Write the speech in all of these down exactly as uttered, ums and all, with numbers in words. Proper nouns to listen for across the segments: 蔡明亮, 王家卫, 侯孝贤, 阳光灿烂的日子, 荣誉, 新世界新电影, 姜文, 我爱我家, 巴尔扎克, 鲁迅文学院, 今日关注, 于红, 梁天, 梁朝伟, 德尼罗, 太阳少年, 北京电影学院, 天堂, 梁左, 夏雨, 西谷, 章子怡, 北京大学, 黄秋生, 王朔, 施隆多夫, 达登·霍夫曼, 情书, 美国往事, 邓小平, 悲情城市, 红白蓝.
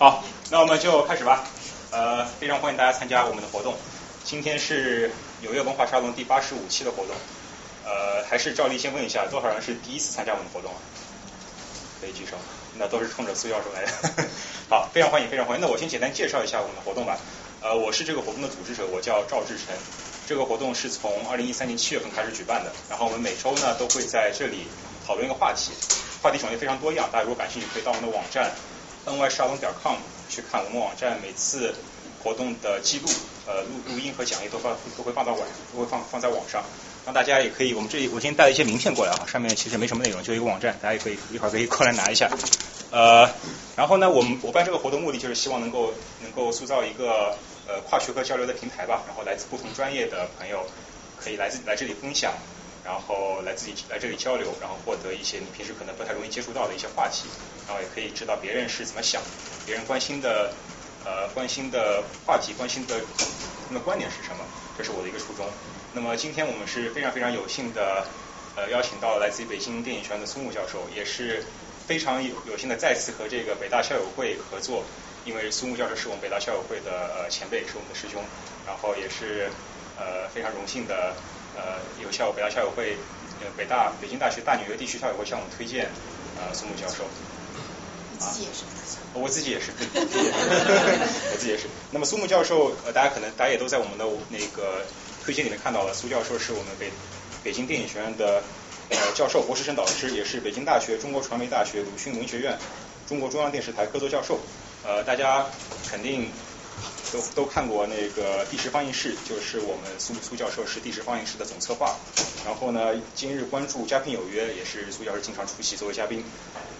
好，那我们就开始吧。呃，非常欢迎大家参加我们的活动。今天是纽约文化沙龙第八十五期的活动。呃，还是照例先问一下，多少人是第一次参加我们的活动啊？可以举手。那都是冲着苏教授来的。好，非常欢迎，非常欢迎。那我先简单介绍一下我们的活动吧。呃，我是这个活动的组织者，我叫赵志晨。这个活动是从二零一三年七月份开始举办的，然后我们每周呢都会在这里讨论一个话题，话题种类非常多样，大家如果感兴趣可以到我们的网站 N Y沙龙点 com 去看我们网站每次活动的记录，呃录录音和讲义都放都会放到网都会放放在网上，让大家也可以，我们这里我今天带了一些名片过来啊，上面其实没什么内容，就一个网站，大家也可以一会儿可以过来拿一下。呃，然后呢，我们我办这个活动目的就是希望能够能够塑造一个呃跨学科交流的平台吧，然后来自不同专业的朋友可以来自来这里分享，然后来自己来这里交流，然后获得一些你平时可能不太容易接触到的一些话题，然后也可以知道别人是怎么想，别人关心的呃关心的话题，关心的他们的观点是什么，这是我的一个初衷。那么今天我们是非常非常有幸的呃邀请到来自于北京电影学院的苏木教授，也是非常有有幸的再次和这个北大校友会合作，因为苏木教授是我们北大校友会的呃前辈，是我们的师兄，然后也是呃非常荣幸的呃有校北大校友会呃北大北京大学大纽约地区校友会向我们推荐呃苏木教授。啊、自己也是，我自己也是，我自己也是。那么苏木教授，呃，大家可能大家也都在我们的那个推荐里面看到了，苏教授是我们北北京电影学院的。呃，教授、博士生导师，也是北京大学、中国传媒大学、鲁迅文学院、中国中央电视台客座教授。呃，大家肯定都都看过那个《第十放映室》，就是我们苏苏教授是《第十放映室》的总策划。然后呢，今日关注嘉宾有约，也是苏教授经常出席作为嘉宾。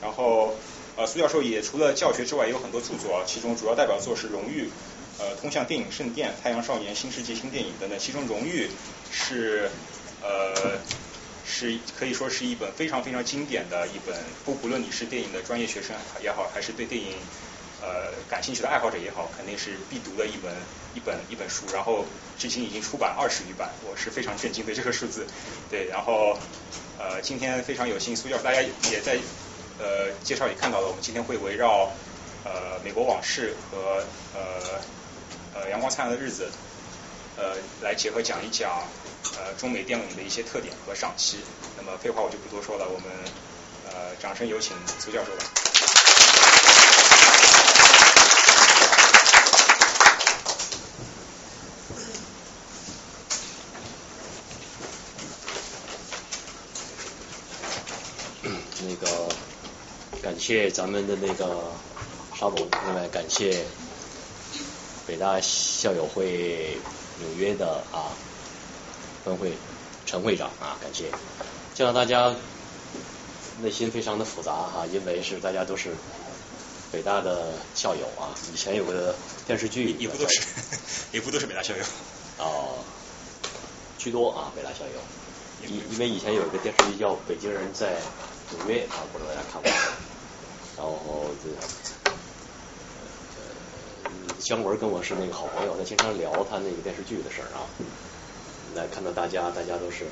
然后，呃，苏教授也除了教学之外，也有很多著作，其中主要代表作是《荣誉》、呃，《通向电影圣殿》、《太阳少年》、《新世界新电影》等等。其中《荣誉》是呃。是可以说是一本非常非常经典的一本，不不论你是电影的专业学生也好，还是对电影呃感兴趣的爱好者也好，肯定是必读的一本一本一本书。然后至今已经出版二十余版，我是非常震惊对这个数字。对，然后呃今天非常有幸苏教授，大家也在呃介绍也看到了，我们今天会围绕呃美国往事和呃呃阳光灿烂的日子呃来结合讲一讲。呃，中美电影的一些特点和赏析。那么废话我就不多说了，我们呃，掌声有请苏教授吧。那个，感谢咱们的那个沙龙，另外感谢北大校友会纽约的啊。分会陈会长啊，感谢，见到大家内心非常的复杂哈、啊，因为是大家都是北大的校友啊，以前有个电视剧也不都是也不都是北大校友哦、呃，居多啊北大校友，因因为以前有一个电视剧叫《北京人在纽约》啊，不知道大家看过，然后就呃姜文跟我是那个好朋友，他经常聊他那个电视剧的事儿啊。来看到大家，大家都是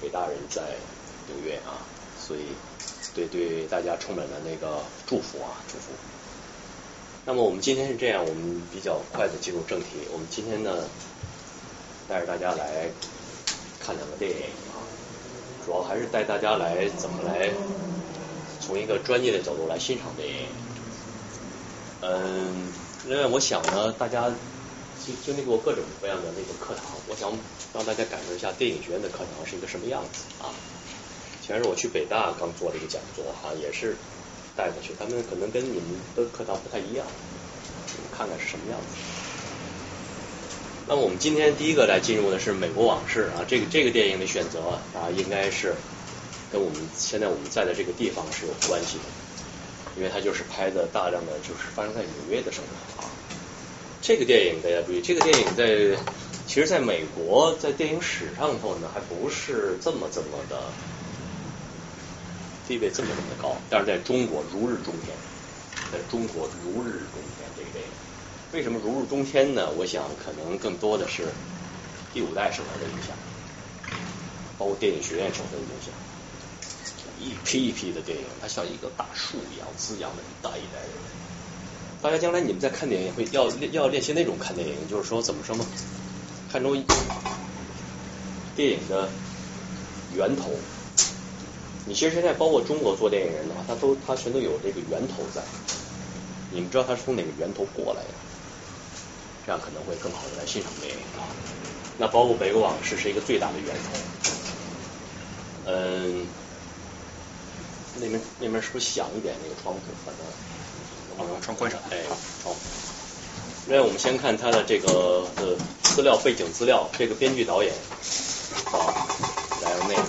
北大人在纽约啊，所以对对大家充满了那个祝福啊，祝福。那么我们今天是这样，我们比较快的进入正题。我们今天呢，带着大家来看两个电影啊，主要还是带大家来怎么来从一个专业的角度来欣赏电影。嗯，另外我想呢，大家。就经历过各种各样的那种课堂，我想让大家感受一下电影学院的课堂是一个什么样子啊。前日我去北大刚做了一个讲座哈、啊，也是带过去，他们可能跟你们的课堂不太一样，看看是什么样子。那么我们今天第一个来进入的是《美国往事》啊，这个这个电影的选择啊，应该是跟我们现在我们在的这个地方是有关系的，因为它就是拍的大量的就是发生在纽约的生活啊。这个电影大家注意，这个电影在其实在美国在电影史上头呢还不是这么这么的地位这么这么的高，但是在中国如日中天，在中国如日中天。这个电影为什么如日中天呢？我想可能更多的是第五代受到的影响，包括电影学院受到的影响，一批一批的电影它像一个大树一样滋养了一代一代的人。大家将来你们在看电影也会要要练习那种看电影，就是说怎么说嘛，看中电影的源头。你其实现在包括中国做电影人的话，他都他全都有这个源头在，你们知道他是从哪个源头过来的，这样可能会更好的来欣赏电影啊。那包括北国往事是一个最大的源头。嗯，那边那边是不是响一点那个窗户？反正。窗关上。哎，好。那我们先看他的这个呃资料背景资料，这个编剧导演，好，来那个。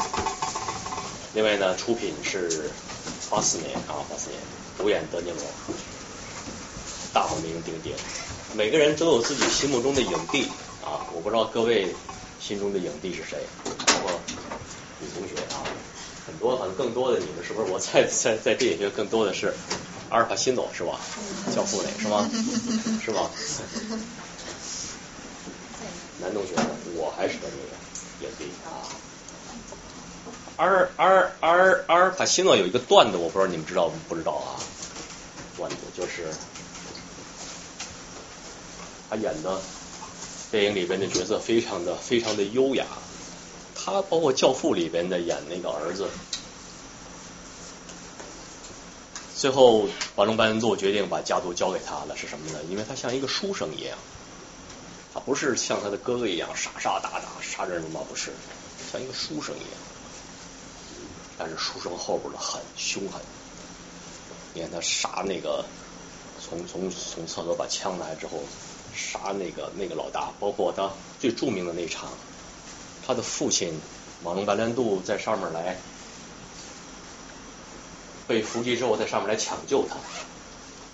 另外呢，出品是八四年啊，八四年，主演德尼罗，大名鼎鼎。每个人都有自己心目中的影帝啊，我不知道各位心中的影帝是谁，包括女同学啊，很多好像更多的你们是不是？我在在在电影学更多的是。阿尔帕西诺是吧？教父嘞是吗？是吧？男同学，我还是那个影帝啊。阿尔阿尔阿尔阿尔帕西诺有一个段子，我不知道你们知道不知道啊？段子就是他演的电影里边的角色非常的非常的优雅，他包括《教父》里边的演那个儿子。最后，巴隆·班恩佐决定把家族交给他了，是什么呢？因为他像一个书生一样，他不是像他的哥哥一样傻傻打打杀人如麻，不是，像一个书生一样。但是书生后边的很凶狠，你看他杀那个从从从厕所把枪拿来之后杀那个那个老大，包括他最著名的那场，他的父亲马龙·白兰度在上面来。被伏击之后，在上面来抢救他，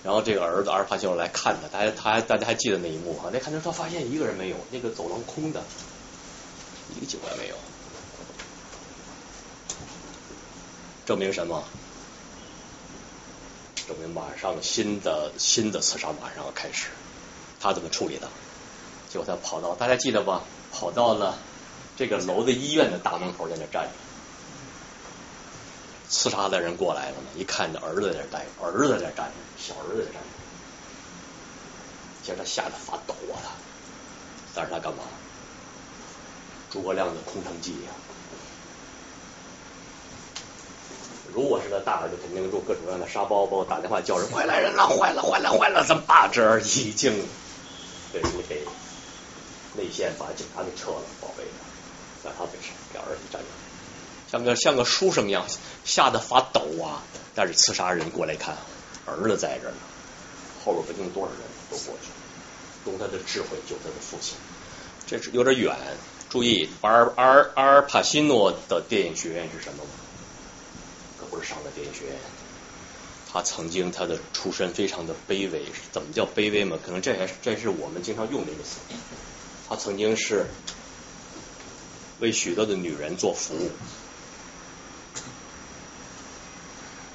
然后这个儿子阿尔帕西诺来看他，大家他大家还记得那一幕啊？那看他他发现一个人没有，那个走廊空的，一个警官没有，证明什么？证明马上新的新的刺杀马上要开始，他怎么处理的？结果他跑到，大家记得吧？跑到了这个楼的医院的大门口，在那站着。刺杀的人过来了呢，一看这儿子在那待着，儿子在那站着，小儿子在那站着，其实他吓得发抖啊他，但是他干嘛？诸葛亮的空城计呀、啊！如果是他大儿子，肯定就各种让他沙包，包括打电话叫人，快来人了，坏了，坏了，坏了！咱爸这儿已经被给内线把警察给撤了，保卫着，让他没事，给儿子站着。像个像个书生一样，吓得发抖啊！但是刺杀人过来看，儿子在这儿呢，后边不定多少人都过去，用他的智慧救他的父亲。这是有点远，注意，阿尔阿尔阿尔帕西诺的电影学院是什么吗？可不是上的电影学院。他曾经他的出身非常的卑微，怎么叫卑微嘛？可能这还这是我们经常用的一个词。他曾经是为许多的女人做服务。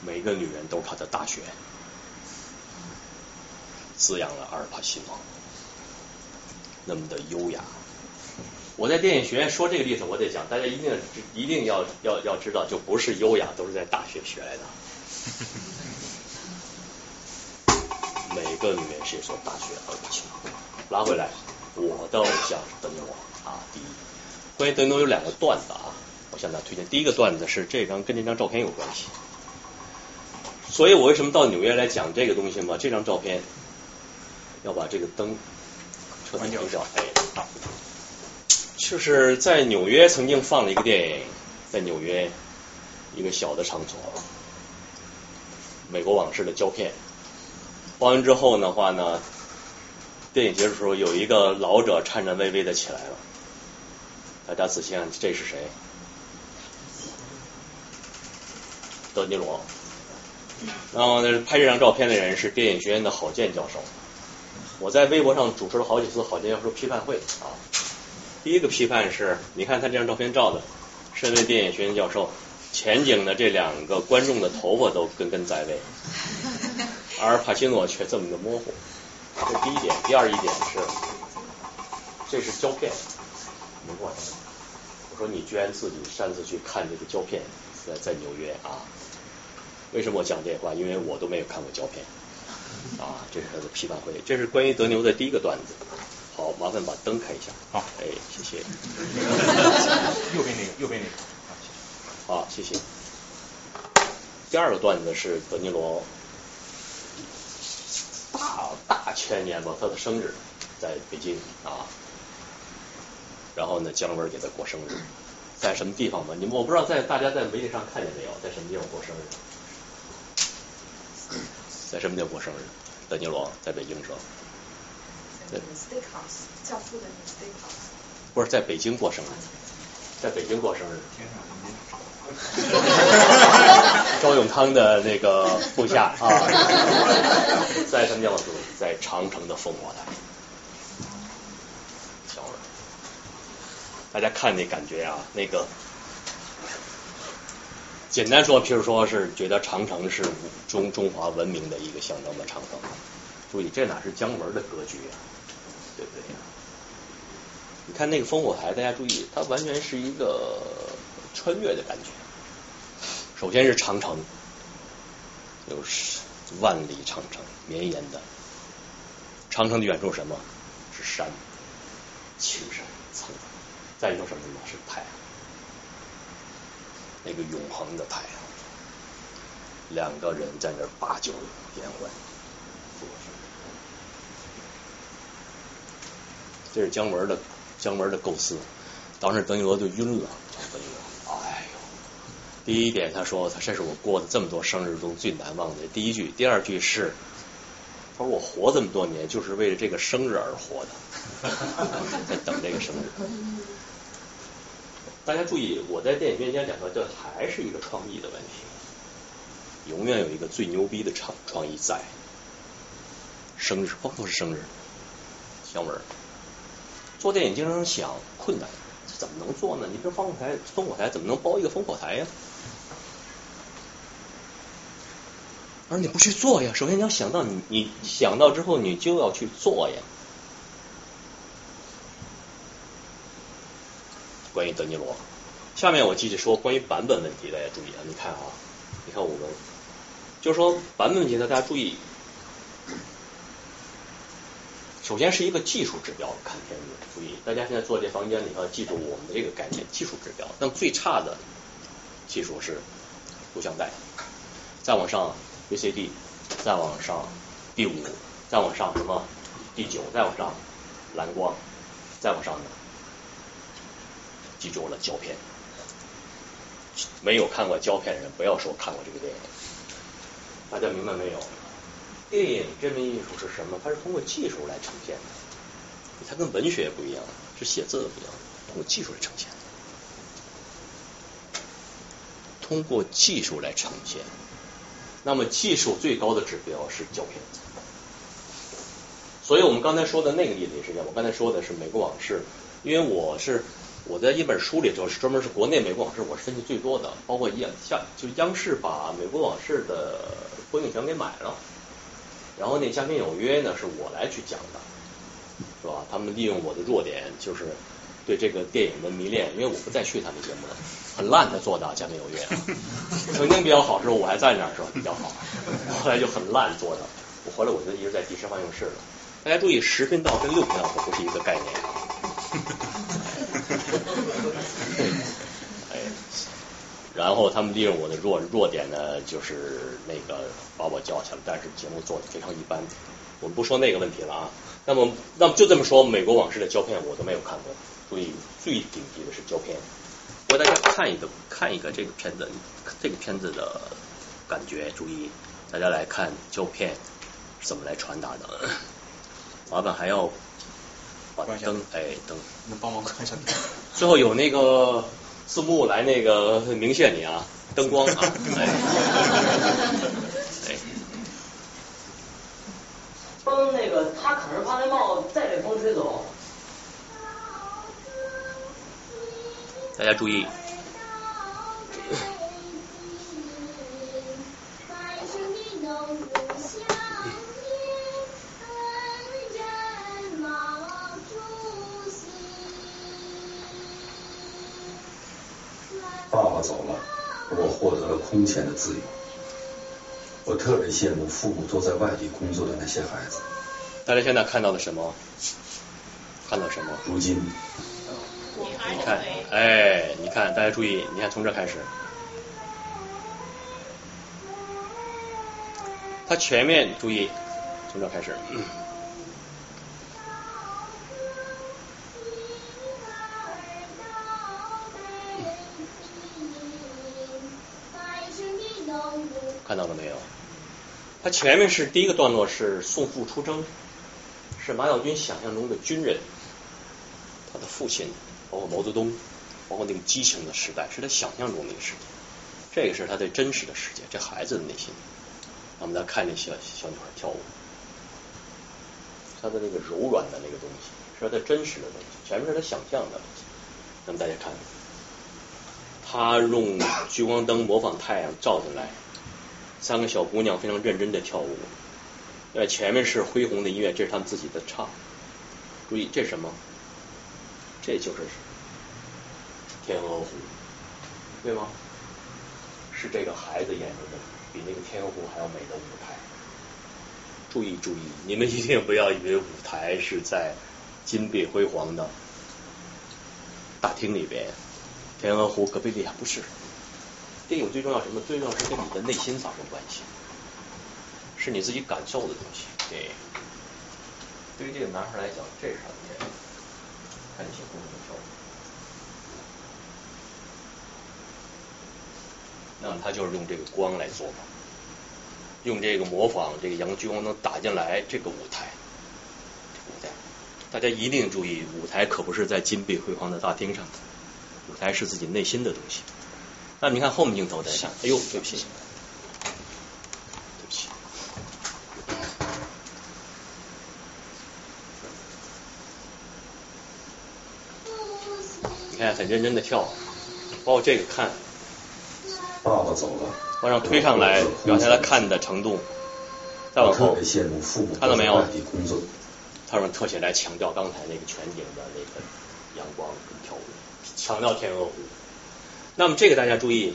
每一个女人都是他的大学，滋养了阿尔帕西诺，那么的优雅。我在电影学院说这个例子，我得讲，大家一定一定要要要知道，就不是优雅，都是在大学学来的。每个女人是一所大学阿尔帕西诺。拉回来，我的偶像德尼罗啊，第一。关于德尼罗有两个段子啊，我向大家推荐。第一个段子是这张跟这张照片有关系。所以我为什么到纽约来讲这个东西嘛？这张照片要把这个灯彻底关掉。哎，好，就是在纽约曾经放了一个电影，在纽约一个小的场所，美国往事的胶片。放完之后的话呢，电影结束的时候，有一个老者颤颤巍巍的起来了。大家仔细看，这是谁？德尼罗。然后拍这张照片的人是电影学院的郝建教授。我在微博上主持了好几次郝建教授批判会啊。第一个批判是，你看他这张照片照的，身为电影学院教授，前景的这两个观众的头发都根根在位，阿尔帕西诺却这么的模糊。这第一点。第二一点是，这是胶片，没关系。我说你居然自己擅自去看这个胶片，在在纽约啊。为什么我讲这话？因为我都没有看过胶片，啊，这是他的批判会，这是关于德牛的第一个段子。好，麻烦把灯开一下。好，哎，谢谢。右边那个，右边那个。好，谢谢。第二个段子是德尼罗大大前年吧，他的生日在北京啊，然后呢，姜文给他过生日，在什么地方吧？你们我不知道在大家在媒体上看见没有，在什么地方过生日？在什么地方过生日？德尼罗在北京时候。Steakhouse， 教父的 Steakhouse。不是在北京过生日，在北京过生日。周永康的那个部下啊，在什么样子？在长城的烽火台。小文，大家看那感觉啊，那个。简单说，譬如说是觉得长城是中中华文明的一个象征的长城。注意，这哪是姜文的格局啊，对不对呀？你看那个烽火台，大家注意，它完全是一个穿越的感觉。首先是长城，有万里长城绵延的，长城的远处什么是山，青山苍苍，再一个什么呢？是太阳。那个永恒的太阳，两个人在那儿把酒言欢，这是姜文的姜文的构思。当时德尼罗就晕了，德尼罗，哎呦！第一点，他说他这是我过的这么多生日中最难忘的第一句，第二句是，他说我活这么多年就是为了这个生日而活的，在等这个生日。大家注意，我在电影院讲讲的，这还是一个创意的问题，永远有一个最牛逼的创创意在。生日，包括是生日，姜文做电影经常想困难，这怎么能做呢？你这烽火台，烽火台怎么能包一个烽火台呀？而你不去做呀，首先你要想到你，你想到之后，你就要去做呀。关于德尼罗，下面我继续说关于版本问题，大家注意啊！你看啊，你看我们就是说版本问题呢，大家注意，首先是一个技术指标，看片子注意，大家现在坐这房间里头记住我们的这个概念，技术指标。那么最差的技术是录像带，再往上 V C D， 再往上 D 五， 再往上什么 D 九， 再往上蓝光，再往上呢？记住了，胶片。没有看过胶片的人，不要说看过这个电影。大家明白没有？电影这门艺术是什么？它是通过技术来呈现的，它跟文学不一样，是写字的不一样，通过技术来呈现的。通过技术来呈现，那么技术最高的指标是胶片。所以我们刚才说的那个例子也是一样。我刚才说的是美国往事，因为我是。我在一本书里头是专门是国内美国往事，我是分析最多的，包括一下就央视把美国往事的播映权给买了，然后那《佳片有约》呢是我来去讲的，是吧？他们利用我的弱点，就是对这个电影的迷恋，因为我不再去他们节目了，很烂的做的《佳片有约》啊，曾经比较好的时候我还在那儿时候比较好，后来就很烂做的，我回来我就一直在第十放映室了。大家注意，十频道跟六频道可不是一个概念啊。哎，然后他们利用我的弱弱点呢，就是那个把我叫起来，但是节目做的非常一般。我们不说那个问题了啊。那么，那么就这么说，美国往事的胶片我都没有看过，所以最顶级的是胶片。我给大家看一个看一个这个片子，这个片子的感觉。注意，大家来看胶片是怎么来传达的。麻烦还要。灯，哎，灯，能帮忙看一下灯？最后有那个字幕来那个明确你啊，灯光啊，哎，哎，风那个他可是怕那帽再被风吹走。大家注意，爸爸走了，我获得了空前的自由。我特别羡慕父母都在外地工作的那些孩子。大家现在看到了什么？看到什么？如今，你看，哎，你看，大家注意，你看从这开始，他全面注意，从这开始。嗯 看到了没有？他前面是第一个段落是送父出征，是马晓军想象中的军人，他的父亲，包括毛泽东，包括那个激情的时代，是他想象中的那个世界，这个是他最真实的世界，这孩子的内心。我们再看这小小女孩跳舞，她的那个柔软的那个东西，是她真实的东西，前面是她想象的东西。那么大家看，她用聚光灯模仿太阳照进来。 三个小姑娘非常认真的跳舞，呃，前面是恢宏的音乐，这是她们自己的唱。注意，这是什么？这就是天鹅湖，对吗？是这个孩子演出的，比那个天鹅湖还要美的舞台。注意注意，你们一定不要以为舞台是在金碧辉煌的大厅里边，天鹅湖隔壁地下不是。 电影最重要什么？最重要是跟你的内心发生关系，是你自己感受的东西。对，对于这个男孩来讲，这是他的电影，看这些姑娘跳舞，那么他就是用这个光来做嘛，用这个模仿这个阳光能打进来这个舞台，这个舞台，大家一定注意，舞台可不是在金碧辉煌的大厅上的，舞台是自己内心的东西。 那你看后面镜头再看，哎呦，对不起，对不起，你看很认真的跳，包括这个看，爸爸走了，往上推上来，表现他看的程度，再往后，看到没有？他们特写来强调刚才那个全景的那个阳光跟跳舞，强调天鹅湖。 那么这个大家注意，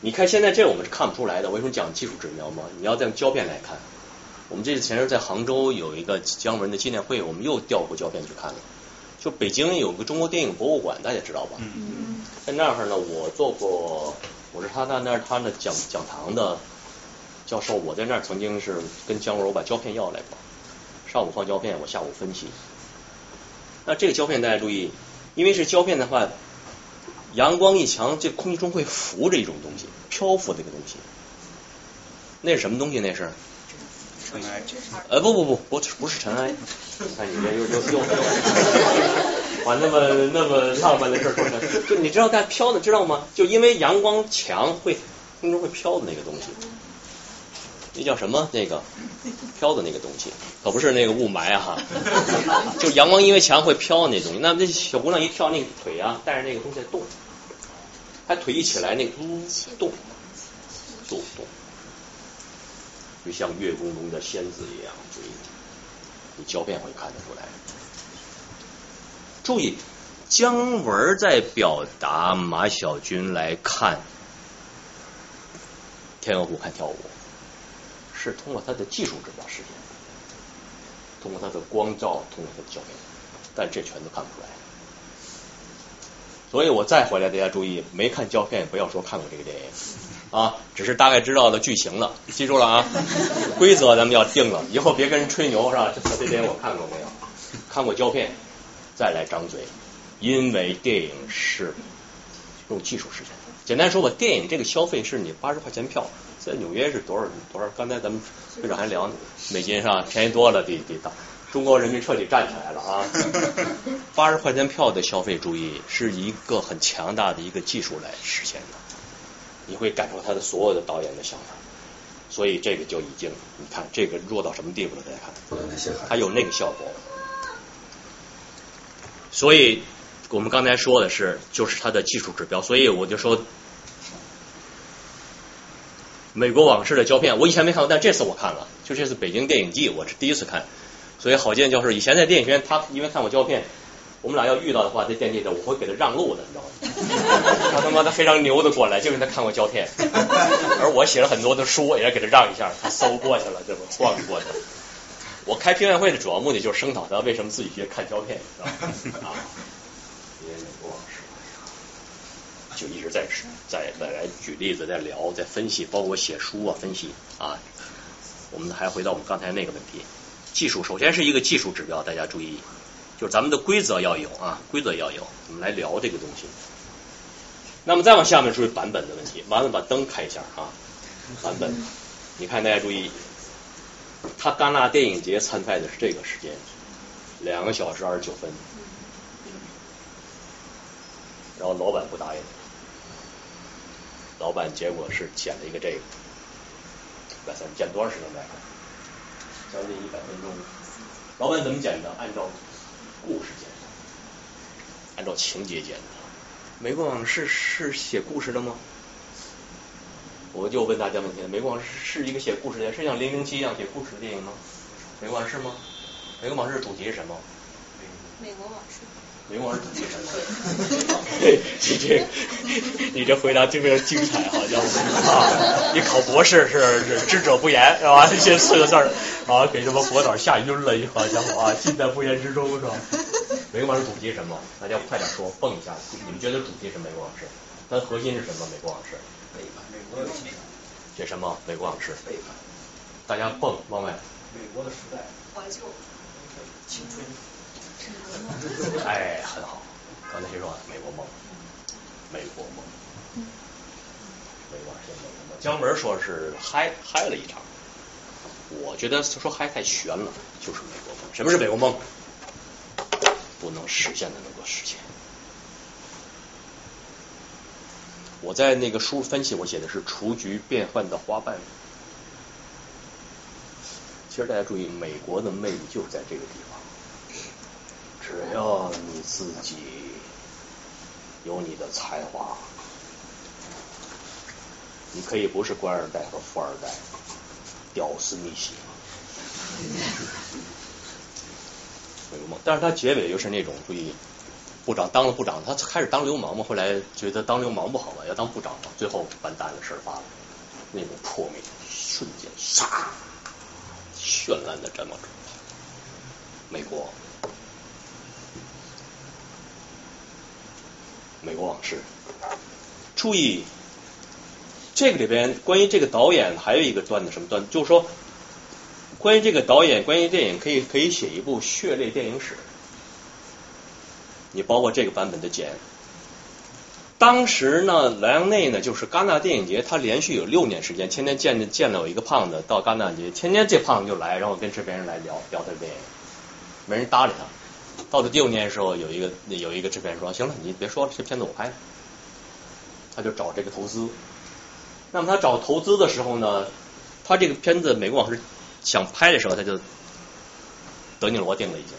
你看现在这我们是看不出来的。我为什么讲技术指标嘛？你要再用胶片来看。我们这次前阵在杭州有一个姜文的纪念会，我们又调回胶片去看了。就北京有个中国电影博物馆，大家知道吧？嗯。在那儿呢，我做过，我是他在那儿他的讲讲堂的教授，我在那儿曾经是跟姜文我把胶片要来过，上午放胶片，我下午分析。那这个胶片大家注意，因为是胶片的话。 阳光一强，这空气中会浮着一种东西，漂浮的一个东西。那是什么东西？那是尘埃。呃，不不不，不不是尘埃。你看你这又又又又，把那么那么浪漫的事说成，就你知道它飘的，知道吗？就因为阳光强，会空中会飘的那个东西，那叫什么？那个飘的那个东西，可不是那个雾霾啊哈。就阳光因为强会飘那东西，那这小姑娘一跳，那个腿啊带着那个东西在动。 他腿一起来，那个咚咚咚咚，就像月宫中的仙子一样。注意，你胶片会看得出来。注意，姜文在表达马晓军来看天鹅湖看跳舞，是通过他的技术指导实现，通过他的光照，通过他的胶片，但这全都看不出来。 所以我再回来，大家注意，没看胶片不要说看过这个电影啊，只是大概知道了剧情了，记住了啊，规则咱们要定了，以后别跟人吹牛是吧？这这电影我看过没有？看过胶片再来张嘴，因为电影是用技术实现的。简单说吧，电影这个消费是你八十块钱票，在纽约是多少多少？刚才咱们队长还聊呢，美金上便宜多了，比比大。 中国人民彻底站起来了啊！八十块钱票的消费，注意是一个很强大的一个技术来实现的，你会感受他的所有的导演的想法，所以这个就已经你看这个弱到什么地步了？大家看，它有那个效果。所以我们刚才说的是，就是它的技术指标，所以我就说，美国往事的胶片我以前没看过，但这次我看了，就这次北京电影季我是第一次看。 所以郝建教授以前在电影学院，他因为看过胶片，我们俩要遇到的话，这电梯的我会给他让路的，你知道吗？他他妈他非常牛的过来，就跟他看过胶片，而我写了很多的书，也给他让一下，他嗖过去了，这不晃过去了。我开评委会的主要目的就是声讨他为什么自己学看胶片，知道吗？啊，也不往事，就一直在在在来举例子，在聊，在分析，包括写书啊，分析啊。我们还回到我们刚才那个问题，技术首先是一个技术指标，大家注意。就是咱们的规则要有啊，规则要有，我们来聊这个东西。那么再往下面注意版本的问题，完了把灯开一下啊，版本。你看大家注意，他戛纳电影节参赛的是这个时间，两个小时二十九分，然后老板不答应，老板结果是剪了一个这个，一百三十，剪多长时间来着？将近一百分钟。老板怎么剪的？按照故事简单，按照情节简单。玫瑰往事是写故事的吗？我就问大家问题了，玫瑰往事是一个写故事的，是像零零七一样写故事的电影吗？玫瑰往事吗？玫瑰往事主题是什么？美国往事。玫瑰往事主题是什么？你这你这回答非常精彩，好像啊，你考博士是是知者不言是吧？这四个字儿啊，给他们博导吓晕了，好家伙啊，尽在不言之中是吧？玫瑰往事主题是什么？大家快点说，蹦一下，你们觉得主题是玫瑰往事，但核心是什么？玫瑰往事。背叛，美国的历史。这什么？玫瑰往事。背叛。大家蹦，往外。美国的时代。怀旧。青春。哎，很好。刚才谁说的？美国梦，美国梦，美国是美国梦。姜文说是嗨嗨了一场，我觉得说嗨太悬了，就是美国梦。什么是美国梦？不能实现的能够实现。我在那个书分析，我写的是雏菊变幻的花瓣。其实大家注意，美国的魅力就在这个地方。只要你自己有你的才华，你可以不是官二代和富二代，屌丝逆袭。美国梦，但是他结尾又是那种注意，部长当了部长，他开始当流氓嘛，后来觉得当流氓不好了，要当部长了，最后完蛋的事儿发了，那种破灭，瞬间唰，绚烂的绽放出来，美国。美国往事，注意这个里边关于这个导演还有一个段子，什么段子？就是说，关于这个导演，关于电影，可以可以写一部血泪电影史。你包括这个版本的简。当时呢，莱昂内呢，就是戛纳电影节，他连续有六年时间，天天见见了我一个胖子，到戛纳节，天天这胖子就来，然后跟这边人来聊聊他的电影，没人搭理他。到了第六年的时候，有一个有一个制片人说：“行了，你别说了，这片子我拍了。”他就找这个投资。那么他找投资的时候呢，他这个片子《美国往事》想拍的时候，他就德尼罗定了一件。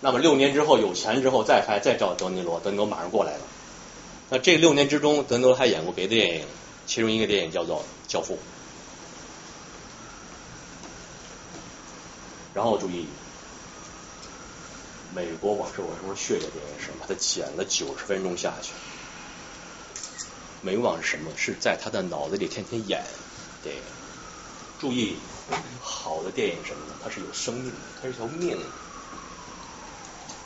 那么六年之后有钱之后再拍，再找德尼罗，德尼罗马上过来了。那这六年之中，德尼罗还演过别的电影，其中一个电影叫做《教父》。然后注意。美国往事，我说血泪电影史，把它剪了九十分钟下去。美国往事什么？是在他的脑子里天天演电影。注意，好的电影什么呢？它是有生命的，它是条命。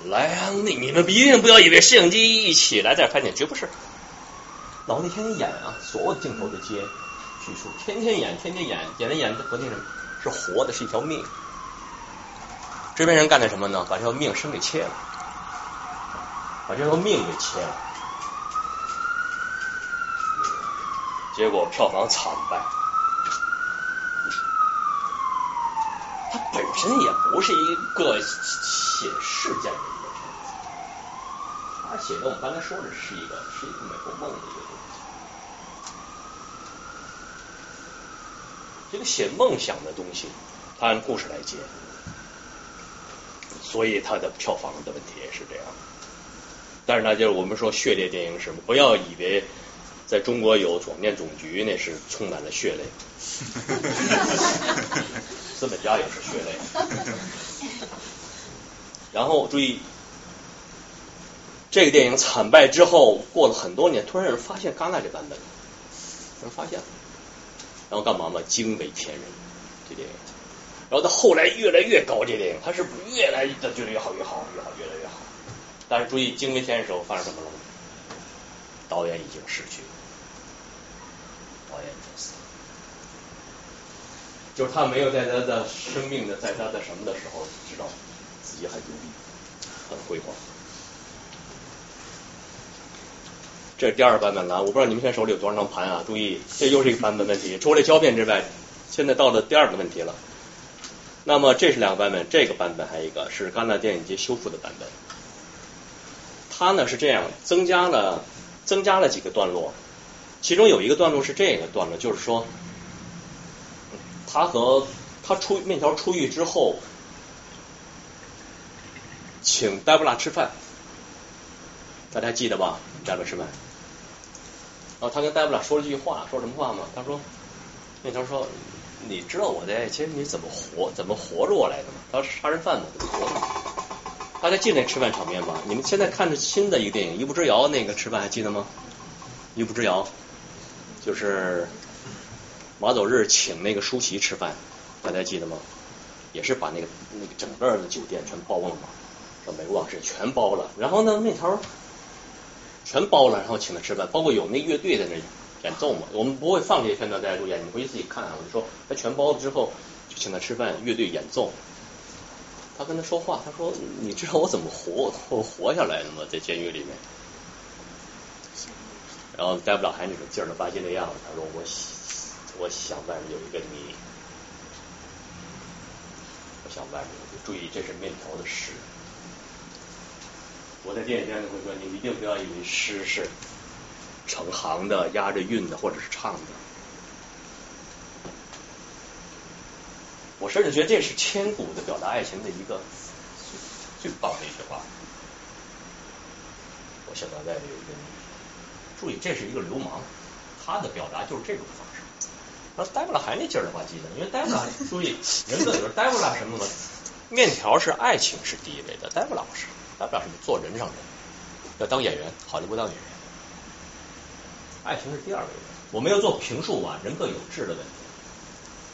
莱昂内，你们一定不要以为摄影机一起来再看见，绝不是。脑子天天演啊，所有的镜头的接叙述，天天演，天天演，演着演着，核心什么？是活的，是一条命。这边人干的什么呢？把这条命生给切了，把这条命给切了，结果票房惨败。它本身也不是一个写事件的一个片子，它写的我们刚才说的是一个是一个美国梦的一个东西。这个写梦想的东西，它按故事来接。所以它的票房的问题也是这样，但是呢，就是我们说血泪电影史，不要以为在中国有广电总局，那是充满了血泪，资本家也是血泪。然后注意，这个电影惨败之后，过了很多年，突然有人发现戛纳这版本，有人发现了，然后干嘛嘛？惊为天人，这电影。然后到后来越来越高，这电影它是越来越觉得越好越好越好越来越好。但是注意，惊为天人的时候发生什么了？导演已经逝去了，导演已经死了，就是他没有在他的生命的，在他的什么的时候知道自己很牛逼，很辉煌。这是第二版本了，我不知道你们现在手里有多少张盘啊？注意，这又是一个版本问题。除了胶片之外，现在到了第二个问题了。那么这是两个版本，这个版本还有一个是戛纳电影节修复的版本。它呢是这样，增加了增加了几个段落，其中有一个段落是这个段落，就是说，他和他出面条出狱之后，请黛布拉吃饭，大家记得吧？黛布拉吃饭，然后他跟黛布拉说了句话，说什么话吗？他说，面条说。你知道我在监狱里怎么活怎么活着过来的吗？他是杀人犯嘛，怎么活着？大家记得那吃饭场面吧？你们现在看着新的一个电影《一步之遥》，那个吃饭还记得吗？《一步之遥》就是马走日请那个舒淇吃饭，大家记得吗？也是把那个那个整个的酒店全包了嘛，把美国往事全包了，然后呢那条全包了，然后请他吃饭，包括有那乐队在那里。演奏嘛，我们不会放这些片段在录演，你回去自己看啊。我就说他全包了之后，就请他吃饭，乐队演奏。他跟他说话，他说：“你知道我怎么活我活下来的吗？在监狱里面。”然后戴布拉还那种劲儿的巴西那样，他说：“我我想外面有一个你，我想外面有一个。”注意，这是面条的诗。我在电影院里会说，你一定不要以为诗是。成行的押着韵的或者是唱的，我甚至觉得这是千古的表达爱情的一个最棒的一句话。我想到在这里，注意这是一个流氓，他的表达就是这种方式。然后戴布拉还那劲儿的话记得，因为戴布拉注意人本就是戴布拉什么嘛，面条是爱情是第一位的，戴布拉不是，戴布拉是做人上人，要当演员，好莱坞当演员。爱情是第二位的，我没有做评述啊，人各有志的问题。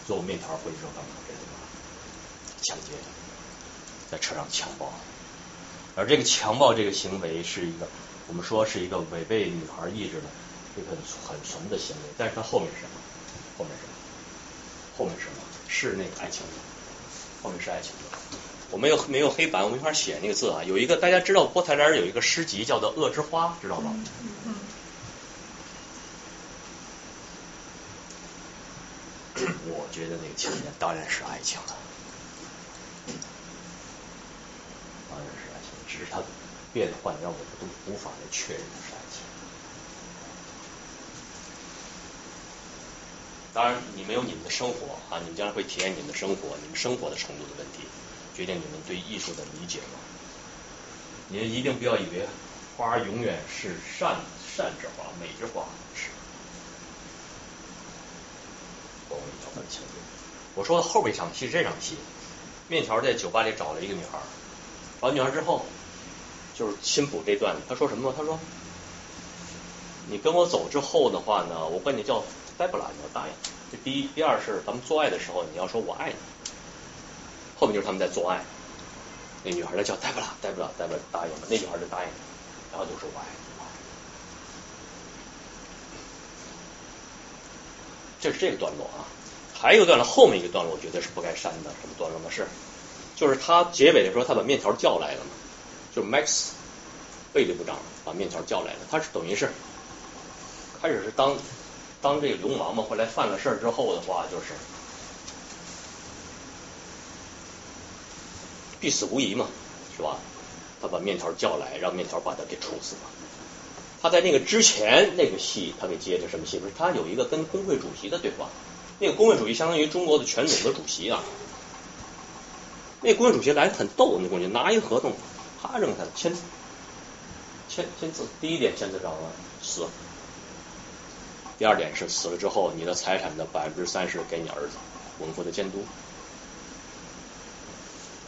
所以我面条回去之后，刚才这个抢劫，在车上强暴，而这个强暴这个行为是一个，我们说是一个违背女孩意志的，这个很很纯的行为。但是它后面是什么？后面是什么？后面是什么？是那个爱情的，后面是爱情的。我没有没有黑板，我没法写那个字啊。有一个大家知道，波泰莱尔有一个诗集叫做《恶之花》，知道吗？我觉得那个情节当然是爱情了，当然是爱情，只是它变换让我们都无法来确认是爱情。当然，你们有你们的生活啊，你们将来会体验你们的生活，你们生活的程度的问题，决定你们对艺术的理解嘛。你们一定不要以为花永远是善善之花，美之花是。我说的后边一场戏是这场戏，面条在酒吧里找了一个女孩，找了女孩之后，就是新补这段，他说什么呢？他说：“你跟我走之后的话呢，我管你叫黛布拉，你要答应。这第一，第二是咱们做爱的时候，你要说我爱你。”后面就是他们在做爱，那女孩就叫黛布拉，黛布拉，黛布拉答应了，那女孩就答应了，然后就说我爱你。这是这个段落啊，还有一段落，后面一个段落我觉得是不该删的。什么段落呢？是就是他结尾的时候，他把面条叫来了嘛，就是 Max 卫队部长把面条叫来了，他是等于是开始是当当这个流氓嘛，后来犯了事儿之后的话，就是必死无疑嘛，是吧？他把面条叫来，让面条把他给处死了。他在那个之前那个戏，他给接的什么戏？不是他有一个跟工会主席的对话，那个工会主席相当于中国的全总的主席啊。那个工会主席来很逗，那工人拿一个合同，啪扔下来，签签签字。第一点签字上了死，第二点是死了之后你的财产的百分之三十给你儿子，文化的监督。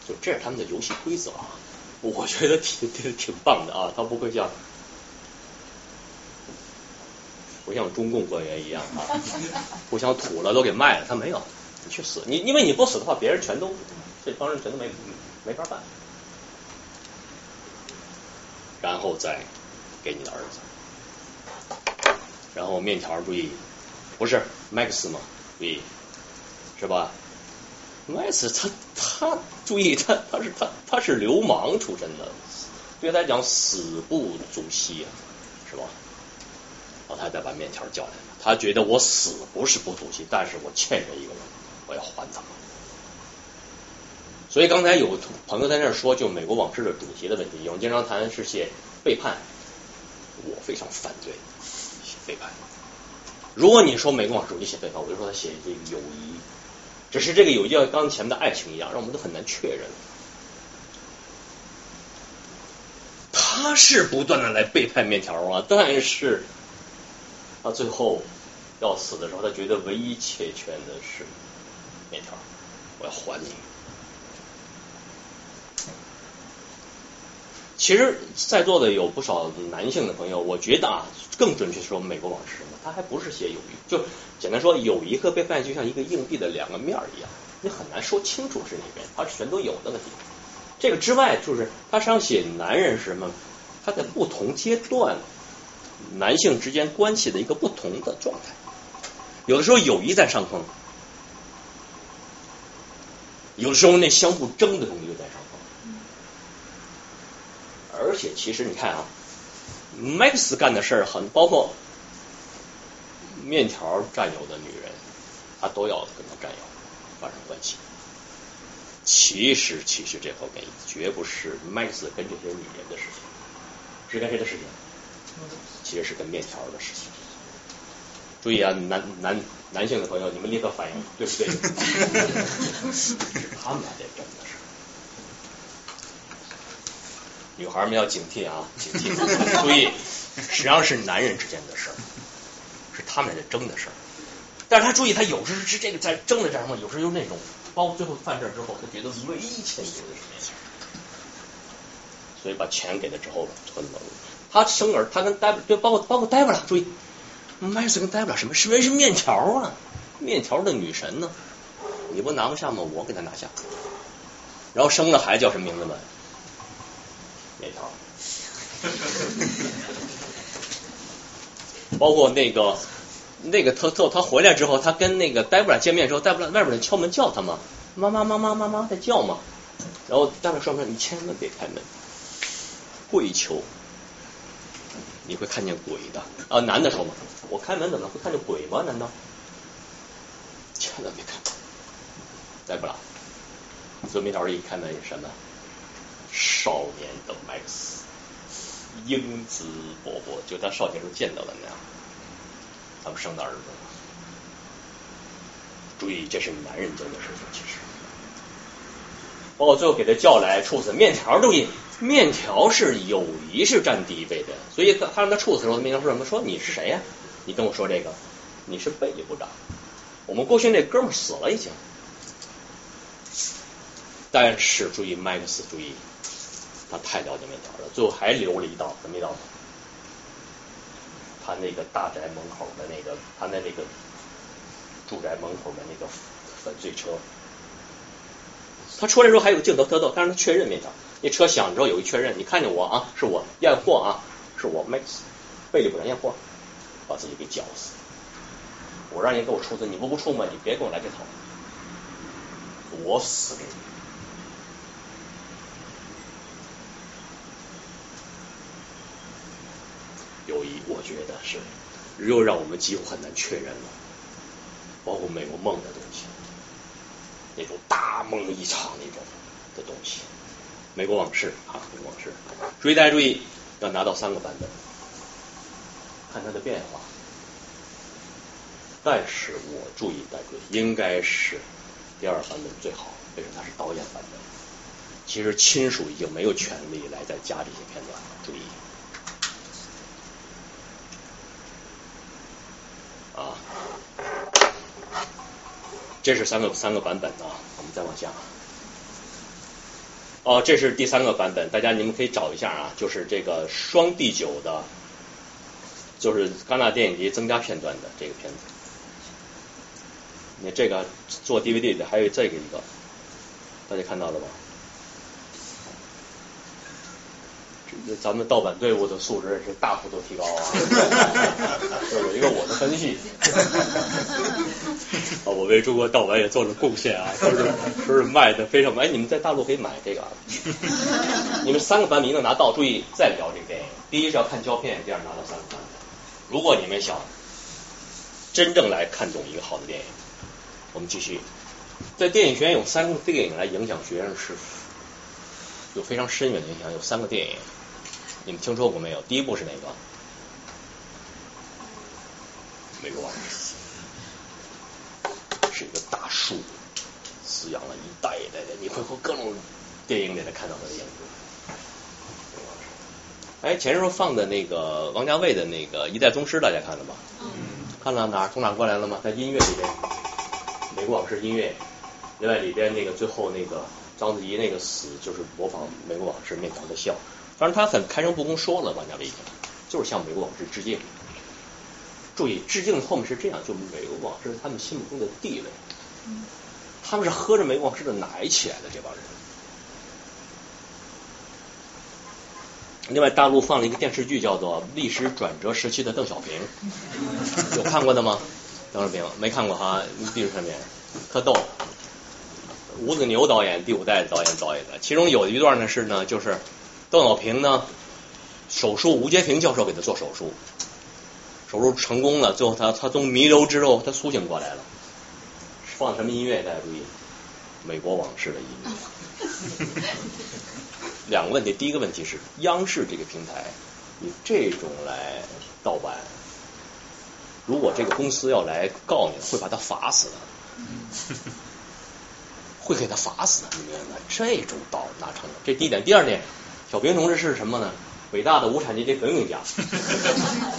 就这是他们的游戏规则啊，我觉得挺挺挺棒的啊，他不会像不像中共官员一样啊，互相土了都给卖了，他没有，你去死，你因为你不死的话，别人全都这帮人全都没没法办，然后再给你的儿子。然后面条注意，不是 Max 吗？注意，是吧 ？Max 他他注意他他是他他是流氓出身的，对他来讲死不足惜啊，是吧？然后他再把面条叫来了，他觉得我死不是不足惜，但是我欠人一个人，我要还他。所以刚才有朋友在那儿说，就美国往事的主题的问题，我们经常谈是些背叛，我非常反对。背叛。如果你说美国往事主题写背叛，我就说他写这个友谊，只是这个友谊像刚前面的爱情一样，让我们都很难确认。他是不断的来背叛面条啊，但是他最后要死的时候，他觉得唯一解决的是面条，我要还你。其实在座的有不少男性的朋友，我觉得啊，更准确说美国往事嘛，他还不是写友谊，就简单说友谊和背叛就像一个硬币的两个面一样，你很难说清楚是哪边，它全都有那个地方。这个之外，就是他想写男人是什么，他在不同阶段男性之间关系的一个不同的状态。有的时候友谊在上风，有的时候那相互争的东西就在上风。而且其实你看啊 ，Max 干的事儿很，包括面条占有的女人，他都要跟他占有发生关系。其实其实这方面绝不是 Max 跟这些女人的事情，是跟谁的事情？其实是跟面条的事情。注意啊，男男男性的朋友，你们立刻反应，对不对？是他们俩在争的事。女孩们要警惕啊，警惕！注意，实际上是男人之间的事儿，是他们俩在争的事儿。但是他注意，他有时是这个在争的战况，有时又那种，包括最后犯事之后，他觉得唯一欠缺的是钱，所以把钱给了之后，很冷。他生儿，他跟戴布对，包括包括戴布拉，注意，麦斯跟戴布拉什么？是不是面条啊？面条的女神呢？你不拿不下吗？我给他拿下。然后生了孩子叫什么名字呢？面条，包括那个那个特特，他回来之后，他跟那个戴布拉见面的时候，戴布拉外边人敲门叫他嘛，妈妈妈妈妈妈在叫嘛，然后戴布拉说说你千万别开门，跪求，你会看见鬼的啊！男的说嘛，我开门怎么会看见鬼吗？难道？千万别开门，戴布拉，所以面条一开门是什么？少年的麦克斯，英姿勃勃，就他少年时候见到的那样，他们生的儿子。注意，这是男人间的事情，其实。包括最后给他叫来处死面条，注意，面条是友谊是占第一位的，所以他让他处死的时候，面条说什么？说你是谁呀、啊？你跟我说这个，你是贝利部长，我们过去那哥们死了已经。但是注意，麦克斯注意。他太了解面条了，最后还留了一道什么一道？他那个大宅门口的那个，他在那个住宅门口的那个粉碎车。他出来之后还有镜头特逗，但是他确认面条，那车响之后有一确认，你看见我啊，是我验货啊，是我没背里不能验货，把自己给绞死。我让人给我出资，你不不出吗？你别跟我来这套，我死给你。友谊，我觉得是又让我们几乎很难确认了，包括美国梦的东西，那种大梦一场那种的东西。美国往事啊，美国往事，注意大家注意，要拿到三个版本，看它的变化。但是我注意大家注意，应该是第二版本最好，为什么它是导演版本？其实亲属已经没有权利来再加这些片段，注意。啊，这是三个三个版本啊，我们再往下。哦、呃，这是第三个版本，大家你们可以找一下啊，就是这个双第九的，就是戛纳电影节增加片段的这个片子。你这个做 D V D 的还有这个一个，大家看到了吧？咱们盗版队伍的素质是大幅度提高啊！这有一个我的分析啊，我为中国盗版也做了贡献啊，都是都是卖的非常哎，你们在大陆可以买这个，你们三个版本一定拿到。注意再聊这个电影，第一是要看胶片，第二拿到三个版本。如果你们想真正来看懂一个好的电影，我们继续在电影学院有三个电影来影响学生是有非常深远的影响，有三个电影。你们听说过没有？第一部是哪个？美国往事是一个大树滋养了一代一代的，你会和各种电影里来看到它的影子。哎，前阵放的那个王家卫的那个《一代宗师》，大家看了吗？嗯、看了哪？从哪过来了吗？在音乐里边，美国往事音乐，另外里边那个最后那个章子怡那个死就是模仿美国往事面朝的笑。当然他很开诚布公说了，王家卫就是向美国往事致敬。注意致敬后面是这样，就美国往事他们心目中的地位，他们是喝着美国往事的奶起来的这帮人。另外大陆放了一个电视剧叫做《历史转折时期的邓小平》，有看过的吗？当然没有，没看过哈。历史上面特逗，吴子牛导演第五代导演导演的，其中有一段呢是呢就是邓小平呢手术，吴杰平教授给他做手术，手术成功了，最后他他从弥留之后他苏醒过来了。放什么音乐？大家注意，美国往事的音乐。两个问题，第一个问题是央视这个平台以这种来盗版，如果这个公司要来告你，会把他罚死的，会给他罚死的。你明白吗？这种盗哪成？这第一点。第二点，小平同志是什么呢？伟大的无产阶级革命家。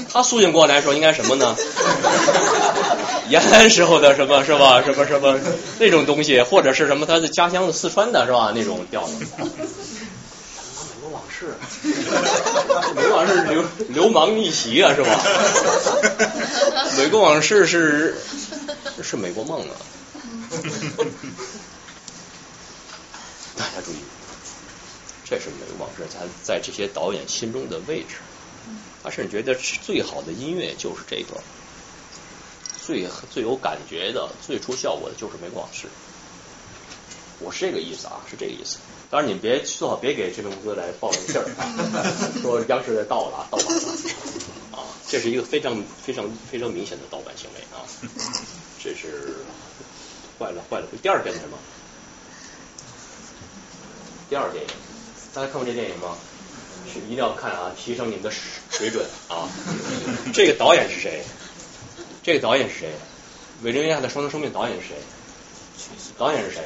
他苏醒过来的时候应该什么呢？延安时候的什么是吧？什么什么那种东西，或者是什么他的家乡的四川的是吧？那种调子。美国往事，美国往事流流氓逆袭啊是吧？美国往事是是美国梦啊。大家注意。这是美国往事他在这些导演心中的位置，他甚至觉得最好的音乐就是这个，最最有感觉的、最出效果的就是美国往事。我是这个意思啊，是这个意思。当然，你们别最好别给这个公司来报了信儿，说央视在盗了、盗版了啊！这是一个非常非常非常明显的盗版行为啊！这是坏了坏了。第二点是什么？第二点。大家看过这电影吗？是一定要看啊，提升你们的水准啊！这个导演是谁？这个导演是谁？《维珍尼亚的双重生命》导演是谁？导演是谁？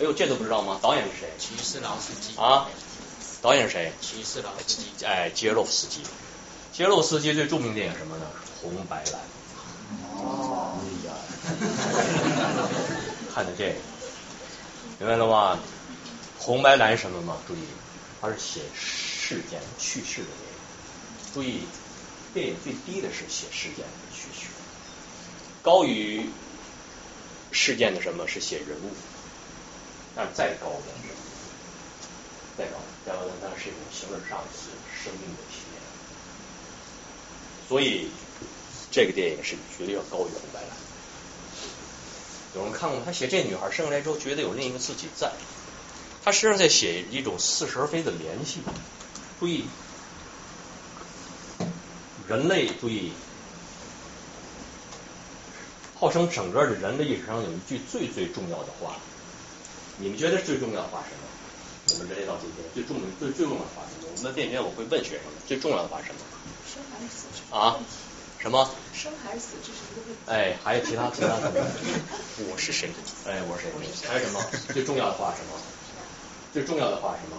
哎呦，这都不知道吗？导演是谁？齐斯劳斯基啊！导演是谁？齐斯劳斯基。哎，杰洛夫斯基。杰洛夫斯基最著名的电影什么呢？红白蓝。哦。哎呀！看的这个，明白了吗？红白蓝什么嘛？注意，它是写事件叙事的电影。注意，电影最低的是写事件叙事，高于事件的什么是写人物，但是再高的是再高，再高的那是一种形而上学生命的体验。所以这个电影是绝对要高于红白蓝。有人看过，他写这女孩生下来之后，觉得有另一个自己在。他实际上在写一种似是而非的联系。注意，人类注意，号称整个的人类历史上有一句最最重要的话，你们觉得最重要的话什么？我们人类到今天最重要最最重要的话什么？我们电影院我会问学生们，最重要的话什么？生还是死啊？什么？生还是死，这是一个问题。哎，还有其他其他什么？我是谁？哎，我是谁？还有什么？最重要的话什么？最重要的话什么？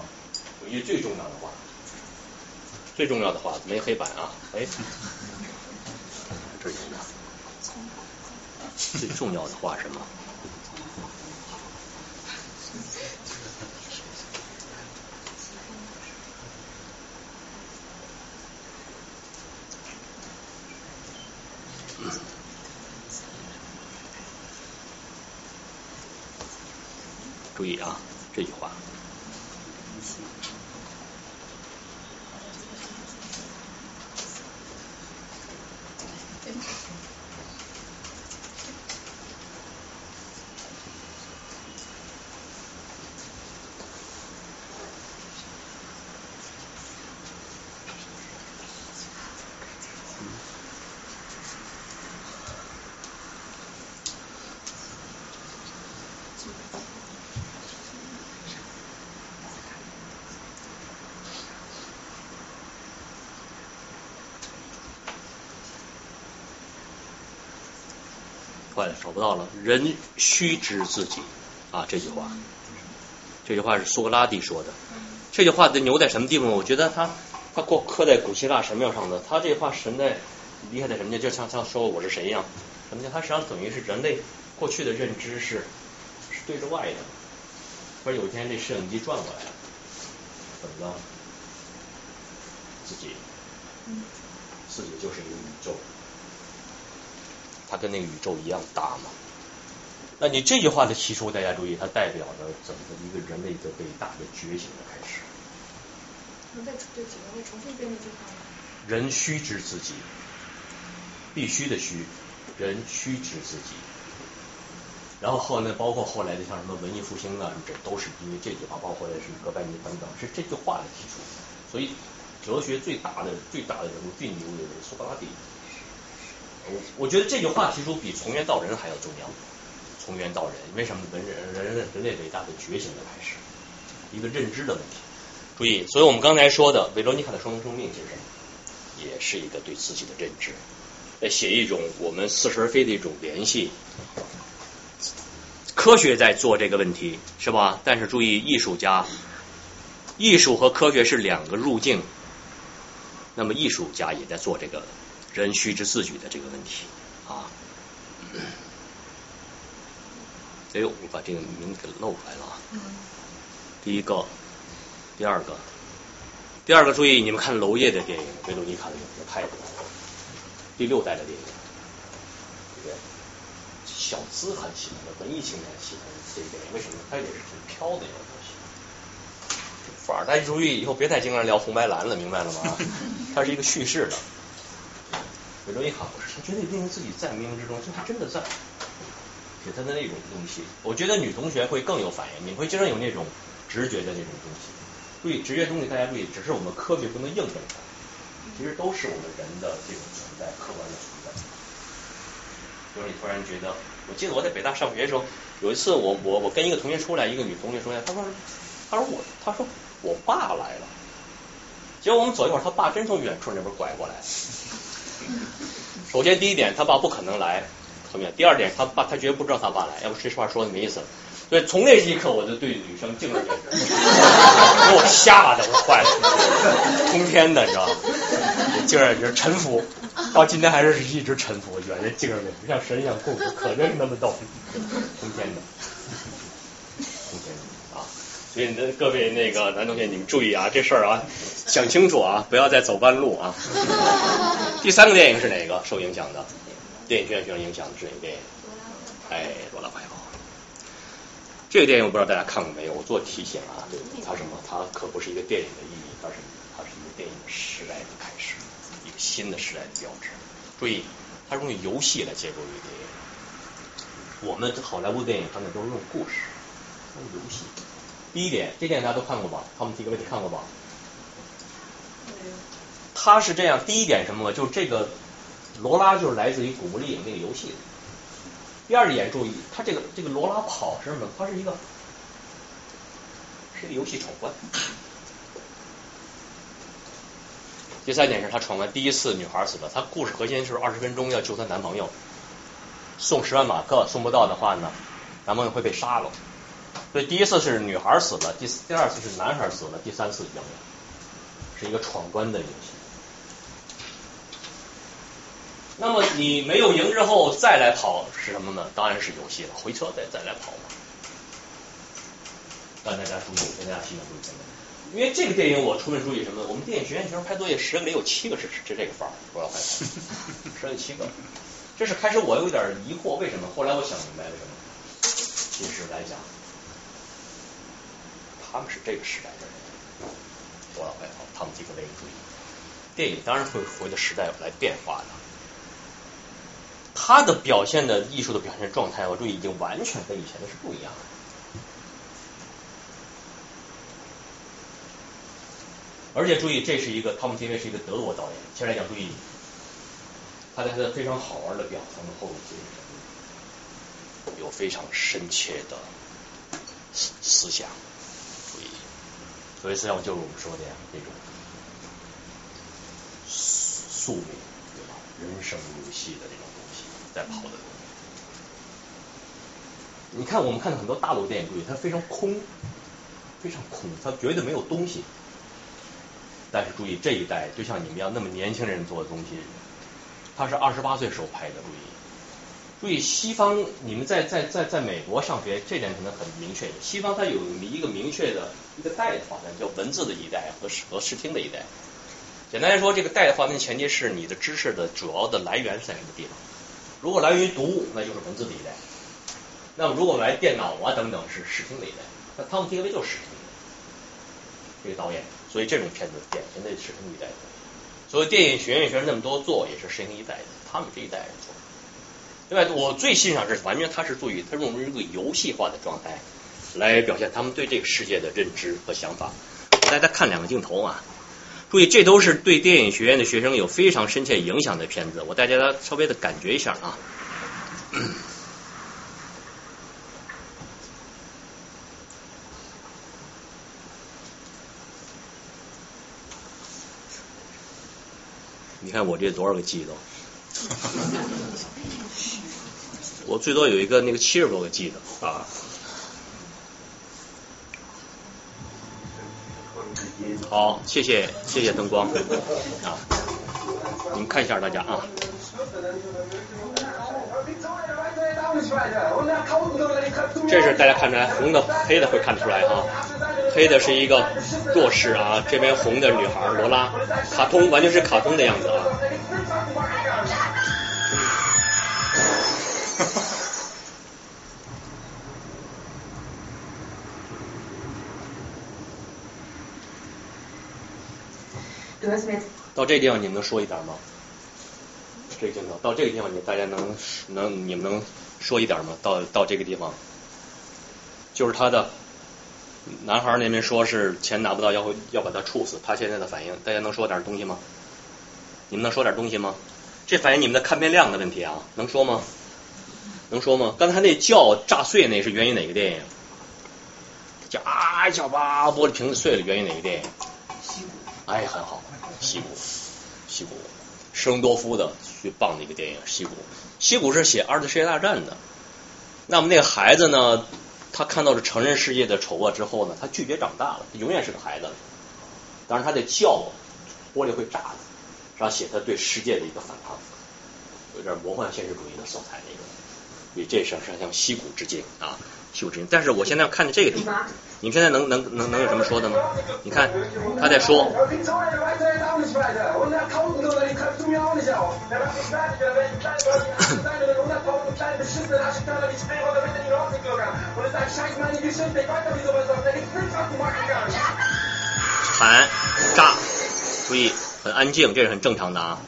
有一句最重要的话，最重要的话没黑板啊！哎，这是什么？最重要的话什么？注意啊，这句话。坏了，找不到了。人须知自己啊，这句话，这句话是苏格拉底说的。这句话的牛在什么地方？我觉得他他过刻在古希腊神庙上的。他这句话神在厉害在什么呢？就像像说我是谁一样。什么叫？他实际上等于是人类过去的认知是是对着外的。不是有一天这摄影机转过来了，怎么了？自己，自己就是一个宇宙。它跟那个宇宙一样大嘛？那你这句话的提出，大家注意，它代表着整个一个人类的伟大的觉醒的开始。能再对几个重复一遍这句话吗？人须知自己，必须的须，人须知自己。然后后来包括后来的像什么文艺复兴啊，这都是因为这句话，包括的是哥白尼等等，是这句话的提出。所以哲学最大的、最大的人物、最牛的人苏格拉底。我觉得这句话提出比从猿到人还要重要。从猿到人，为什么人人人人类伟大的觉醒的开始，一个认知的问题。注意，所以我们刚才说的维罗妮卡的双重生命，其实也是一个对自己的认知，在写一种我们似是而非的一种联系。科学在做这个问题，是吧？但是注意，艺术家，艺术和科学是两个路径，那么艺术家也在做这个。人须知自己的这个问题啊，哎呦，我把这个名字给露出来了啊。第一个，第二个，第二个，注意，你们看娄烨的电影《维罗妮卡》的电影拍的，第六代的电影，对不对？小资很喜欢的，文艺青年喜欢这个电影，为什么？它也是挺飘的一种东西。反而大家注意，以后别太经常聊红白蓝了，明白了吗？它是一个叙事的。维罗妮卡不是，他觉得一定自己在冥冥之中，就他真的在给他的那种东西。我觉得女同学会更有反应，你会经常有那种直觉的那种东西。注意，直觉东西大家注意，只是我们科学不能印证它，其实都是我们人的这种存在，客观的存在。比如你突然觉得，我记得我在北大上学的时候，有一次我我我跟一个同学出来，一个女同学出来，她说她说我她说我爸来了，结果我们走一会儿，她爸真从远处那边拐过来。首先第一点，他爸不可能来，很远。第二点，他爸他绝对不知道他爸来，要不这话说的没意思。所以从那一刻，我就对女生敬而远之，给我吓得我坏了，通天的，你知道吗？敬而远之，臣服，到今天还是一直臣服，远人敬而远之，像神一样供，可真是那么逗，通天的，通天的啊！所以各位那个男同学，你们注意啊，这事儿啊，想清楚啊，不要再走弯路啊。第三个电影是哪个受影响的？电影学院学生影响的是哪个电影？哎，罗拉白袍。这个电影我不知道大家看过没有？我做提醒啊，对，它什么？它可不是一个电影的意义，它是它是一个电影时代的开始，一个新的时代的标志。注意，它是用游戏来介入于电影。我们好莱坞电影他们都是用故事，用游戏。第一点，这电影大家都看过吧？他们几个问题看过吧？他是这样，第一点什么？就是这个罗拉就是来自于《古墓丽影》那个游戏的。第二点注意，他这个这个罗拉跑是什么？他是一个是一个游戏闯关。第三点是他闯关第一次女孩死了，他故事核心就是二十分钟要救她男朋友，送十万马克送不到的话呢，男朋友会被杀了。所以第一次是女孩死了，第第二次是男孩死了，第三次赢了，是一个闯关的游戏。那么你没有赢之后再来跑是什么呢？当然是游戏了，回车再再来跑嘛。让大家注意，跟大家提醒注意，因为这个电影我出门注意什么？我们电影学院学生拍作业十个里有七个是是这个范儿，我要害怕，十个七个。这是开始我有点疑惑，为什么？后来我想明白了什么？其实来讲，他们是这个时代的人，我老外号他们几个为主义。电影当然会随着时代来变化的，它的表现的艺术的表现状态，我注意已经完全跟以前的是不一样的。而且注意，这是一个汤姆·蒂维是一个德国导演，先来讲注意，他在他的非常好玩的表层的后面有非常深切的思想，注意，所谓思想就是我们说的那种宿命，对吧？人生如戏的那种东西在跑的。你看，我们看到很多大陆电影，注意，它非常空，非常空，它绝对没有东西。但是注意，这一代就像你们一样那么年轻人做的东西，他是二十八岁时候拍的，注意。注意，西方，你们在在在在美国上学，这点可能很明确。西方它有一个明确的一个代的划分，叫文字的一代和视和视听的一代。简单来说，这个代的划分前提是你的知识的主要的来源在什么地方。如果来源于读物，那就是文字的一代；那么如果来电脑啊等等，是视听的一代。那汤姆·迪维就是视听的这个导演，所以这种片子典型的视听一代的。所以电影学院学生那么多做，也是视听一代的，他们这一代人做。另外，我最欣赏是完全他是注意，他用这个游戏化的状态来表现他们对这个世界的认知和想法。我带大家看两个镜头啊，注意，这都是对电影学院的学生有非常深切影响的片子。我带大家稍微的感觉一下啊。你看我这多少个 G 都。我最多有一个那个七十多个 G 的啊，好，谢谢谢谢灯光啊，你们看一下大家啊。这是大家看出来，红的黑的会看出来啊，黑的是一个弱势啊，这边红的女孩罗拉，卡通完全是卡通的样子啊。到这个地方你们能说一点吗？这个镜头到这个地方，你大家能能你们能说一点吗？到到这个地方，就是他的男孩那边说是钱拿不到，要要把他处死，他现在的反应，大家能说点东西吗？你们能说点东西吗？这反映你们的看片量的问题啊，能说吗？能说吗？刚才那叫炸碎那是源于哪个电影？叫啊一叫吧，玻璃瓶子碎了，源于哪个电影？哎，很好，西谷，西谷，施隆多夫的最棒的一个电影，西谷。西谷是写二次世界大战的。那么那个孩子呢，他看到了成人世界的丑恶之后呢，他拒绝长大了，他永远是个孩子。当然他的叫玻璃会炸的，然后写他对世界的一个反抗，有点魔幻现实主义的色彩那个。所以这事是向西谷致敬啊。但是我现在要看着这个地方，你们现在能能能能有什么说的吗？你看他在说，喊炸，注意很安静，这是很正常的啊，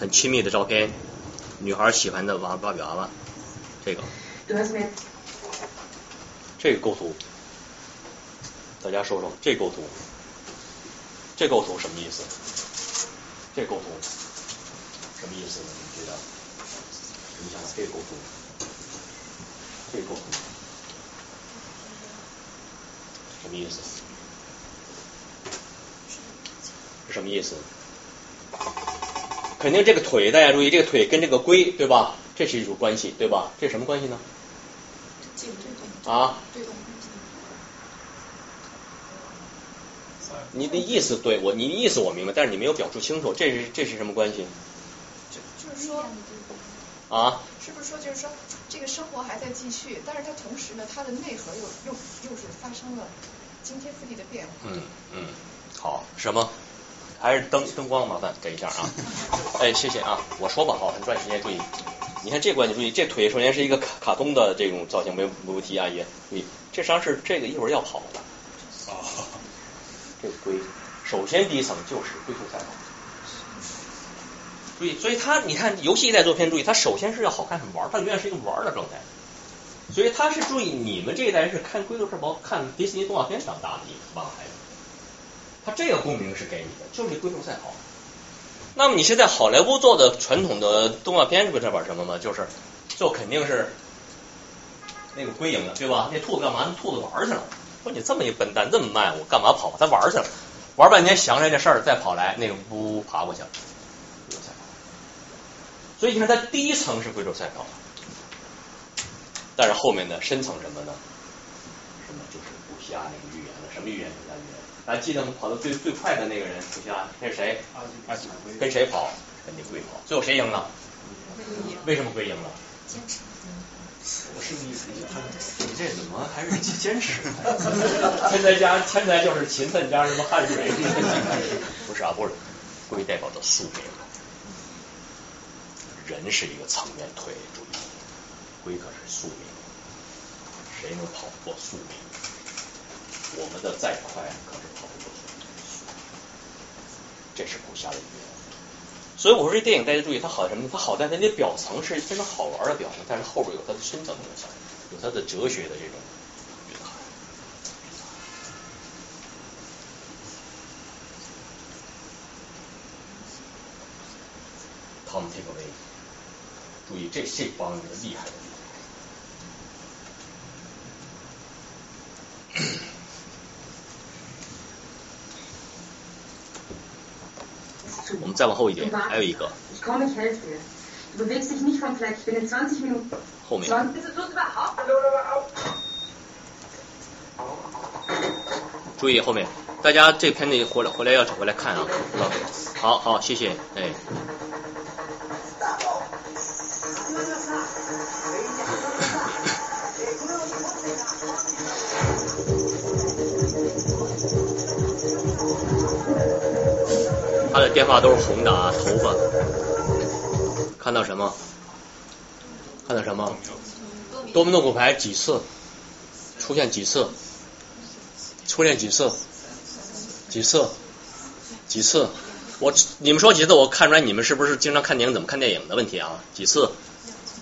很亲密的照片，女孩喜欢的娃娃娃娃，这个。这个构图，大家说说，这构图，这构图什么意思？这构图什么意思呢？你觉得？你想这构图，这构图什么意思？是什么意思？肯定这个腿，大家注意，这个腿跟这个龟，对吧？这是一种关系，对吧？这是什么关系呢？啊，你的意思对我，你的意思我明白，但是你没有表述清楚，这是这是什么关系？就是说，啊，是不是说就是说这个生活还在继续，但是它同时呢，它的内核又又又是发生了惊天覆地的变化。嗯嗯，好，什么？还是灯灯光麻烦给一下啊！哎，谢谢啊！我说吧，好，很短时间，注意。你看这关你注意，这腿首先是一个卡卡通的这种造型，没没问题啊，也注意，这伤是这个一会儿要跑的。啊、哦，这个龟，首先第一层就是龟速赛跑。注意，所以他你看游戏一代作品，注意，他首先是要好看很玩，他永远是一个玩的状态。所以他是注意你们这一代人是看龟速赛跑、看迪士尼动画片长大的你们吧，孩子。他这个共鸣是给你的，就是龟速赛跑。那么你现在好莱坞做的传统的动画片是不是在玩什么吗？就是就肯定是那个龟赢了，对吧？那兔子干嘛？兔子玩去了。说你这么一笨蛋，这么慢，我干嘛跑？他玩去了，玩半天想起来这事儿，再跑来那个呜爬过去了。所以你看，它第一层是龟速赛跑，但是后面的深层什么呢？什么就是古希腊那个预言了，什么预言？大家记得跑得最最快的那个人，古希腊那是谁？阿基米德。跟谁跑？跟那龟跑。最后谁赢了？为什么龟赢了？坚持。我是你，你这怎么还是坚持？天才家，天才就是勤奋加什么汗水？不是啊，不是，龟代表的宿命。人是一个层面推主义，龟可是宿命，谁能跑过宿命？我们的再快可是跑不过去，这是古希腊的语言。所以我说这电影大家注意，它好什么？它好在它那表层是非常好玩的表层，但是后边有它的深层的东西，有它的哲学的这种蕴含。Tom Takeaway， 注意这这帮人的厉害的地方。我们再往后一点，还有一个。后面。注意后面，大家这篇得回来回来要找回来看啊。好好，谢谢，哎。他的电话都是红的啊，头发。看到什么？看到什么？多米诺骨牌几次？出现几次？出现几次？几次？几次？我你们说几次？我看出来你们是不是经常看电影？怎么看电影的问题啊？几次？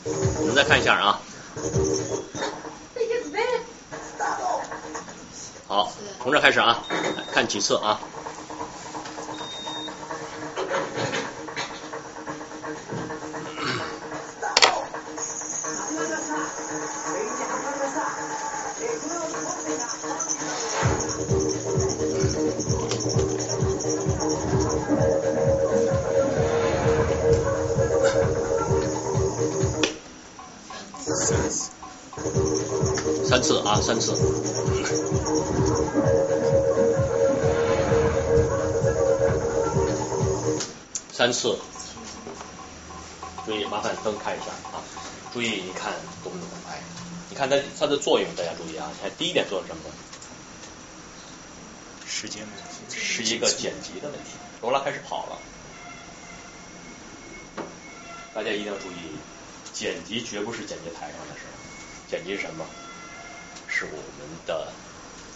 我们再看一下啊。好，从这开始啊，看几次啊。三次啊，三次。三次。注意，麻烦灯开一下啊！注意，你看多米诺骨牌，你看它它的作用，大家注意啊！看第一点作用什么？时间问题，是一个剪辑的问题。罗拉开始跑了，大家一定要注意，剪辑绝不是剪辑台上的事儿，剪辑是什么？是我们的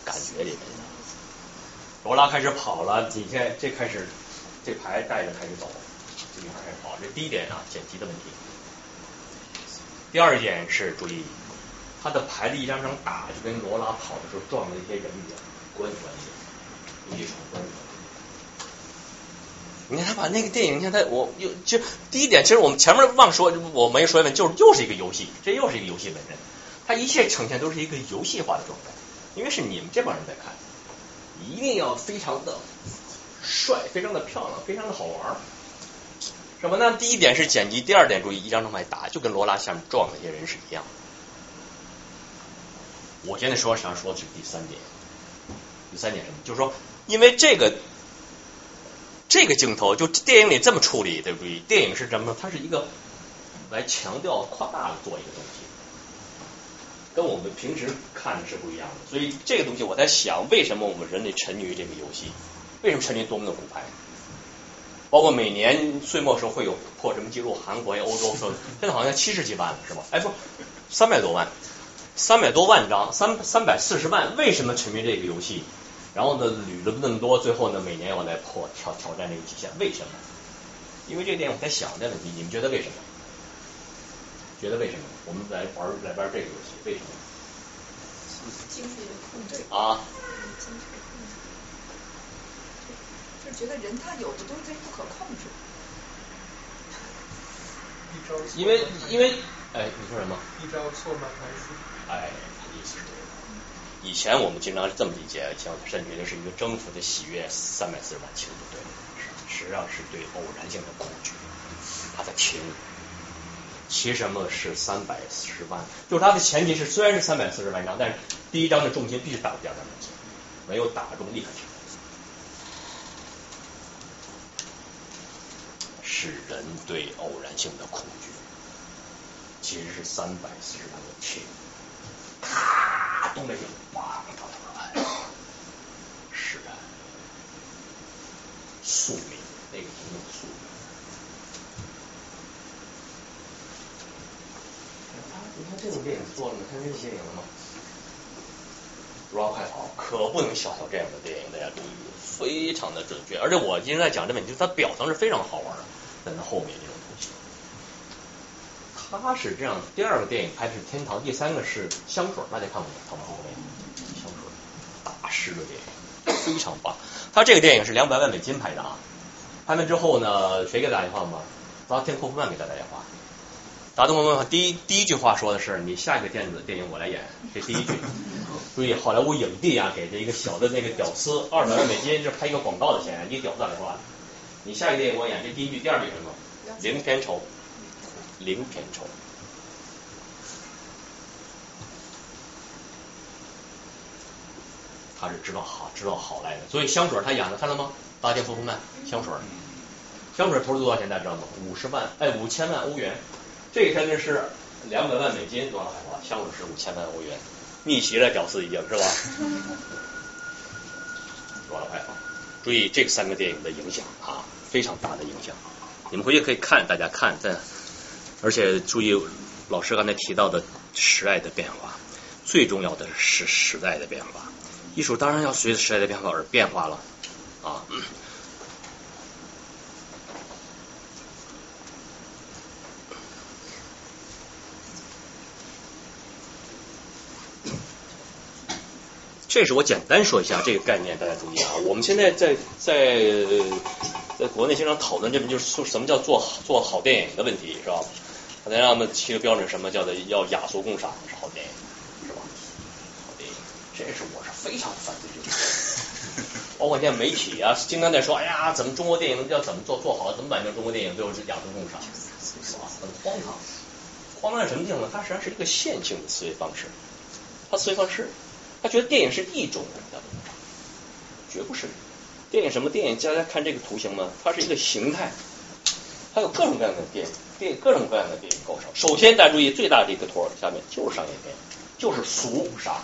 感觉里面的。罗拉开始跑了，你现在这开始，这牌带着开始走，这女孩开始跑。这第一点啊，剪辑的问题。第二点是注意，他的牌的一张张打，就跟罗拉跑的时候撞了一些人与人关系关系，一起闯关系。你看他把那个电影，你看他，我又就第一点，其实我们前面忘说，我没说一遍，就是又是一个游戏，这又是一个游戏本身。它一切呈现都是一个游戏化的状态，因为是你们这帮人在看，一定要非常的帅，非常的漂亮，非常的好玩。什么呢？第一点是剪辑，第二点注意一张张牌打，就跟罗拉下面撞那些人是一样的。我现在说想说的是第三点，第三点什么？就是说，因为这个这个镜头就电影里这么处理，对不对？电影是什么？它是一个来强调夸大的做一个东西。跟我们平时看的是不一样的，所以这个东西我在想，为什么我们人类沉迷于这个游戏？为什么沉迷多米诺骨牌？包括每年岁末时候会有破什么记录，韩国呀、欧洲说现在好像七十几万了是吧？哎不，三百多万，三百多万张，三三百四十万，为什么沉迷这个游戏？然后呢捋了那么多，最后呢每年要来破挑挑战这个极限，为什么？因为这点我在想这个问题，你们觉得为什么？觉得为什么？我们来玩来玩这个游戏，为什么？精神控制啊，精神控制，就觉得人他有的东西不可控制。一招因为因为哎，你说什么？一招错满盘输。哎，意思是对的。以前我们经常是这么理解，像甚至就是一个征服的喜悦，三百四十万其实不对，实际上是对偶然性的恐惧，他在停。其什么是三百四十万？就是它的前提是虽然是三百四十万张，但是第一张的重心必须打到第二张中心，没有打中立刻停。是人对偶然性的恐惧，其实是三百四十万的停，咔，东北人咣到头来，是啊，宿命，那个行动宿命。你看这种电影做了吗？看这种电影了吗？《如花快跑》可不能小瞧这样的电影，大家注意，非常的准确。而且我一直在讲这问题，它表层是非常好玩的，但它后面这种东西，它是这样。第二个电影拍的是《天堂》，第三个是《香水》，大家看过吗？看过没有？《香水》大师的电影非常棒。他这个电影是两百万美金拍的啊。拍完之后呢，谁给打电话吗？达登·霍夫曼给他打电话。达登霍夫曼第一第一句话说的是你下一个电子电影我来演，这第一句。注意，好莱坞影帝啊，给这一个小的那个屌丝二百万美金，这拍一个广告的钱，一屌丝打电话，你下一个电影我演，这第一句，第二句什么？零片酬，零片酬。他是知道好知道好赖的，所以香水他演的看到吗？达登霍夫曼香水，香水投资多少钱大家知道吗？五十万，哎，五千万欧元。这个片子是两百万美金，多少海华？香港是五千万欧元，逆袭了屌丝已经是吧？多少海华？注意这三个电影的影响啊，非常大的影响。你们回去可以看，大家看，但而且注意老师刚才提到的时代的变化，最重要的是时代的变化。艺术当然要随着时代的变化而变化了啊。嗯这是我简单说一下这个概念，大家注意啊！我们现在在在在国内经常讨论这么就是什么叫做做好电影的问题，是吧？可能让我们提个标准，什么叫的要雅俗共赏是好电影，是吧？好电影，这是我是非常反对这个。包括现在媒体啊，经常在说，哎呀，怎么中国电影要怎么做做好，怎么挽救中国电影最后是雅俗共赏，哇，很荒唐！荒唐在什么地方呢？它实际上是一个线性的思维方式，它思维方式。他觉得电影是一种人的文化，绝不是电影什么电影。大家看这个图形吗？它是一个形态，它有各种各样的电影，电影各种各样的电影构成。首先，大家注意最大的一个坨下面就是商业片，就是俗杀。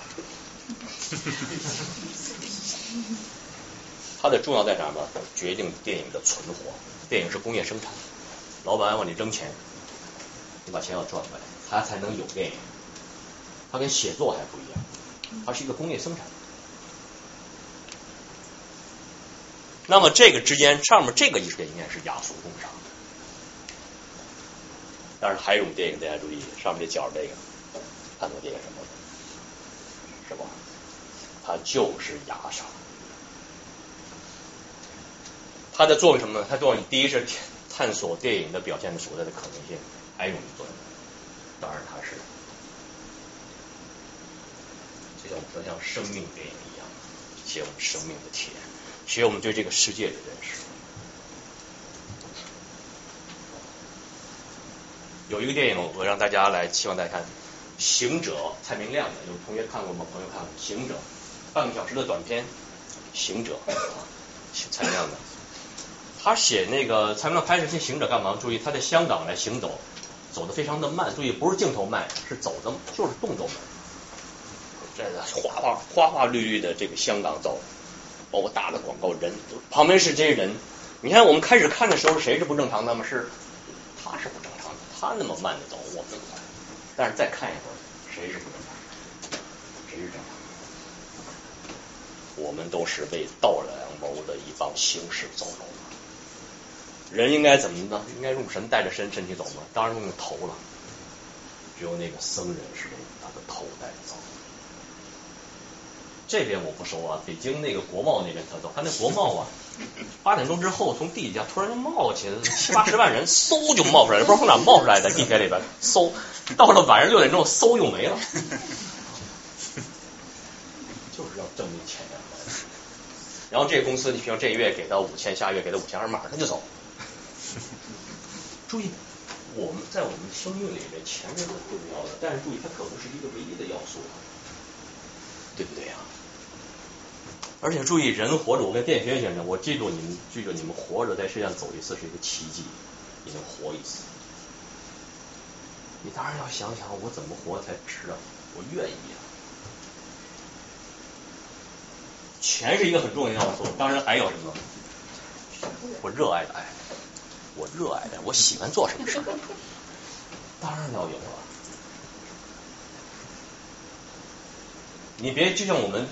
它的重要在哪呢？决定电影的存活。电影是工业生产，老板往里扔钱，你把钱要赚回来，它才能有电影。它跟写作还不一样。它是一个工业生产。那么这个之间，上面这个艺术电影是雅俗共赏。但是还有一种电影大家注意，上面这角这个，看到这个什么，是吧？它就是雅赏。它的作用什么呢？它作用第一是探索电影的表现的所在的可能性，还有一种作用，当然它是。像我们像生命电影一样，写我们生命的体验，写我们对这个世界的认识。有一个电影，我让大家来，希望大家看《行者》，蔡明亮的，有同学看过吗？朋友看过《行者》，半个小时的短片，《行者》蔡明亮的。他写那个蔡明亮拍摄这些行者干嘛？注意，他在香港来行走，走得非常的慢，注意不是镜头慢，是走的，就是动作慢。花花花花绿绿的这个香港走，包括大的广告人，旁边是这些人，你看我们开始看的时候，谁是不正常的吗？是他是不正常的，他那么慢的走，我们怎么办？但是再看一会儿，谁是不正常的，谁是正常的？我们都是被盗两谋的一帮行尸走肉。人应该怎么呢？应该用神带着身身体走吗？当然用头了。只有那个僧人是他的头带着走。这边我不熟啊，北京那个国贸那边他走，他那国贸啊，八点钟之后从地底下突然就冒起来七八十万人，嗖就冒出来了，不知道从哪冒出来的，在地铁里边嗖，到了晚上六点钟嗖又没了，就是要挣那钱呀。然后这个公司，你比如这个月给他五千，下月给他五千二，马上就走。注意，我们在我们生命里面，钱是很重要的，但是注意，它可能是一个唯一的要素，对不对啊？而且注意，人活着，我跟电影学院讲的，我记住你们，记住你们活着在世界上走一次是一个奇迹，你能活一次，你当然要想想我怎么活才值啊，我愿意啊。钱是一个很重要的要素，当然还有什么？我热爱的爱，我热爱的，我喜欢做什么事，当然要有了。你别就像我们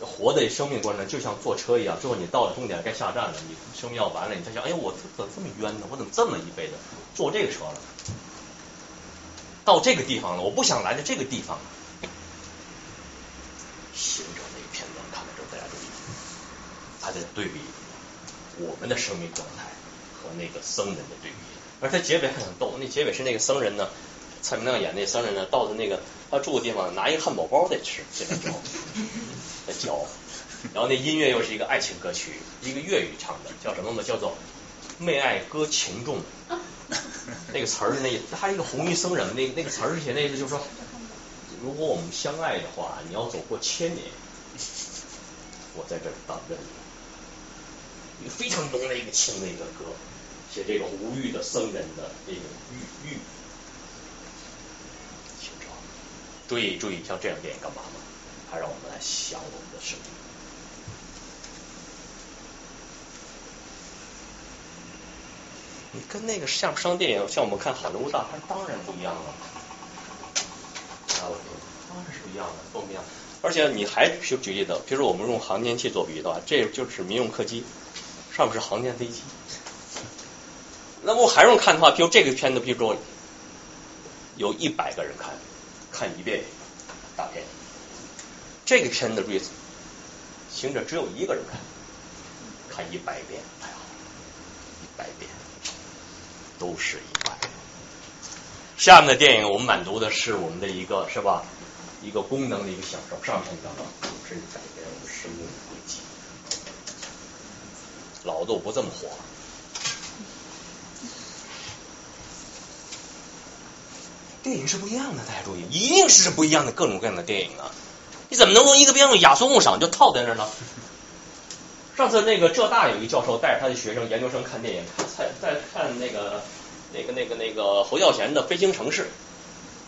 活的生命过程，就像坐车一样，最后你到了终点该下站了，你生命要完了，你才想，哎呀，我怎么这么冤呢？我怎么这么一辈子坐这个车了？到这个地方了，我不想来的这个地方。行者那个片段看的时候，大家注意，他在对比我们的生命状态和那个僧人的对比，而他结尾还很逗，那结尾是那个僧人呢，蔡明亮演那僧人呢，到的那个他住的地方，拿一个汉堡包在吃，在那嚼，在嚼，然后那音乐又是一个爱情歌曲，一个粤语唱的，叫什么呢？叫做《媚爱歌情重》，那个词儿是那，他一个红衣僧人，那那个词儿写那意思就是说。如果我们相爱的话，你要走过千年，我在这儿等着你。一个非常浓的一个情的一个歌，写这个无欲的僧人的那个欲欲情操。注意注意，像这样电影干嘛呢？它让我们来想我们的生命。你跟那个像不像电影？像我们看好莱坞大片，当然不一样了。当然是不一样的，都不一样。而且你还就举例的，比如说我们用航天器做比喻的话，这就是民用客机，上面是航天飞机。那么我还用看的话，比如这个片子，比如说有一百个人看，看一遍大片。这个片子注意，行者只有一个人看，看一百遍，太好了，一百遍都是一百。下面的电影我们满足的是我们的一个是吧，一个功能的一个享受，上面的是改变我们生命的轨迹。老子我不这么活。电影是不一样的，大家注意，一定是不一样的，各种各样的电影啊！你怎么能够一个边用雅俗共赏就套在那儿呢？上次那个浙大有一个教授带着他的学生研究生看电影，他在在看那个。那个、那个、那个侯孝贤的《飞行城市》，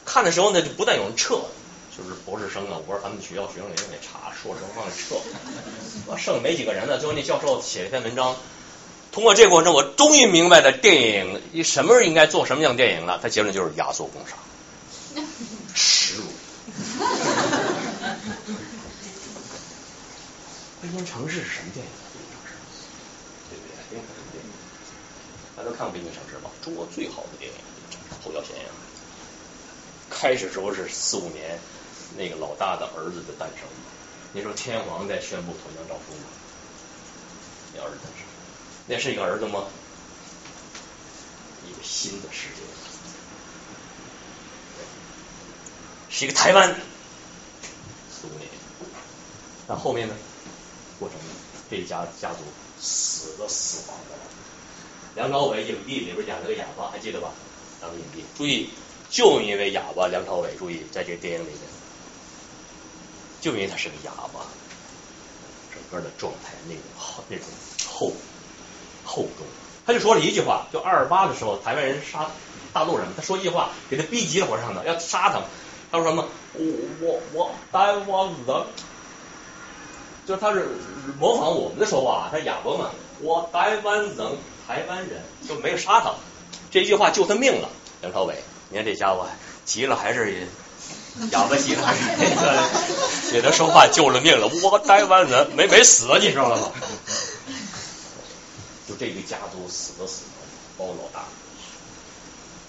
看的时候呢，就不但有人撤，就是博士生啊，我说咱们学校学生也得查，硕士生放撤，啊，剩没几个人了。最后那教授写了一篇文章，通过这个过程，我终于明白了电影什么时候应该做什么样的电影了。他结论就是雅俗共赏，耻辱。《飞行城市》是什么电影？对不对？对不对？大家都看过《飞行城市》吧？中国最好的电影，侯孝贤呀。开始时候是四五年那个老大的儿子的诞生，那时候天皇在宣布投降诏书嘛，那儿子诞生，那是一个儿子吗？一个新的世界，是一个台湾，四五年。那后面呢？过程这一家家族死了死亡的。梁朝伟影帝里边演了个哑巴，还记得吧？当影帝，注意，就因为哑巴，梁朝伟注意，在这个电影里面，就因为他是个哑巴，整个的状态那种那种厚厚重，他就说了一句话，就二二八的时候，台湾人杀大陆人，他说一句话，给他逼急了火上头，要杀他。他说什么？我我我台湾人，就是他是模仿我们的说话，他是哑巴嘛。我台湾人，台湾人就没杀他，这句话救他命了。梁朝伟，你看这家伙急了还是哑巴急了还是那个给他说话救了命了。我台湾人没没死，你知道吗？就这个家族死的死的，包老大。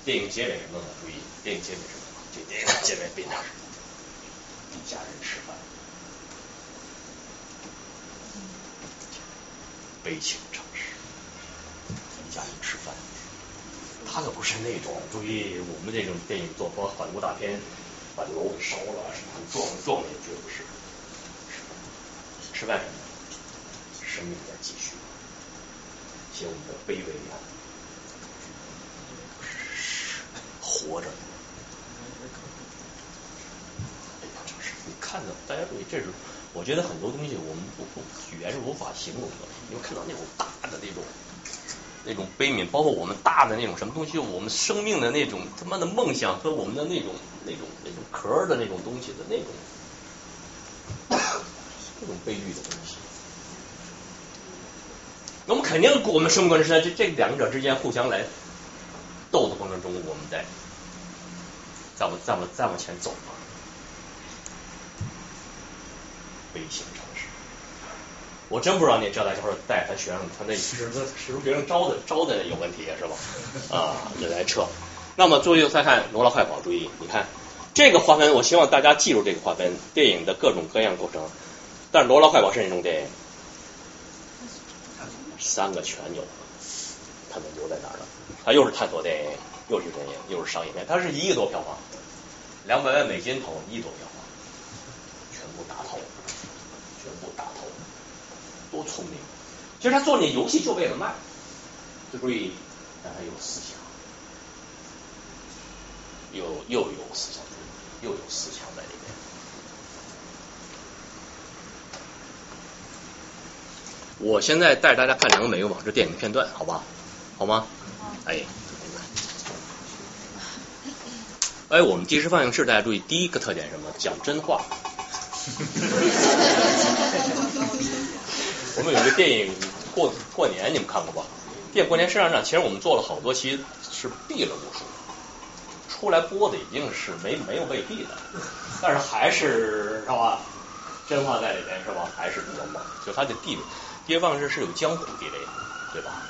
电影结尾什么呢？注意，电影结尾什么？这电影结尾被那一家人吃饭。悲情城市，一家人吃饭，他可不是那种注意我们这种电影作风反毒大片，把楼给烧了什么撞撞了，也绝不是。吃饭什么？生命在继续，写我们的卑微呀，活着。哎呀，这是你看到大家注意，这是。我觉得很多东西我们不不语言是无法形容的，因为看到那种大的那种那种悲悯，包括我们大的那种什么东西，我们生命的那种他妈的梦想和我们的那种那种那种壳的那种东西的那种那种悲剧的东西，我们肯定我们生活之间这这两者之间互相来斗的过程中，我们在再往再往再往前走嘛。悲情城市，我真不知道那赵大教授带他学生，他那是不是学生招的招的有问题是吧？啊，这来撤。那么最后再看《罗拉快跑》，注意，你看这个划分，我希望大家记住这个划分，电影的各种各样构成。但《罗拉快跑》是哪种电影？三个全有，他们留在哪儿了？它又是探索电影，又是电影，又是商业片，它是一亿多票房，两百万美金投一亿多票房，全部打透。全部打透，多聪明！其实他做那游戏就为了卖，就注意让他有思想，又又有思想，又有思想在里面。我现在带着大家看两个美国往事电影片段，好吧？好吗？哎，哎，我们即时放映室大家注意，第一个特点是什么？讲真话。我们有个电影过过年，你们看过吧？电影过年市场上，其实我们做了好多期，是避了无数，出来播的已经是没没有被避的，但是还是是吧？真话在里面是吧？还是比较猛，就它的地位，第一方式是有江湖地位的，对吧？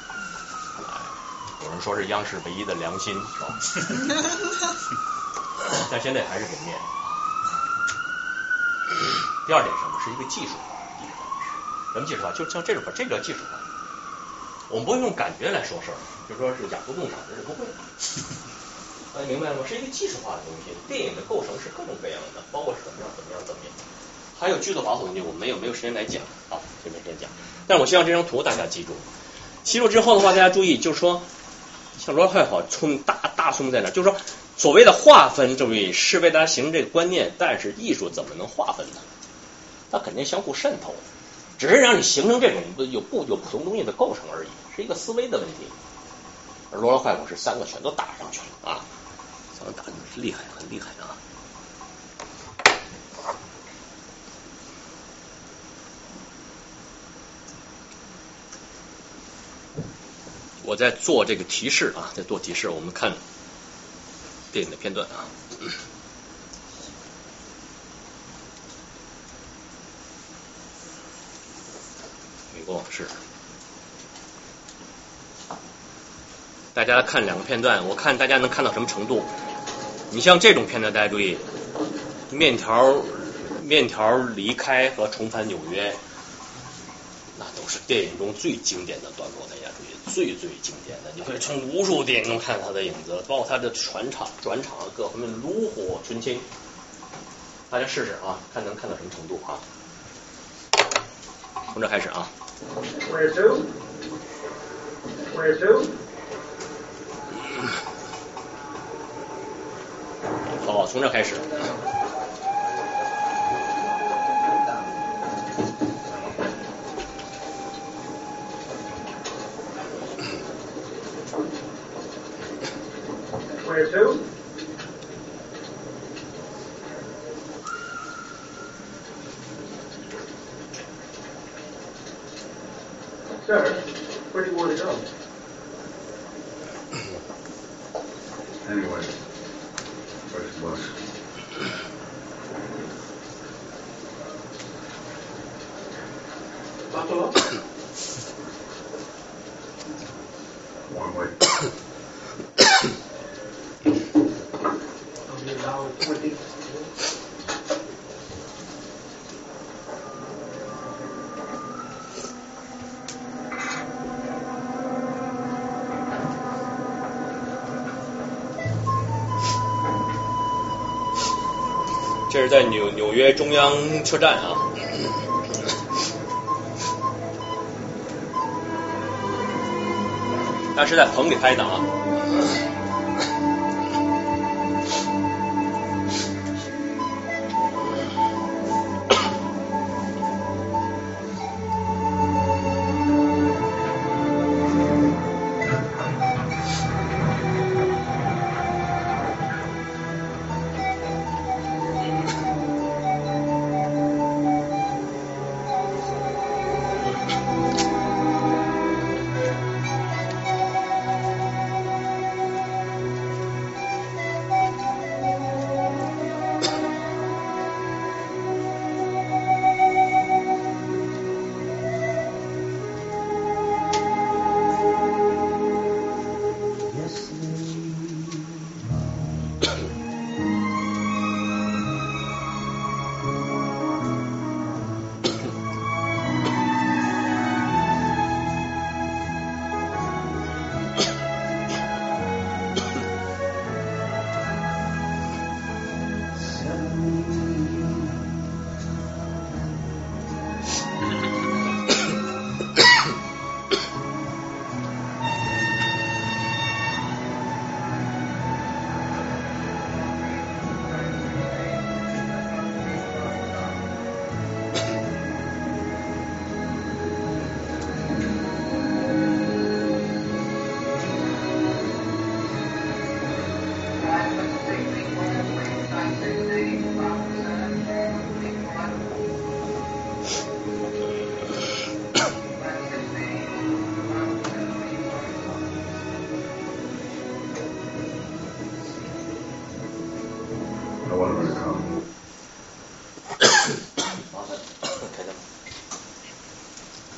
有人说是央视唯一的良心，是吧？但现在还是给面。第二点是什么？是一个技术化。什么技术化？就像这种吧，这叫技术化。我们不会用感觉来说事儿，就说是雅各共赏的人不会。大家明白吗？是一个技术化的东西。电影的构成是各种各样的，包括是怎么样、怎么样、怎么样。还有剧作法统计，我没有没有时间来讲啊，就没时间讲。但是我希望这张图大家记住。记住之后的话，大家注意，就是说，像罗快跑冲大大冲在哪？就是说，所谓的划分，注意是为大家形成这个观念，但是艺术怎么能划分呢？它肯定相互渗透，只是让你形成这种有不有不同东西的构成而已，是一个思维的问题。而罗拉快跑是三个全都打上去了啊，三个打上去厉害，很厉害啊！我在做这个提示啊，在做提示，我们看电影的片段啊。往事，大家看两个片段，我看大家能看到什么程度。你像这种片段，大家注意，面条面条离开和重返纽约，那都是电影中最经典的段落，大家注意，最最经典的，你会从无数电影中看他的影子，包括他的转场、转场各方面炉火纯青。大家试试啊，看能看到什么程度啊？从这开始啊。Where to? Where to? 好不好？从这开始。Where to? 这儿 Where do you want to go? Anyway, what it was. Buckle up. One way. I'll be an hour and twenty.这是在纽纽约中央车站啊。他是在棚里拍的啊。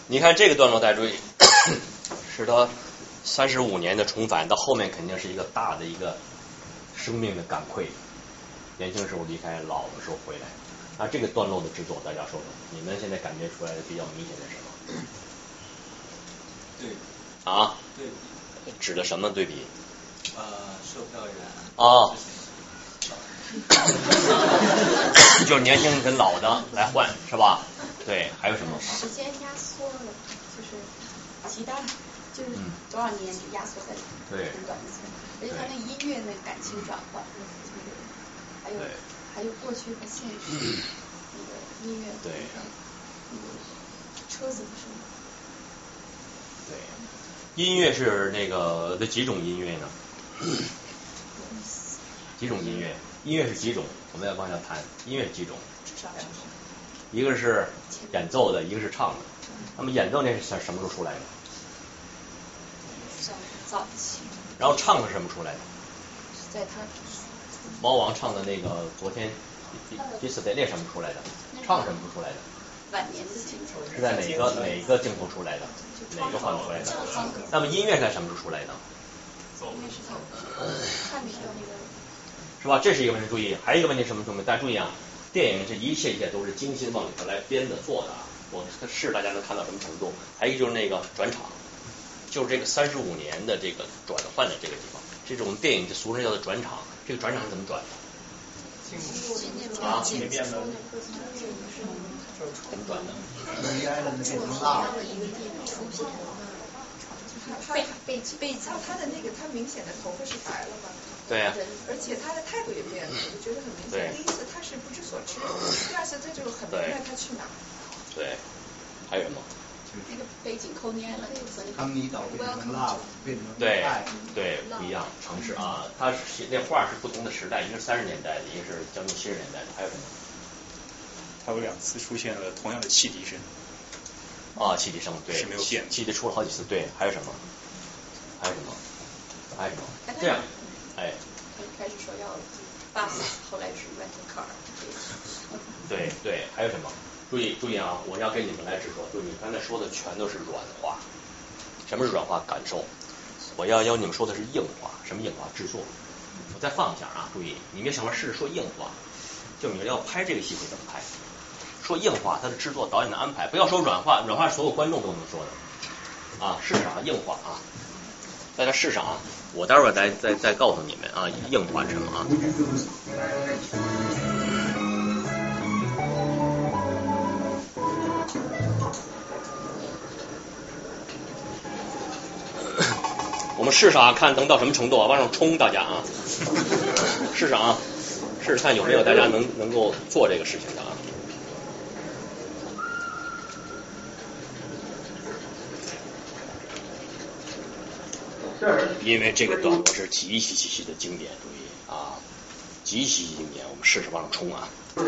你看这个段落，大家注意，是他三十五年的重返，到后面肯定是一个大的一个生命的感愧。年轻时候离开，老的时候回来。那这个段落的制作，大家说说，你们现在感觉出来的比较明显的是什么？对比啊？对比指的什么对比？呃，售票员啊，就是年轻跟老的来换，是吧？对，还有什么？时间压缩了，就是其他就是多少年压缩在对很短的时间，而且他那音乐的感情转换，就是还有还有过去和现实那个音乐对，嗯，车子不是吗？对，音乐是那个的几种音乐呢？几种音乐？音乐是几种？我们要往下谈，音乐是几种？一个是演奏的，一个是唱的。那么演奏那是什么时候出来的？早期。然后唱是什么出来的？是在他猫王唱的那个昨天第四代那什么出来的？唱什么时候出来的？晚年的镜头是在哪个哪个镜头出来的？哪个环出来的？那么音乐在什么时候出来的？音乐是在看那个是吧？这是一个问题，注意。还有一个问题什么什么？大家注意啊！电影这一切一切都是精心往里头来编的做的啊！我是大家能看到什么程度？还有一个就是那个转场，就是这个三十五年的这个转换的这个地方，这种电影就俗称叫做转场。这个转场是怎么转的？啊，变的，怎么转的？背背背景，他的那个，他明显的头发是白了嘛？对呀、啊。而且他的态度也变了，我觉得很明显。第一次他是不知所知，第二次他就很明白他去哪。对，还有什么？那个背景扣捏了，康尼岛变成 love， 变成对对不一样城市啊，他是那画是不同的时代，一个是三十年代的，一个是将近七十年代的，还有什么？他有两次出现了同样的汽笛声。啊，气体生物对，是没有变的，气体出了好几次，对，还有什么？还有什么？还有什么？这样，哎。他一开始说要 bus， 后来是 rental car。对对，还有什么？注意注意啊！我要跟你们来直说，注意，刚才说的全都是软化。什么是软化？感受。我要要你们说的是硬化，什么硬化？制作。我再放一下啊，注意，你们想要试着说硬化，就你们要拍这个戏会怎么拍？说硬化，它的制作导演的安排，不要说软化，软化所有观众都能说的啊，试上硬化啊，大家试上啊，我待会儿再再再告诉你们啊，硬化什么啊。我们试上啊，看能到什么程度啊，往上冲，大家啊，试上啊，试试看有没有大家能能够做这个事情的啊。因为这个段落是极其极其的经典，注意啊，极其经典，我们试试往上冲啊。注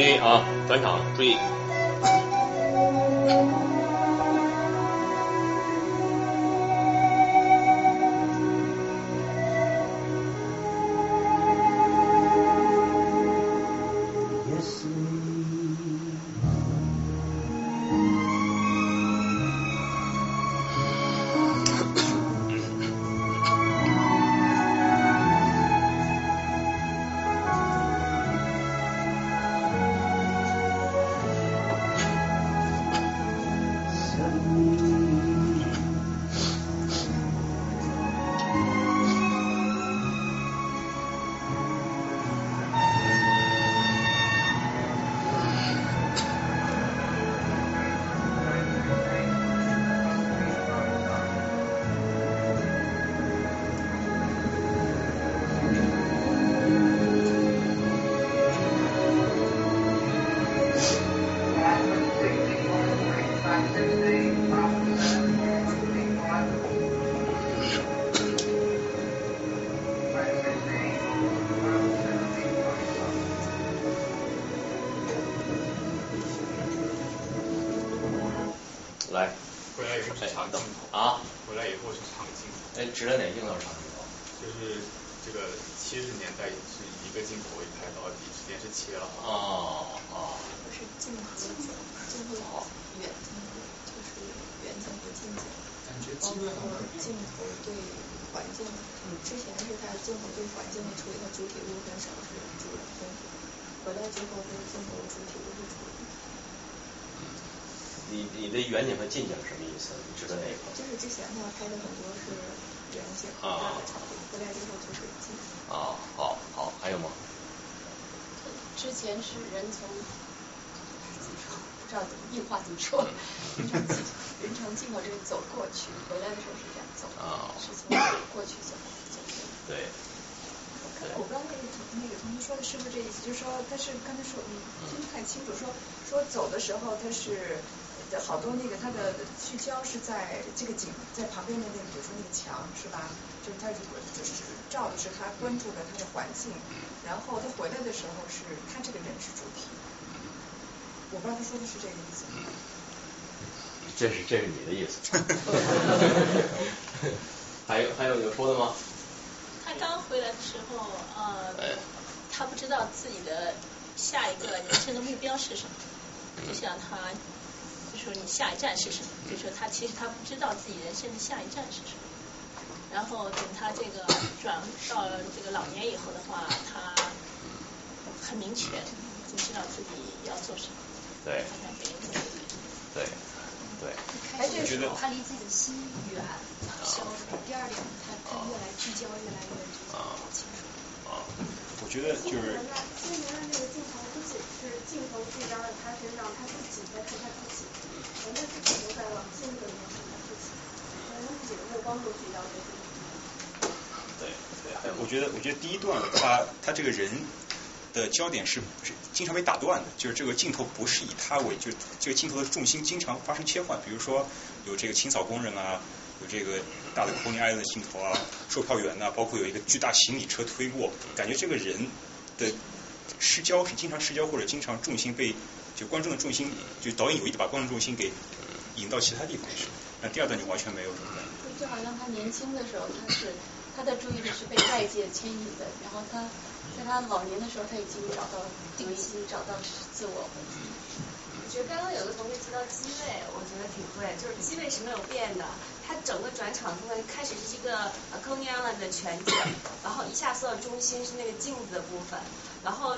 意啊，转场，注意。来，回来以后是长镜头啊！回来以后是长镜头。哎，指了哪个镜头是长镜头？就是这个七十年代是一个镜头一拍到底，直接是切了。哦哦。不是近镜头，近镜头远镜头，就是远镜头近镜头。感觉包括镜头对环境，之前是它镜头对环境的处理，它主体物很少是主人公。回来之后是镜头主体物是处理。你你的远景和近景什么意思？你指的哪个？就是之前他拍的很多是远景，啊，回来之后就是近景。啊，好，好，还有吗？之前是人从怎么说？不知道怎么硬话怎么说？人从镜人从镜头这个走过去，回来的时候是这样走，啊，是从过去走走过去。对。我不知道那个那个同学说的是不是这意思，就是说他是刚才说你听不太清楚，说说走的时候他是好多那个他的聚焦是在这个景在旁边的那个，比如说那个墙是吧？就是他如果就是照的是他关注的他的环境，然后他回来的时候是他这个人是主体。我刚才说的是这个意思。这是这是你的意思。还有还有有说的吗？他刚回来的时候，呃，哎、他不知道自己的下一个人生的目标是什么，就像他就说你下一站是什么，就说他其实他不知道自己人生的下一站是什么。然后等他这个转到了这个老年以后的话，他很明确，就知道自己要做什么。对。对对。还有就是他离自己的心远，消除。第二点，他他越来聚焦，越来越聚焦。啊，我觉得就是。所以那个镜头不仅是镜头聚焦在他身上，他自己在看他自己，人家自己都在往镜子里面看他自己，人自己的目光都聚焦在自己。对对，我觉得我觉得第一段他他这个人。的焦点是是经常被打断的，就是这个镜头不是以他为，就是这个镜头的重心经常发生切换，比如说有这个清扫工人啊，有这个大的Coney Island的镜头啊，售票员啊，包括有一个巨大行李车推过，感觉这个人的失焦是经常失焦，或者经常重心被就观众的重心，就导演有意把观众重心给引到其他地方去。那第二段就完全没有什么感觉，就好像他年轻的时候，他是他的注意力是被外界牵引的，然后他。在他老年的时候，他已经找到定心，找到自我。我觉得刚刚有个同学提到机位，我觉得挺对，就是机位是没有变的。他整个转场部分开始是一个 Coney Island 的全景，然后一下所有中心是那个镜子的部分，然后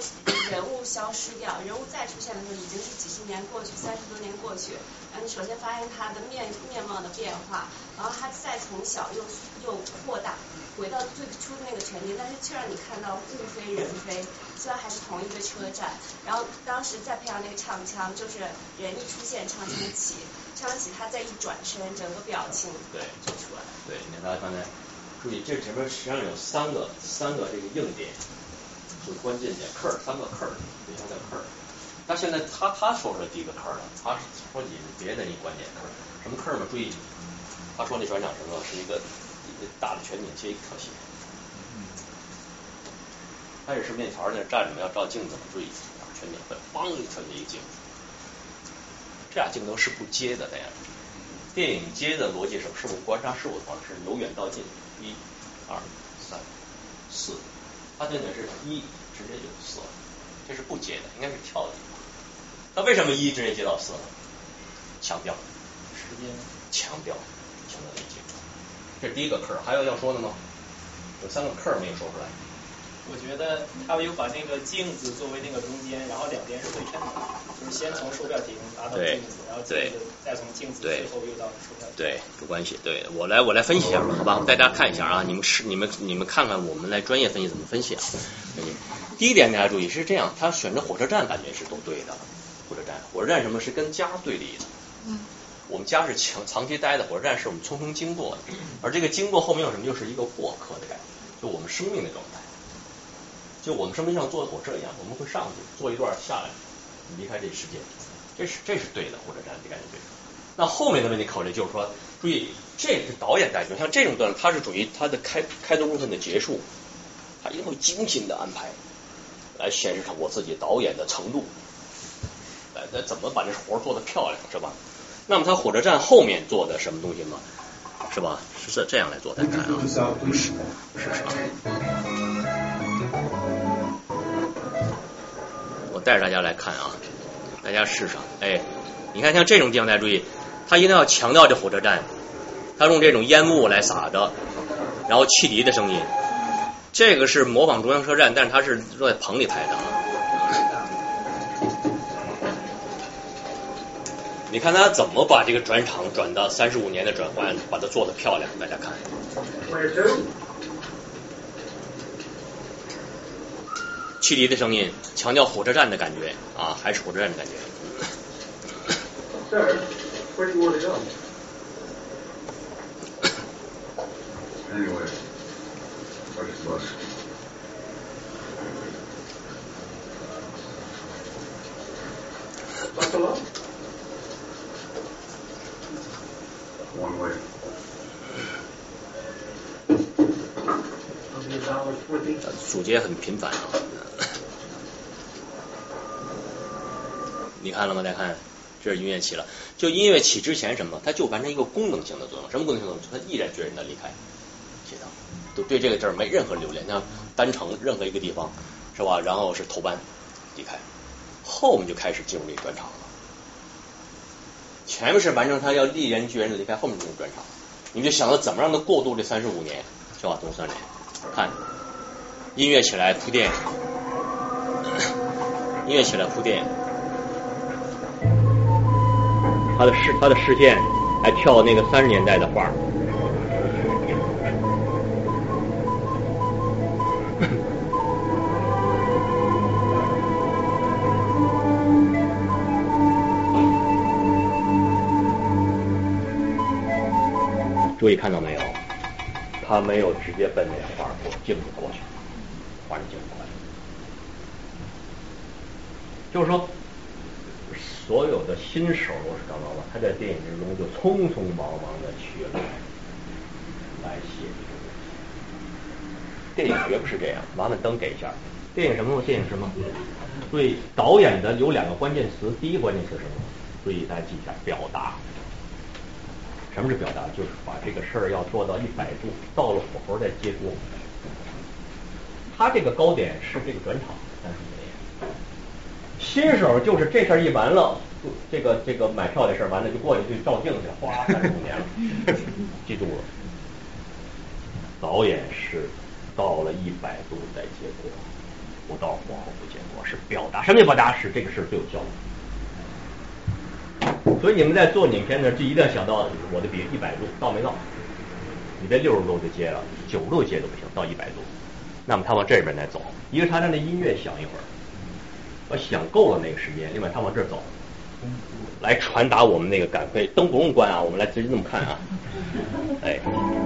人物消失掉，人物再出现的时候已经是几十年过去，三十多年过去。然后你首先发现他的面面貌的变化，然后他再从小又又扩大。回到最初的那个全景，但是却让你看到物非人非，虽然还是同一个车站。然后当时在培养那个唱腔，就是人一出现唱腔起，唱腔起他再一转身，整个表情对就出来了。对，你看大家刚才注意，这前面实际上有三个三个这个硬点，就是关键点 ，cur 三个 cur， 对，三个 cur。但现在他他说是第一个 cur 了，他说你别的那关键 cur， 什么 cur 嘛？注意，他说那转场什么是一个。大的全景切一条线，开始是面条在那站着嘛，要照镜子嘛，注意全景会梆一条一镜子，这俩镜头是不接的那样。电影接的逻辑是是我观察事物的方式，由远到近，一、二、三、四，它这个是一直接就四了，这是不接的，应该是跳的地方。那为什么一直接接到四呢？强调时间，强调强调一镜。这是第一个课，还有要说的吗？有三个课没有说出来。我觉得他有把那个镜子作为那个中间，然后两边是对称的，就是先从手表屏达到镜子，然后镜子再从镜子最后又到手表屏。对，有关系。对，我来我来分析一下吧，好吧？大家看一下啊，你们是你们你们看看，我们来专业分析怎么分析啊。第一点大家注意是这样，他选择火车站感觉是都对的，火车站火车站什么是跟家对立的。嗯。我们家是长长期待的，火车站是我们匆匆经过的，而这个经过后面有什么，就是一个过客的感觉，就我们生命的状态，就我们生命上坐的火车一样，我们会上去坐一段下来，离开这世界，这是这是对的，火车站这感觉对的。那后面的问题考虑就是说，注意这是导演在用，像这种段落，它是属于它的开开头部分的结束，它一定会精心的安排，来显示我自己导演的程度，来来怎么把这活做得漂亮，是吧？那么他火车站后面做的什么东西吗？是吧？是这这样来做的，看啊，是是啥？我带着大家来看啊，大家试上，哎，你看像这种地方大家注意，他一定要强调这火车站，他用这种烟雾来撒着，然后汽笛的声音，这个是模仿中央车站，但是他是在棚里拍的啊。你看他怎么把这个转场转到三十五年的转换，把它做得漂亮，大家看。汽笛的声音强调火车站的感觉啊，还是火车站的感觉。One way.主角很频繁啊。你看了吗？大家看，这是音乐起了。就音乐起之前什么，它就完成一个功能性的作用。什么功能性作用？它毅然决然的离开街道，都对这个地儿没任何留恋。像单城任何一个地方，是吧？然后是投班离开，后面就开始进入这个专场了。前面是完成他要毅然决然的离开，后面进入专场，你就想到怎么让他过渡这三十五年，是吧？从三年看音乐起来铺垫。音乐起来铺垫，他的视他的视线还跳那个三十年代的画，注意看到没有？他没有直接奔那个画过镜子过去，画着镜子过去。就是说，所有的新手，我是张老板，他在电影之中就匆匆忙忙的去来来写这个。电影绝不是这样，麻烦灯给一下。电影什么？电影什么？注意导演的有两个关键词，第一关键词是什么？注意大家记一下，表达。什么是表达？就是把这个事儿要做到一百度，到了火候再接锅。他这个高点是这个转场，但是。新手就是这事儿一完了，这个这个买票的事儿完了就过去去照镜子，哗，三十五年了，记住了。导演是到了一百度再结果，不到火候不结果，是表达。什么叫表达？是这个事最有效果。所以你们在做影片呢，就一定要想到我的比一百度到没到，你别六十度就接了，九十度接都不行，到一百度。那么他往这边来走，一个是他让那音乐响一会儿。我想够了那个时间，另外他往这走，来传达我们那个感慨。灯不用关啊，我们来直接这么看啊。哎，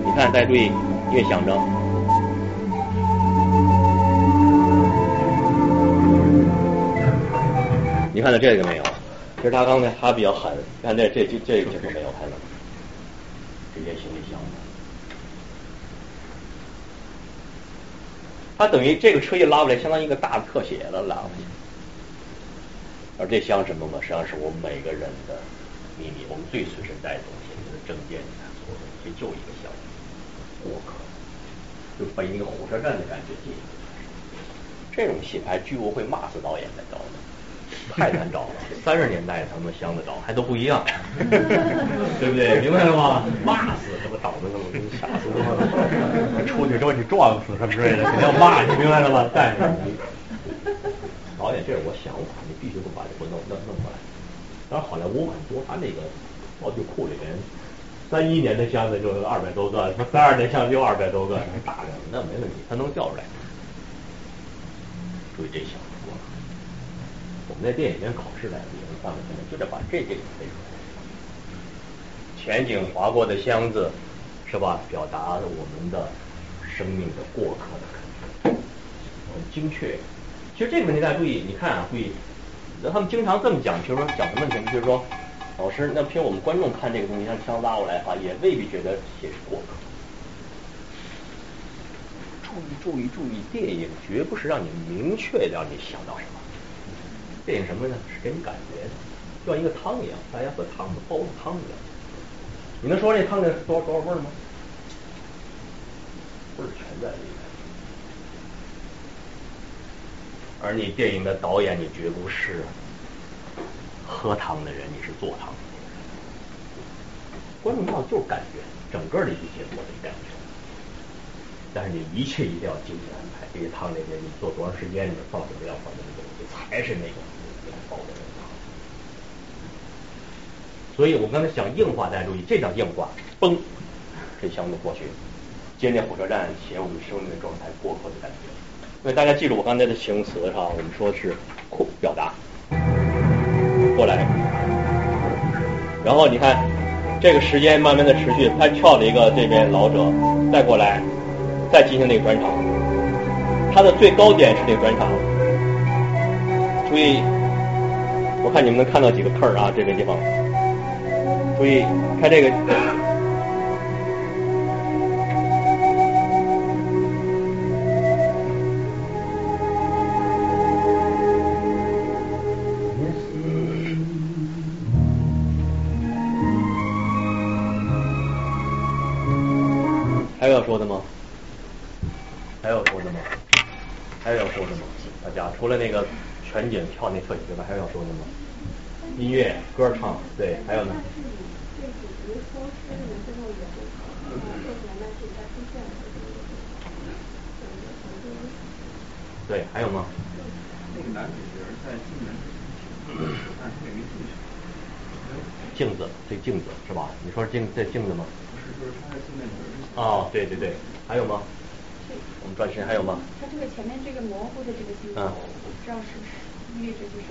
你看，大家注意，音乐响着，你看到这个没有？其实他刚才他比较狠，看这这这这个这个没有看到，直接行李箱。他等于这个车一拉过来，相当于一个大的特写了，拉过去。而这像什么嘛？实际上是我们每个人的秘密，我们最随身带的东西，你的证件，你看所有东西，就一个箱子，过客，就把一个火车站的感觉进。这种戏拍，居委会骂死导演才找的，太难找了。三十年代他们箱子找还都不一样，对不对？明白了吗？骂死什么倒的，那么傻子了，出去之后你撞死什么之类的，肯定要骂你，明白了吗？但是。导演，这是我想法，你必须不把这弄弄弄过来。当然，好莱坞很多，他那个道具库里面，三一年的箱子就二百多个，什么三二年箱子就二百多个，大量的那没问题，他能调出来。注意这想法，我们在电影院考试来的，也能看得出来，就得把这这个背出来。前景划过的箱子，是吧？表达了我们的生命的过客的感觉，很精确。其实这个问题大家注意，你看啊，注意，他们经常这么讲，比如说讲什么问题，比如说老师，那凭我们观众看这个东西，让枪拉过来的话，也未必觉得写是过客。注意注意注意，电影绝不是让你明确让你想到什么，电影什么呢？是给你感觉的，就像一个汤一样，大家喝汤的煲的汤一样。你能说这汤里多少多少味儿吗？味儿全在里面。而你电影的导演，你绝不是喝汤的人，你是做汤的人。观众要就是感觉，整个的一些我的感觉。但是你一切一定要精心安排，这个汤里面你做多长时间，你放什么料，放什么东西，才是那个煲的那个汤。所以我刚才想硬化，大家注意，这叫硬化，崩，这箱子过去，接那火车站，写我们生命的状态，过客的感觉。所以大家记住我刚才的形容词哈，我们说是酷表达过来，然后你看这个时间慢慢的持续，他跳了一个这边老者再过来，再进行那个转场，他的最高点是那个转场。注意，我看你们能看到几个坑儿啊，这个地方。注意看这个。还有要说的吗？还有要说的吗？还有要说的吗？大家除了那个全景跳那特写之外，还有要说的吗？音乐、歌唱，对，还有呢？对，还有吗？那个男主角在进门之前，但是没进去。镜子，这镜子是吧？你说镜，这镜子吗？不是，就是他在进门之前。哦，对对对，还有吗？我们转身还有吗？他这个前面这个模糊的这个镜子，我不知道是不是意味着就是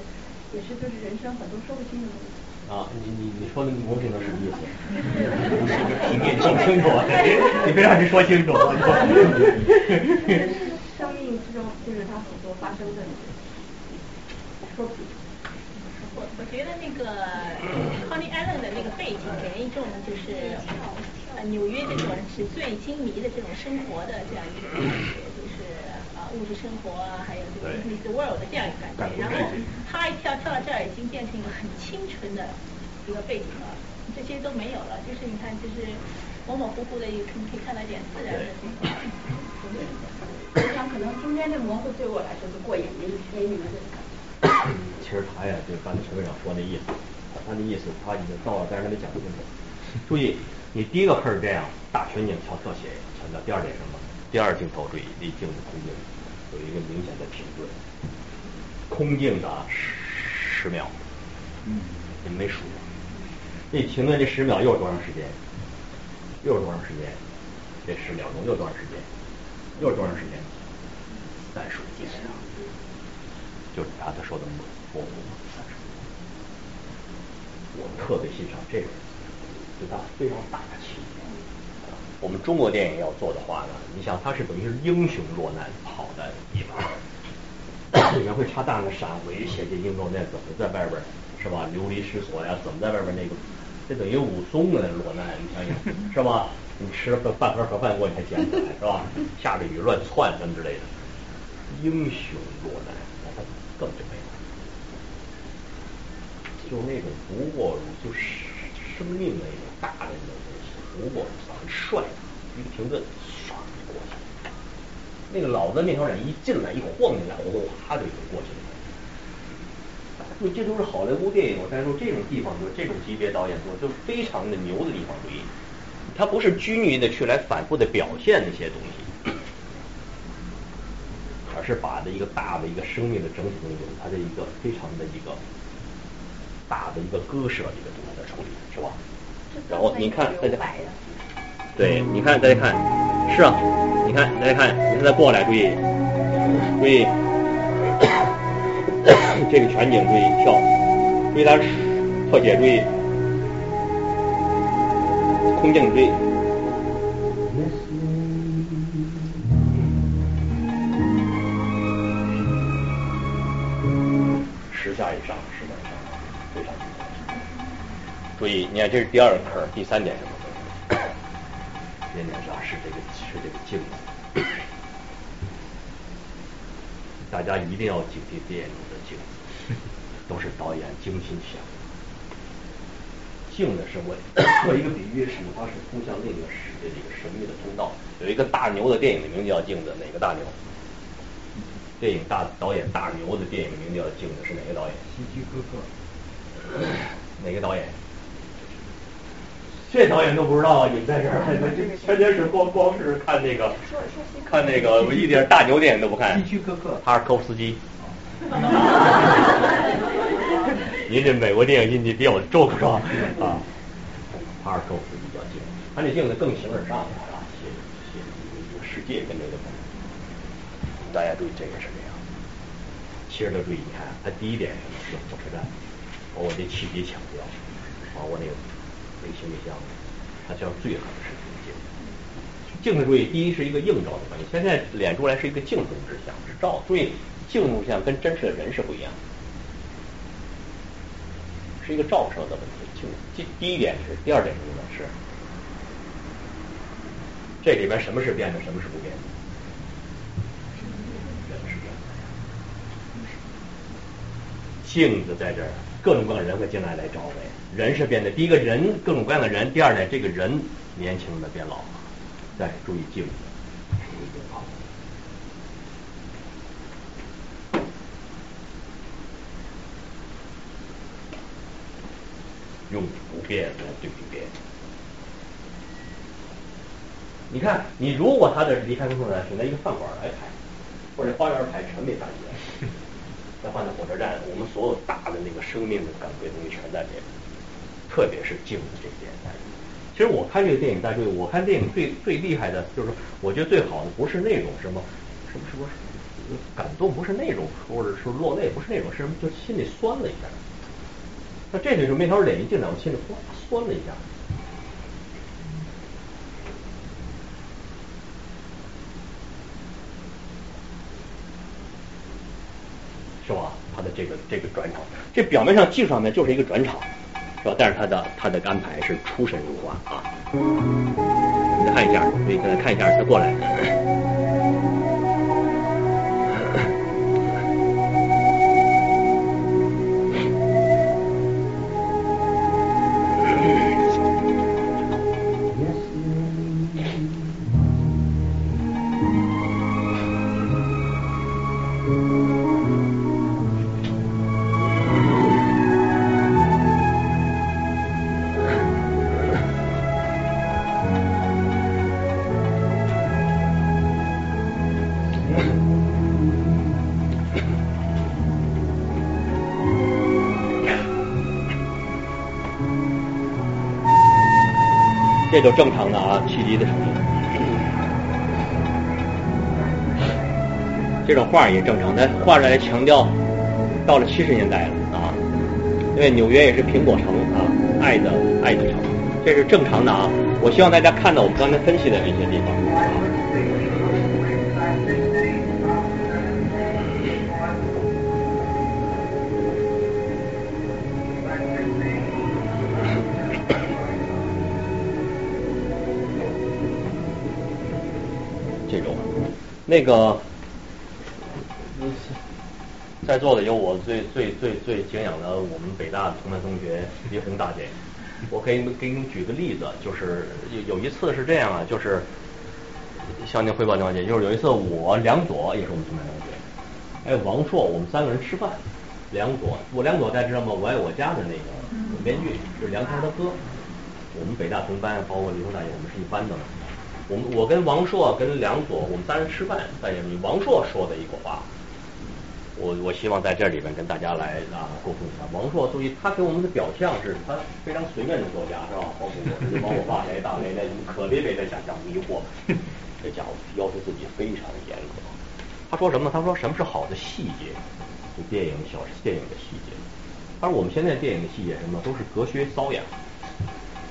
也是就是人生很多说不清的东西。啊，你你你说的模糊镜子什么意思？不是个平面镜子，清楚，你别让人说清楚。生命之中就是他很多发生的说不清。我我觉得那个 Coney Island 的那个背景给人一种就是呃纽约这种纸醉金迷的这种生活的这样一种感觉，就是啊、呃、物质生活啊，还有这个 Disney World 的这样一个感觉。然后他一跳跳到这儿，已经变成一个很清纯的一个背景了，这些都没有了。就是你看，就是模模糊糊的，你可以看到一点自然的这种。我想可能中间这模糊对我来说就过眼云云的。其实他呀，就刚才陈会长说那意思，他那意思他已经到了，但是他没讲清楚。注意，你第一个坑是这样，大全景调特写强调。第二点什么？第二镜头注意，离镜子空镜有一个明显的停顿，空镜的十秒，嗯，你没数，那停顿这十秒又是多长时间？又是多长时间？这十秒钟又多长时间？又是多长时间？三十几秒。就是他他说的模糊，我特别欣赏这个人，对他非常大气。我们中国电影要做的话呢，你想他是等于是英雄落难跑的地方，里面会插大量的闪回，写这英雄那怎么在外边是吧流离失所呀，怎么在外边那个，这等于武松的落难，你想想是吧？你吃了半盒盒饭锅你还捡起来是吧？下着雨乱窜什么之类的，英雄落难。根本就没有，就那种不过如就是生命的一种大的那种东西，不过很帅，一个停顿唰就过去了。那个老的那条染一进来一晃进来，哗就就过去了。所以这都是好莱坞电影，我再说这种地方就是这种级别导演做就是非常的牛的地方。注意，他不是拘泥的去来反复的表现那些东西。而是把的一个大的一个生命的整体东西，它的一个非常的一个大的一个割舍的一个东西的处理，是吧？然后你看大家，对，你看大家看，是啊，你看大家看，你看他过来，注意，注意，这个全景注意跳，注意他特写，注意空镜，注意。十下以上，十下以上，非常精彩。注意，你看这是第二个坑，第三点什么？第三点是这个是这个镜子，大家一定要警惕电影中的镜子，都是导演精心想的。镜子是我做一个比喻，是它是通向另一个世界的一个神秘的通道。有一个大牛的电影的名字叫《镜子》，哪个大牛？电影大导演大牛的电影名叫《镜子》，是哪个导演？希区柯克。哪个导演？这导演都不知道，你们在这儿，全天是光光是看那个，看那个，我一点大牛电影都不看。希区柯克，他是高斯基。您这美国电影进去比我重是吧？啊，他是高斯基比较近，他这镜子更形而上了啊，写写一个世界跟这个。大家注意，这个是这样。其实都注意，你看，它第一点是火车站，包括这气体抢救，包括那个那个行李箱，它叫最好的是镜子。镜子注意，第一是一个映照的关系，现在脸出来是一个镜子之像，是照。注意，镜子像跟真实的人是不一样的，是一个照射的问题。镜子，这第一点是，第二点是什么？是这里边什么是变的，什么是不变的？镜子在这儿，各种各样的人会进来来找我。人是变的，第一个人各种各样的人，第二呢，这个人年轻的变老了，再注意记录。用不变来对比变。你看，你如果他的离开公众站，选择一个饭馆来排，或者花园排，全被打劫。再换到火车站，我们所有大的那个生命的感觉东西全在里面，特别是静的这一点在里面。其实我看这个电影，大家注意，我看电影最最厉害的就是，我觉得最好的不是那种什么什么什么感动，不是那种或者是落泪，不是那种，是就心里酸了一下。那这就是那条脸一进来，我心里哗酸了一下。是吧？他的这个这个转场，这表面上技术上面就是一个转场，是吧？但是他的他的安排是出神入化啊！你看一下，你看看一下，他过来。这就正常的啊，汽笛的声音，这种画也正常。但画上来强调，到了七十年代了啊，因为纽约也是苹果城啊，爱的爱的城，这是正常的啊。我希望大家看到我们刚才分析的那些地方。那个，在座的有我最最最最敬仰的我们北大同班同学于红大姐，我可以给你们举个例子，就是有有一次是这样啊，就是向您汇报，张姐，就是有一次我梁左也是我们同班同学，哎，王朔，我们三个人吃饭，梁左，我梁左大家知道吗？我爱我家的那个编剧是梁天他哥，我们北大同班，包括于红大姐，我们是一班的嘛。我们我跟王朔跟梁左，我们三人吃饭，在这里王朔说的一个话，我我希望在这里面跟大家来啊沟通一下。王朔注意，他给我们的表象是他非常随便的作家，是吧？包括我是王我爸雷大雷雷，可雷雷的想想迷惑，这家伙要求自己非常严格。他说什么呢？他说什么是好的细节？就电影小电影的细节。他说我们现在电影的细节什么都是隔靴搔痒，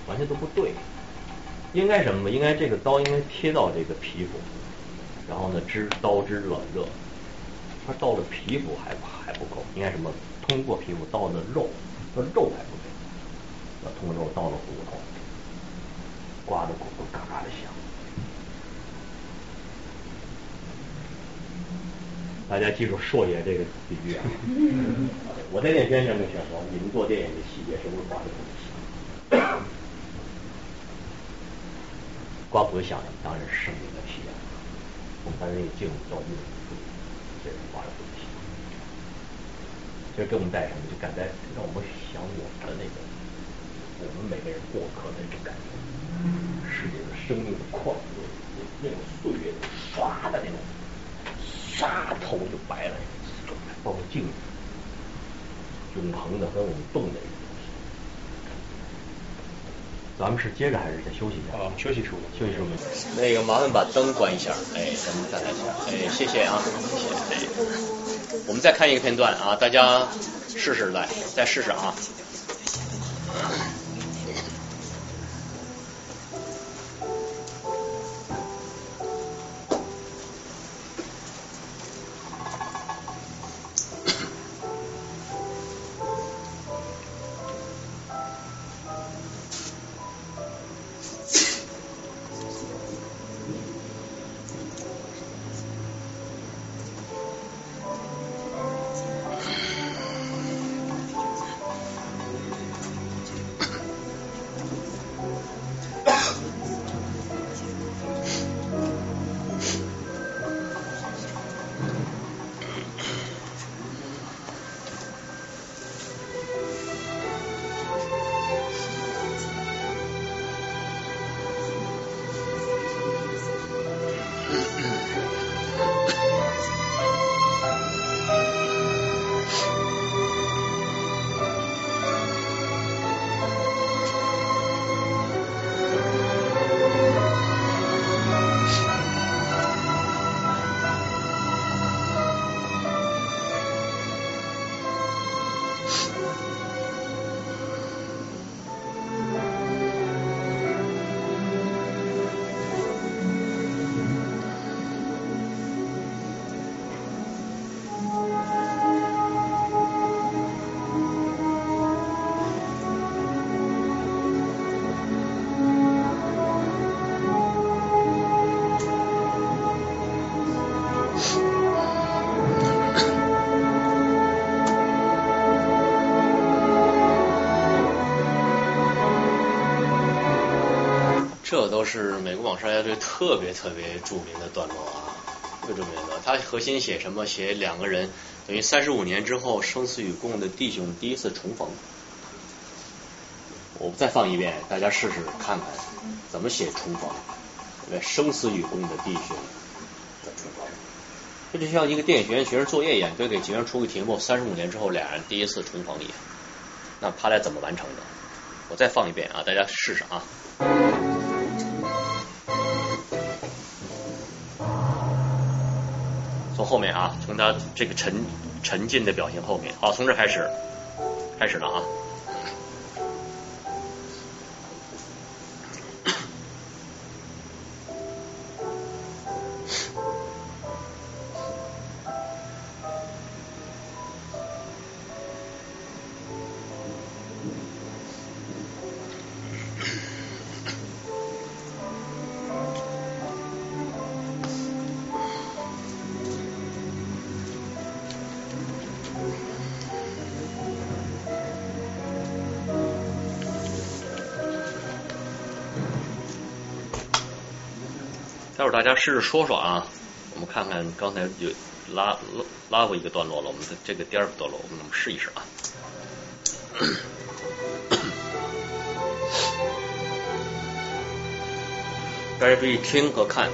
完全都不对。应该什么？应该这个刀应该贴到这个皮肤，然后呢，知刀之软热，它到了皮肤还还不够，应该什么？通过皮肤到了肉，那肉还不够，通过肉到了骨头，刮得骨头嘎嘎的响。大家记住硕爷这个比喻啊！我在电影学院就想说，你们做电影的细节是不是刮得很响？刮骨响，当然是生命的体验。我们刚才也进入到命，这是刮骨响。这给我们带什么？就感觉让我们想我的那个，我们每个人过客的那种感觉，是这个生命的旷野，那种岁月唰的那种，唰头就白了，包括镜子，永恒的和我们动的。咱们是接着还是再休息一下？啊，休息十五，休息十五。那个麻烦把灯关一下，哎，咱们再来一下，哎，谢谢啊，谢谢。哎，我们再看一个片段啊，大家试试来，再试试啊。这都是美国网上乐队特别特别著名的段落啊，特别著名的。它核心写什么？写两个人等于三十五年之后生死与共的弟兄第一次重逢。我再放一遍，大家试试看看怎么写重逢。对，生死与共的弟兄的重逢。这就像一个电影学院学生作业一样，对，给学生出个题目：三十五年之后俩人第一次重逢一样。那他俩怎么完成的？我再放一遍啊，大家试试啊。从后面啊，从他这个沉沉浸的表情后面，好，从这开始，开始了啊。待会儿大家试着说说啊，我们看看刚才有拉拉拉过一个段落了，我们的这个第二个段落，我们我们试一试啊。大家注意听和看。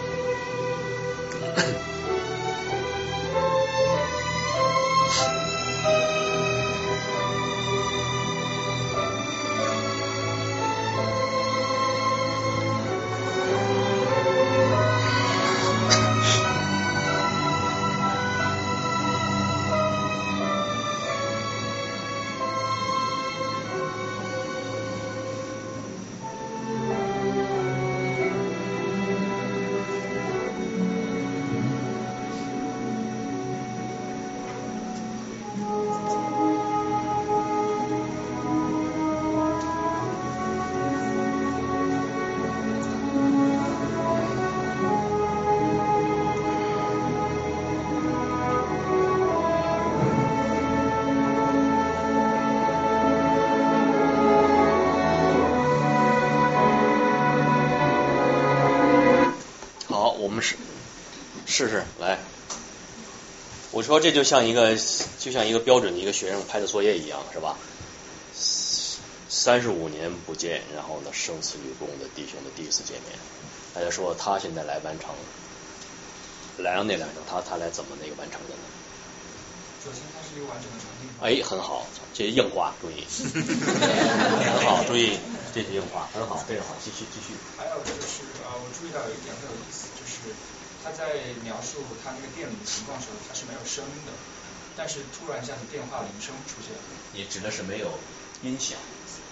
试试来，我说这就像一个就像一个标准的一个学生拍的作业一样，是吧？三十五年不见，然后呢，生死与共的弟兄的第一次见面。大家说他现在来完成，来让那两成他他来怎么那个完成的呢？首先，它是一个完整的场景。哎，很好，这是硬化，注意，很好，注意，这是硬化，很好，非常好，继续继续。还有就是啊、呃，我注意到有一点很有意思，就是。他在描述他那个店里的情况的时候，他是没有声音的，但是突然一下子电话铃声出现了。你指的是没有音响，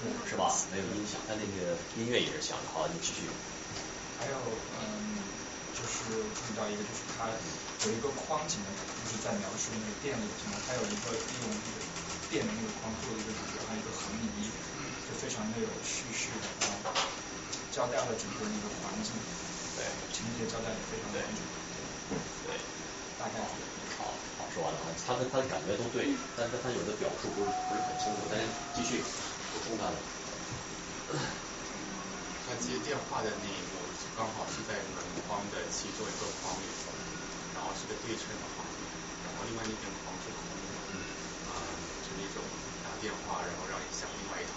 嗯、是吧？没有音响，他那个音乐也是响的。好，你继续。还有，嗯，就是注意到一个，就是他有一个框景的，就是在描述那个店里的情况。他有一个利用那个店的那个框做一个主角，还有一个横移，就非常的有叙事的，然后交代了整个那个环境。对，情节交代也非常对，对，大概好，好，说完了，他跟他的感觉都对，但是他有的表述不是不是很清楚，但是继续补充他的。他接电话的那一幕刚好是在门框的其中一个框里头，然后是个对称的画面，然后另外一边框是空的，啊、嗯呃，就是一种打电话然后让你想另外一头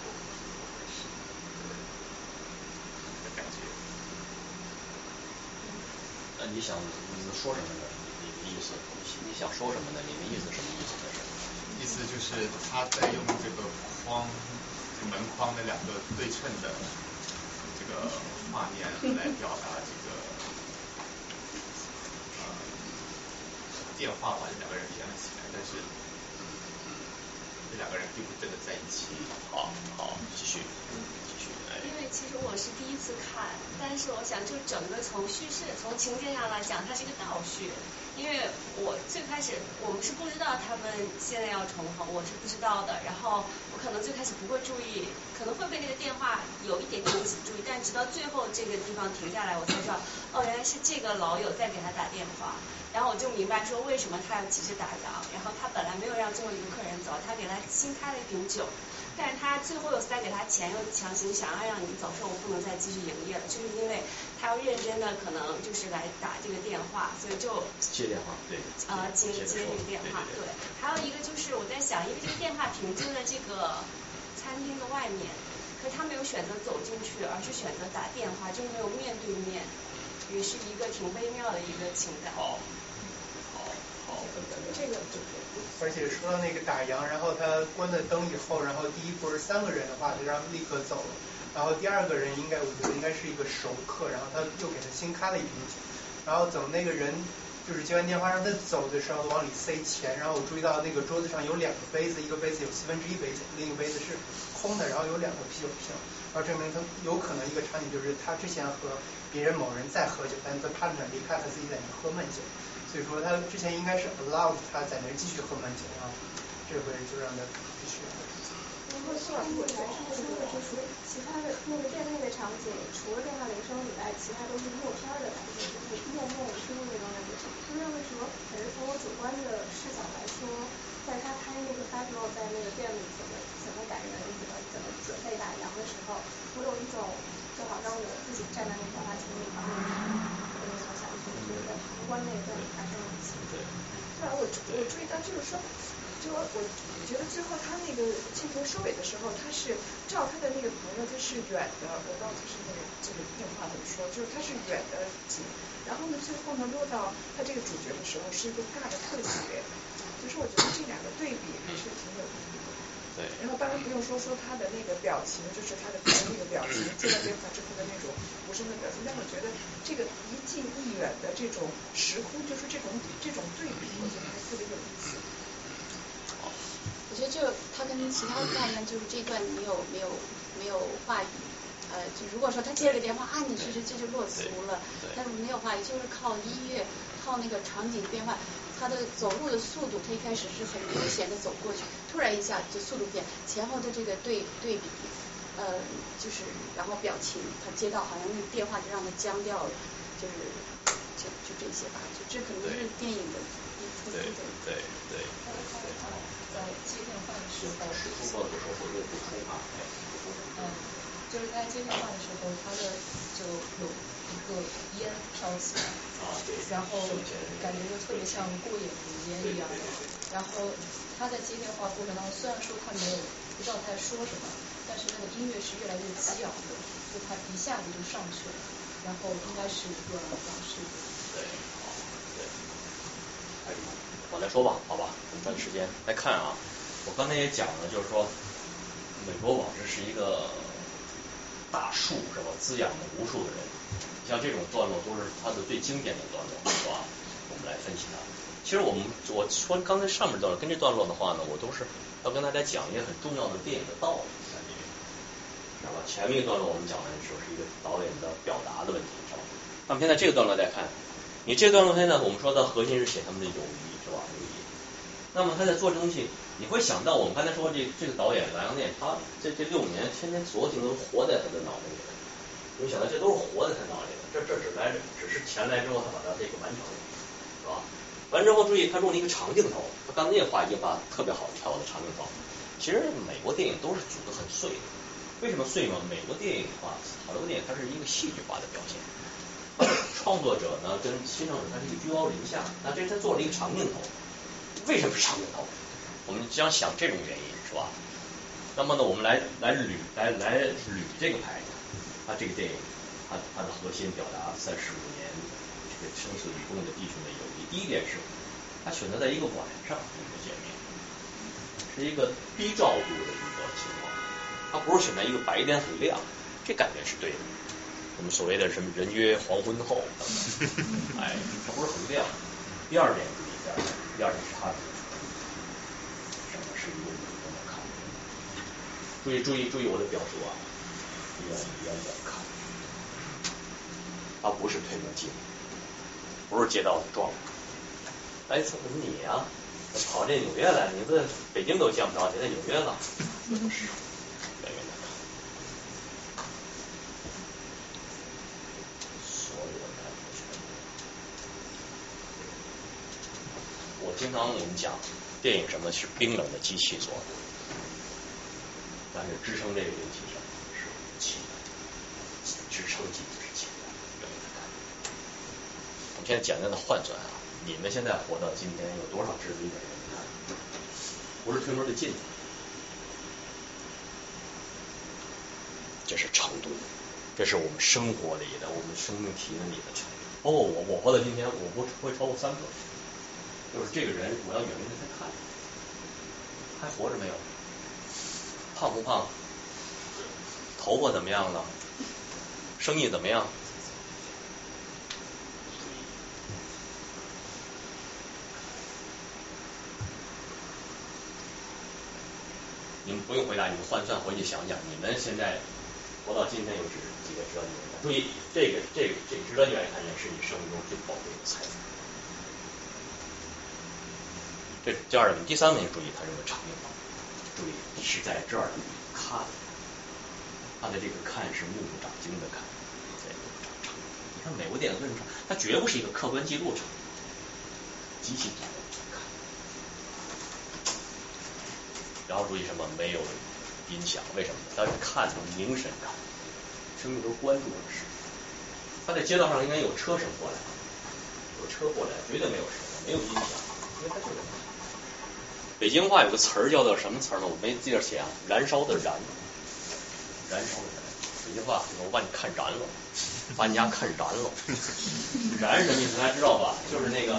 的感觉。那你想你说什么呢？你的意思，你想说什么呢？你的意思什么意思？意思就是他在用这个框、这门框的两个对称的这个画面来表达这个呃电话把这两个人连了起来，但是这两个人并不真的在一起。好，好，继续。因为其实我是第一次看，但是我想就整个从叙事、从情节上来讲，它是一个倒叙。因为我最开始我们是不知道他们现在要重逢，我是不知道的。然后我可能最开始不会注意，可能会被那个电话有一点点引起注意，但直到最后这个地方停下来，我才知道，哦，原来是这个老友在给他打电话。然后我就明白说为什么他要及时打扰，然后他本来没有让这么一个客人走，他给他新开了一瓶酒。但是他最后又塞给他钱，又强行想要让你走，说我不能再继续营业了，就是因为他要认真的可能就是来打这个电话，所以就接电话，对，呃接接这个电话，对。还有一个就是我在想，因为这个电话停进了这个餐厅的外面，可他没有选择走进去，而是选择打电话，就没有面对面，也是一个挺微妙的一个情感。好，好，好，这个。而且说到那个打烊，然后他关了灯以后，然后第一波三个人的话，就让他立刻走了。然后第二个人应该，我觉得应该是一个熟客，然后他又给他新开了一瓶酒。然后等那个人就是接完电话让他走的时候，往里塞钱。然后我注意到那个桌子上有两个杯子，一个杯子有四分之一杯酒，另一个杯子是空的，然后有两个啤酒瓶。然后证明他有可能一个场景就是他之前和别人某人在喝酒，但是他趴着离开，他自己在那喝闷酒。所以说他之前应该是 allow 他在那继续喝闷酒啊，这回就让他继续。然后这两个男生说的就是其他的那个店内的场景，除了电话铃声以外，其他都是默片的感觉，就是默默无声的那种感觉。不知道为什么，可是从我主观的视角来说，在他拍那个发表在那个店里怎么怎么感人，怎么怎么准备打烊的时候，我有一种正好让我自己站在那个话题里面。在旁观那一段发生的情节，对，我我注意到就是说，就我我觉得最后他那个镜头收尾的时候，他是照他的那个朋友，他是远的，我刚才是那个这个电话怎么说，就是他是远的景，然后呢最后呢落到他这个主角的时候是一个大的特写，就是我觉得这两个对比还是挺有意义的。对，然后当然不用说说他的那个表情，就是他的朋友那个表情，接到电话之后的那种无声的表情，但我觉得这个一近一远的这种时空，就是这种这种对比，我觉得还特别有意思。我觉得就他跟其他的概念，就是这段没有没有没有话语，呃，就如果说他接了电话啊，你其实这就落俗了，但是没有话语，就是靠音乐，靠那个场景变化。他的走路的速度，他一开始是很悠闲的走过去，突然一下就速度变，前后的这个对对比，呃，就是然后表情，他接到好像那电话就让他僵掉了，就是就就这些吧，就这可能是电影的一部分。对对对。在接电话的时候，时速报的时候又不出啊，嗯，就是在接电话的时候，他的就有。一个烟飘起来，然后感觉就特别像过眼云烟一样。然后他在接电话过程当中，虽然说他没有不知道他在说什么，但是那个音乐是越来越激昂的，就他一下子就上去了。然后应该是一个往事。对，好，对。哎，我来说吧，好吧，我们抓紧时间来看啊。我刚才也讲了，就是说，美国往事是一个大树，是吧？滋养了无数的人。像这种段落都是它的最经典的段落，是吧？我们来分析它。其实我们我说刚才上面段落跟这段落的话呢，我都是要跟大家讲一个很重要的电影的道理在里面，知道吧？前面一段落我们讲的时候是一个导演的表达的问题，是吧？那么现在这个段落来看，你这段落现在我们说到核心是写他们的友谊，是吧？友谊。那么他在做这东西，你会想到我们刚才说这这个导演莱昂内，他这这六年天天所有情都活在他的脑子里面。你想到这都是活在他脑里的，这这只来只是钱来之后，他把它这个完成了，是吧？完之后注意他用了一个长镜头，他刚才那话一把特别好跳的长镜头。其实美国电影都是组得很碎的，为什么碎呢？美国电影的话，好多电影它是一个戏剧化的表现，创作者呢跟欣赏者他是一个居高临下，那这他做了一个长镜头，为什么是长镜头？我们将想这种原因，是吧？那么呢，我们来来捋来来捋这个牌子。他这个电影，它它的核心表达三十五年这个生死与共的弟兄的友谊。第一点是，他选择在一个晚上跟他见面，是一个低照度的一个情况。他不是选择一个白天很亮，这感觉是对的。我们所谓的什么人约黄昏后，哎，它不是很亮。第二点注意一下，第二点是他什么是一个怎么看？注意注意注意我的表述啊！远远的看，他不是推门进，不是街道撞了。哎，怎么你呀、啊？跑这纽约来，你在北京都见不着，你在纽约呢？不是，远远的看，所有的感觉全没有。我经常我们讲，电影什么是冰冷的机器做的。但是支撑这个问题上是情感，支撑基础是情感。我们现在简单的换算啊，你们现在活到今天有多少知识一点人看？不是推门就进去，这是程度，这是我们生活里的，我们生命体验里的程度。包括我，我活到今天，我不会超过三个。就是这个人，我要远离他看，还活着没有？胖不胖？头发怎么样了？生意怎么样？你们不用回答，你们换算回去想想，你们现在活到今天有几个值得你们看？注意，这个这个这个值得你来看见是你生命中最宝贵的财富。这第二个，第三个你注意，它是个长远的。注意是在这儿看，它的这个看是目不长睛的看，在目不长睛。你看美国电影为什么长？它绝不是一个客观记录长，极其短的看。然后注意什么？没有音响，为什么？它是看的凝神看，生命都关注的事。它在街道上应该有车声过来，有车过来，绝对没有声，没有音响。北京话有个词儿叫做什么词儿呢？我没记着写啊，燃烧的燃，燃烧的燃。北京话我把你看燃了，把你家看燃了。燃是什么意思？大家知道吧？就是那个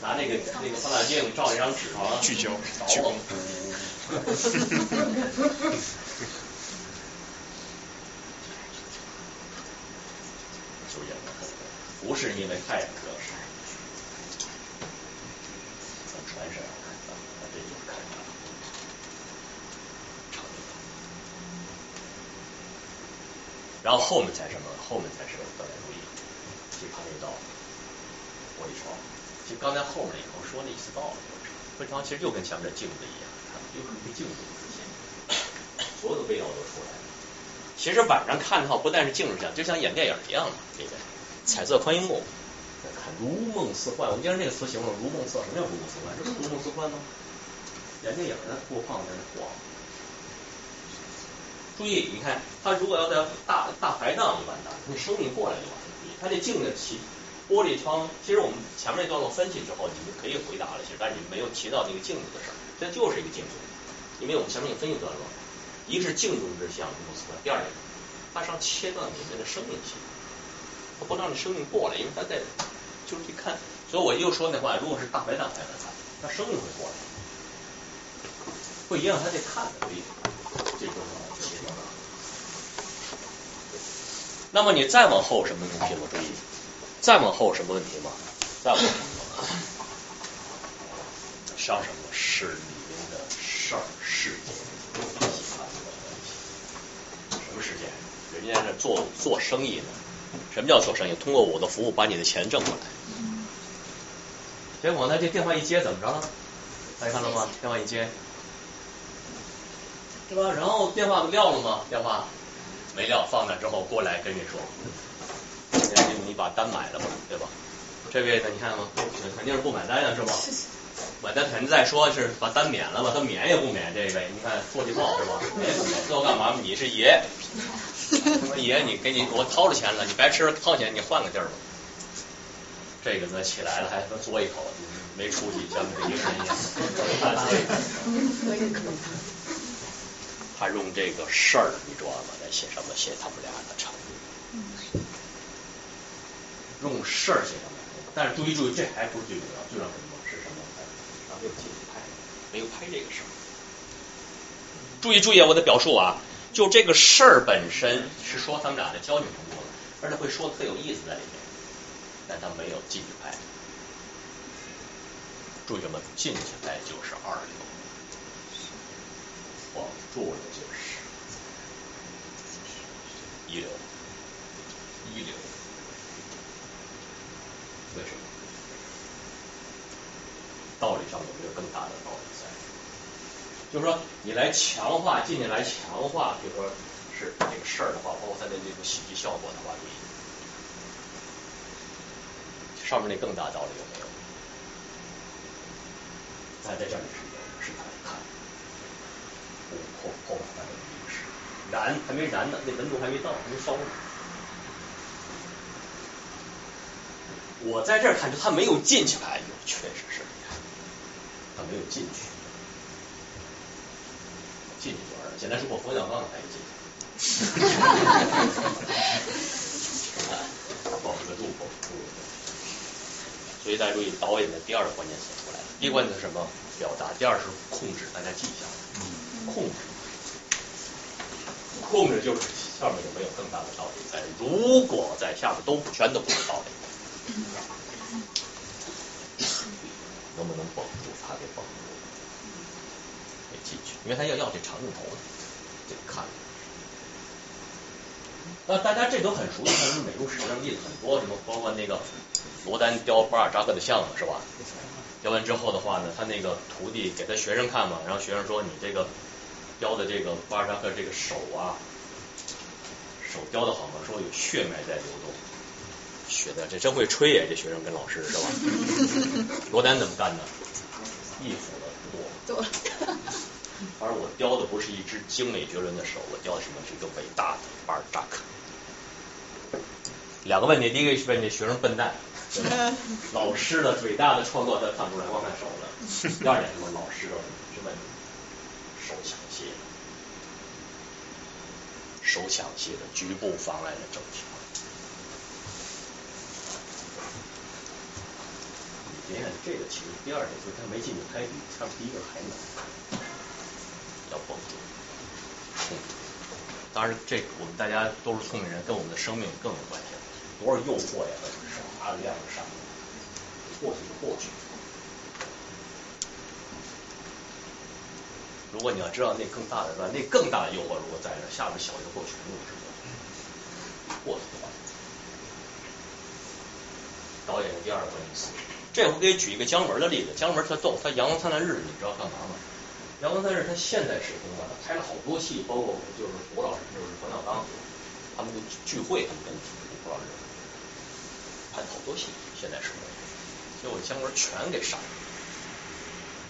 拿那个那个放大镜照一张纸上，聚焦，聚焦。不是因为太热了。完事儿，那这就看上了。然后后面才什么？后面才是大家注意，就他那道玻璃窗。其实刚才后面以后说那意思到了，玻璃窗其实就跟前面的镜子一样，它就是一个镜子，所有的味道都出来了。其实晚上看的话，不但是镜子像，就像演电影一样的那个彩色宽银幕。看如梦似幻，我们经常这个词形容如梦似幻。什么叫如梦似幻？这不如梦似幻吗？演电影呢，过胖在那晃。注意，你看他如果要在大大排档就完蛋，那生命过来就完了。他这镜子起玻璃窗，其实我们前面那段落分析之后，你们可以回答了，其实但你们没有提到那个镜子的事儿，这就是一个镜子。因为我们前面有分析段落，一个是镜中之相如梦似幻，第二个，它上切断你们的生命线，它不让你生命过来，因为它在。就是去看，所以我又说那话，如果是大排档才能看，他生意会过来，会影响他这看的力。这重要，这重要。那么你再往后什么问题吗？注意，再往后什么问题吗？再往后上什么？是里面的事儿、事件，什么事件？人家在做做生意呢。什么叫做生意？通过我的服务把你的钱挣过来。结果呢，这电话一接怎么着了？大家看到吗？电话一接，对吧？然后电话撂了吗？电话没撂，放那之后过来跟你说，你把单买了吧，对吧？这位呢，你看吗？肯定是不买单呀，是吧？买单肯定再说是把单免了吧？他免也不免这位，你看做气泡是吧？免也不免，最后干嘛？你是爷。爷，你给你我掏了钱了，你白吃了掏钱，你换个地儿吧。这个呢起来了还能嘬一口，没出息，像这一个人一样。他用这个事儿，你知道吗？来写什么？写他们俩的成语。用事儿写什么？但是注意注意，这还不是最重要，最重要什么？是什么？啊，没有拍，没有拍这个事儿。注意注意，我的表述啊。就这个事儿本身是说他们俩的交情成功了，而且会说特有意思在里面，但他没有进去拍。注意什么？进去拍就是二流，往住了就是一流，一流。为什么？道理上有没有更大的道理在？就是说，你来强化，进去来强化，比如说是这个事儿的话，包括它的这种喜剧效果的话，注意上面那更大道理有没有？但在这里是有，是他看，后后来的仪式，燃还没燃呢，那温度还没到，还没烧呢。我在这儿看，就他没有进去，哎呦，确实是厉害，他没有进去，进去玩儿。简单说，我冯小刚还没进去。保持住，保持住。所以大家注意，导演的第二个关键词出来了，第一关键是什么？表达。第二是控制，大家记一下。控制，控制就是下面有没有更大的道理在？如果在下面都全都不是道理，能不能保住他给保住？得记去，因为他要要这长镜头，得看。那大家这都很熟悉，但是美术史上例子很多，什么包括那个罗丹雕巴尔扎克的像是吧？雕完之后的话呢，他那个徒弟给他学生看嘛，然后学生说你这个雕的这个巴尔扎克这个手啊，手雕的好嘛，说有血脉在流动，学的这真会吹耶，这学生跟老师是吧？罗丹怎么干的？艺术的多。对。而我雕的不是一只精美绝伦的手，我雕的什么？是一个伟大的巴尔扎克。两个问题，第一个是问这学生笨蛋，老师的伟大的创作他看不出来，光看手了。第二点是问老师是问手抢戏，手抢戏的局部妨碍了正常。你别看这个，其实第二点就是他没进去拍比，他比第一个还难。要保住，控制。当然，这我们大家都是聪明人，跟我们的生命更有关系。多少诱惑呀，啥的样的啥，过去就过去。如果你要知道那更大的那更大的诱惑，如果在这下面小诱惑全部知道，过去就完。导演的第二个关键词，这我给你举一个姜文的例子。姜文特逗，他《阳光灿烂日子》，你知道干嘛吗？阳光灿烂日子，他现代时空啊，他拍了好多戏，包括就是胡老师，就是冯小刚，他们聚会，他们跟胡老师拍好多戏，现代时空，结果姜文全给删了。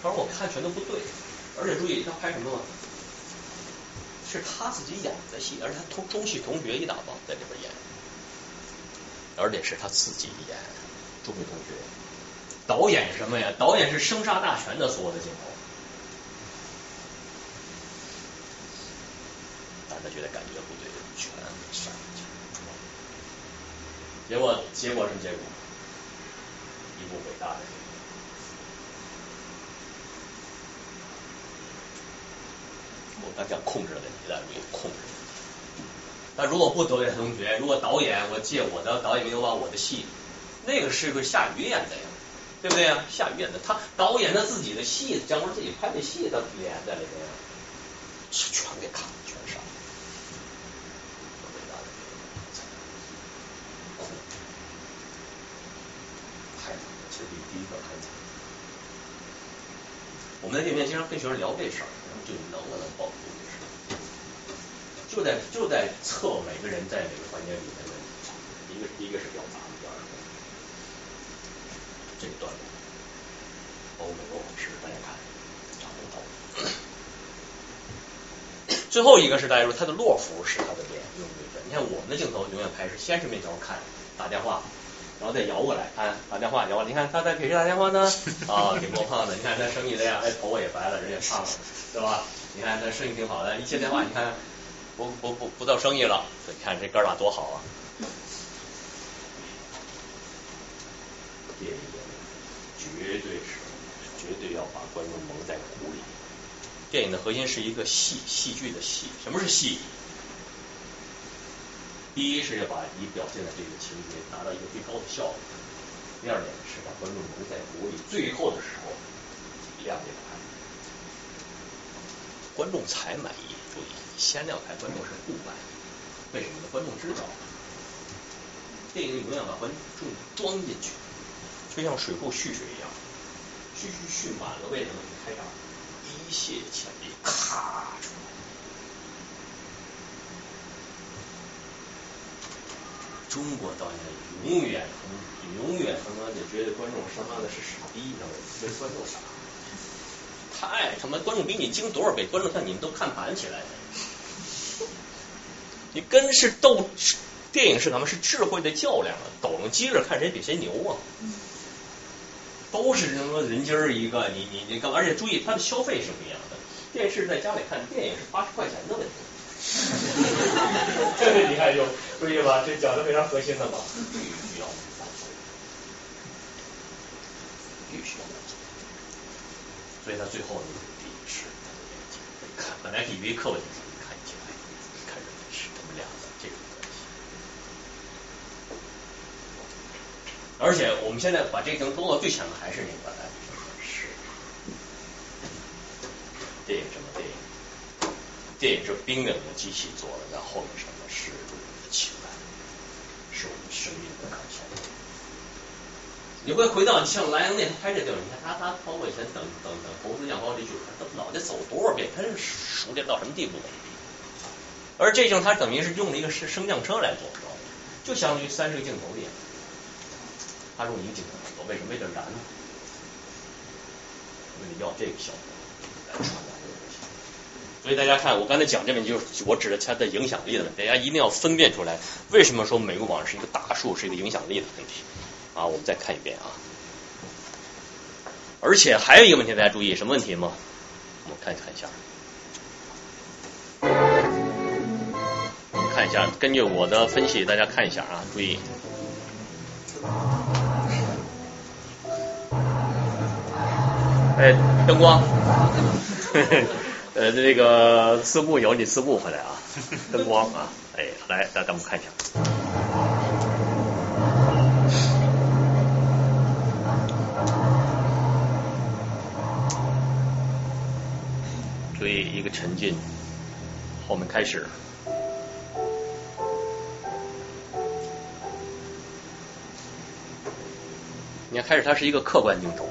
当时我看全都不对，而且注意他拍什么吗？是他自己演的戏，而且他同中戏同学一大帮在里边演，而且是他自己演中戏同学。导演什么呀？导演是生杀大权的，所有的镜头。他觉得感觉不对，全删去。结果，结果什么结果？一部伟大的电影。我刚讲控制的问题，但没有控制。但如果不得罪同学，如果导演我借我的导演名把我的戏，那个是个夏雨演的呀，对不对呀？夏雨演的，他导演他自己的戏，姜文自己拍的戏，他演在里面，全给砍，全删。这比第一个还难。我们在这边经常跟学生聊这事儿，就能不能保住这事儿，就在就在测每个人在每个环节里面的一个一个是表达，第二个这个段落，欧美国往事大家看，长不到。最后一个是大家说他的落服是他的脸用对准，你看我们的镜头永远拍是先是面条看打电话。然后再摇过来，看打电话摇，你看他在给谁打电话呢？啊、哦，挺够胖的，你看他生意的呀，哎，头也白了，人也胖了，对吧？你看他生意挺好的，一接电话，你看不不不不做生意了，你看这哥俩多好啊！别别别，绝对是，绝对要把观众蒙在鼓里。电影的核心是一个戏，戏剧的戏。什么是戏？第一是要把你表现的这个情节达到一个最高的效果，第二点是把观众蒙在鼓里，最后的时候亮点开，观众才满意。注意，先亮开观众是不满意，为什么呢？观众知道，电影永远把观众装进去，就像水库蓄水一样，蓄蓄蓄满了，为什么？开场一泻千里，咔出来。中国导演永远永远他妈的觉得观众他妈的是傻逼，你知道吗？觉得观众傻，太他妈观众比你精多少倍，观众看你们都看盘起来的。你跟是斗，电影是什么？是智慧的较量啊，抖弄机着看谁比谁牛啊。都是什么人精儿一个，你你你干嘛？而且注意，它的消费是不一样的。电视在家里看电影是八十块钱的问题。这个你看就注意吧，这讲的非常核心的吧。必须要，必须要。所以他最后第一是看本来以为课文看起来，看人是他们俩的这种关系。而且我们现在把这个能做到最强的还是那个哎，是电影什么电影？电影是冰冷的机器做的，然后后面什么是我们的情感，是我们生命的感受。你会回到像莱昂内他拍这电影，你看他他包括以前等等等投资养猫这剧，他脑袋走多少遍，他是熟练到什么地步？而这种他等于是用了一个升降车来做，就相当于三十个镜头里，他用一个镜头很多，为什么为了燃呢？为了要这个效果来传达。所以大家看，我刚才讲这本就是我指的它的影响力的问题，大家一定要分辨出来。为什么说美国往事是一个大树，是一个影响力的问题啊？我们再看一遍啊。而且还有一个问题，大家注意什么问题吗？我们看看一下，我们看一下，根据我的分析，大家看一下啊，注意。哎，灯光。呵呵呃，这个字幕有你字幕回来啊，灯光啊，哎，来，咱咱们看一下。注意一个沉浸，后面开始。你看，开始它是一个客观镜头，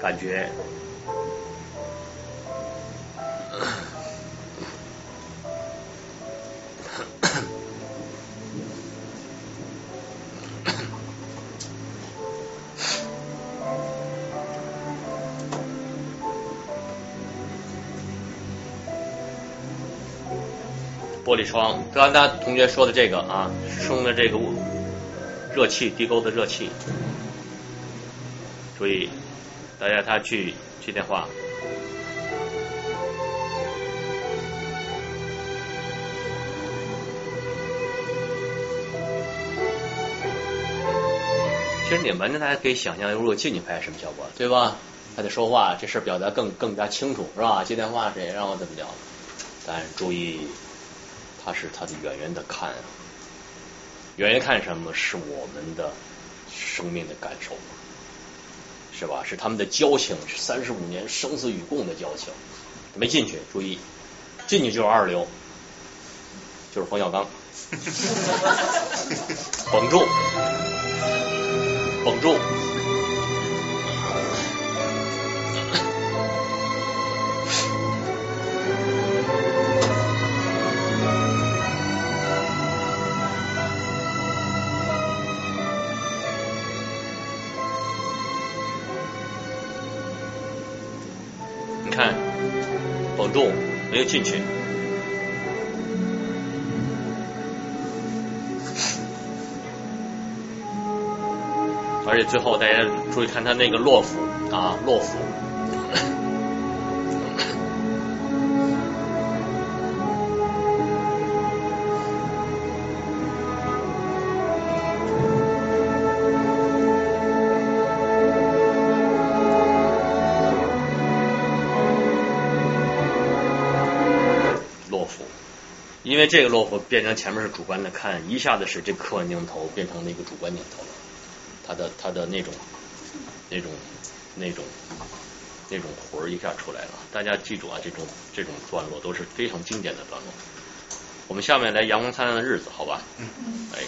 感觉。玻璃窗，刚才同学说的这个啊，生的这个热气地沟的热气，注意，大家他去接电话，其实你们呢，大家可以想象，如果近景拍什么效果，对吧？他得说话，这事表达更更加清楚，是吧？接电话谁让我怎么聊？但是注意。它是它的远远的看，远远看什么是我们的生命的感受，是吧？是他们的交情，是三十五年生死与共的交情。没进去，注意，进去就是二流，就是冯小刚，绷住，绷住，没有进去，而且最后大家注意看他那个落幅啊，落幅，因为这个落幅变成前面是主观的看，一下子使这客观镜头变成了一个主观镜头了，他的他的那种那种那种那种魂儿一下出来了。大家记住啊，这种这种段落都是非常经典的段落。我们下面来阳光灿烂的日子，好吧？嗯。哎。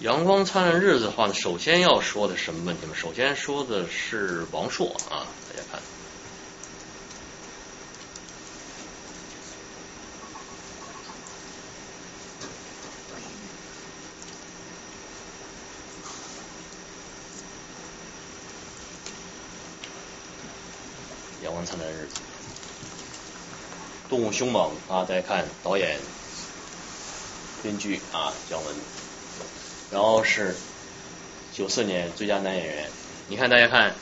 阳光灿烂日子的话呢，首先要说的什么问题吗？首先说的是王朔啊，大家看，阳光灿烂的日子》。动物凶猛啊，大家看导演、编剧啊姜文，然后是九四年最佳男演员。你看大家看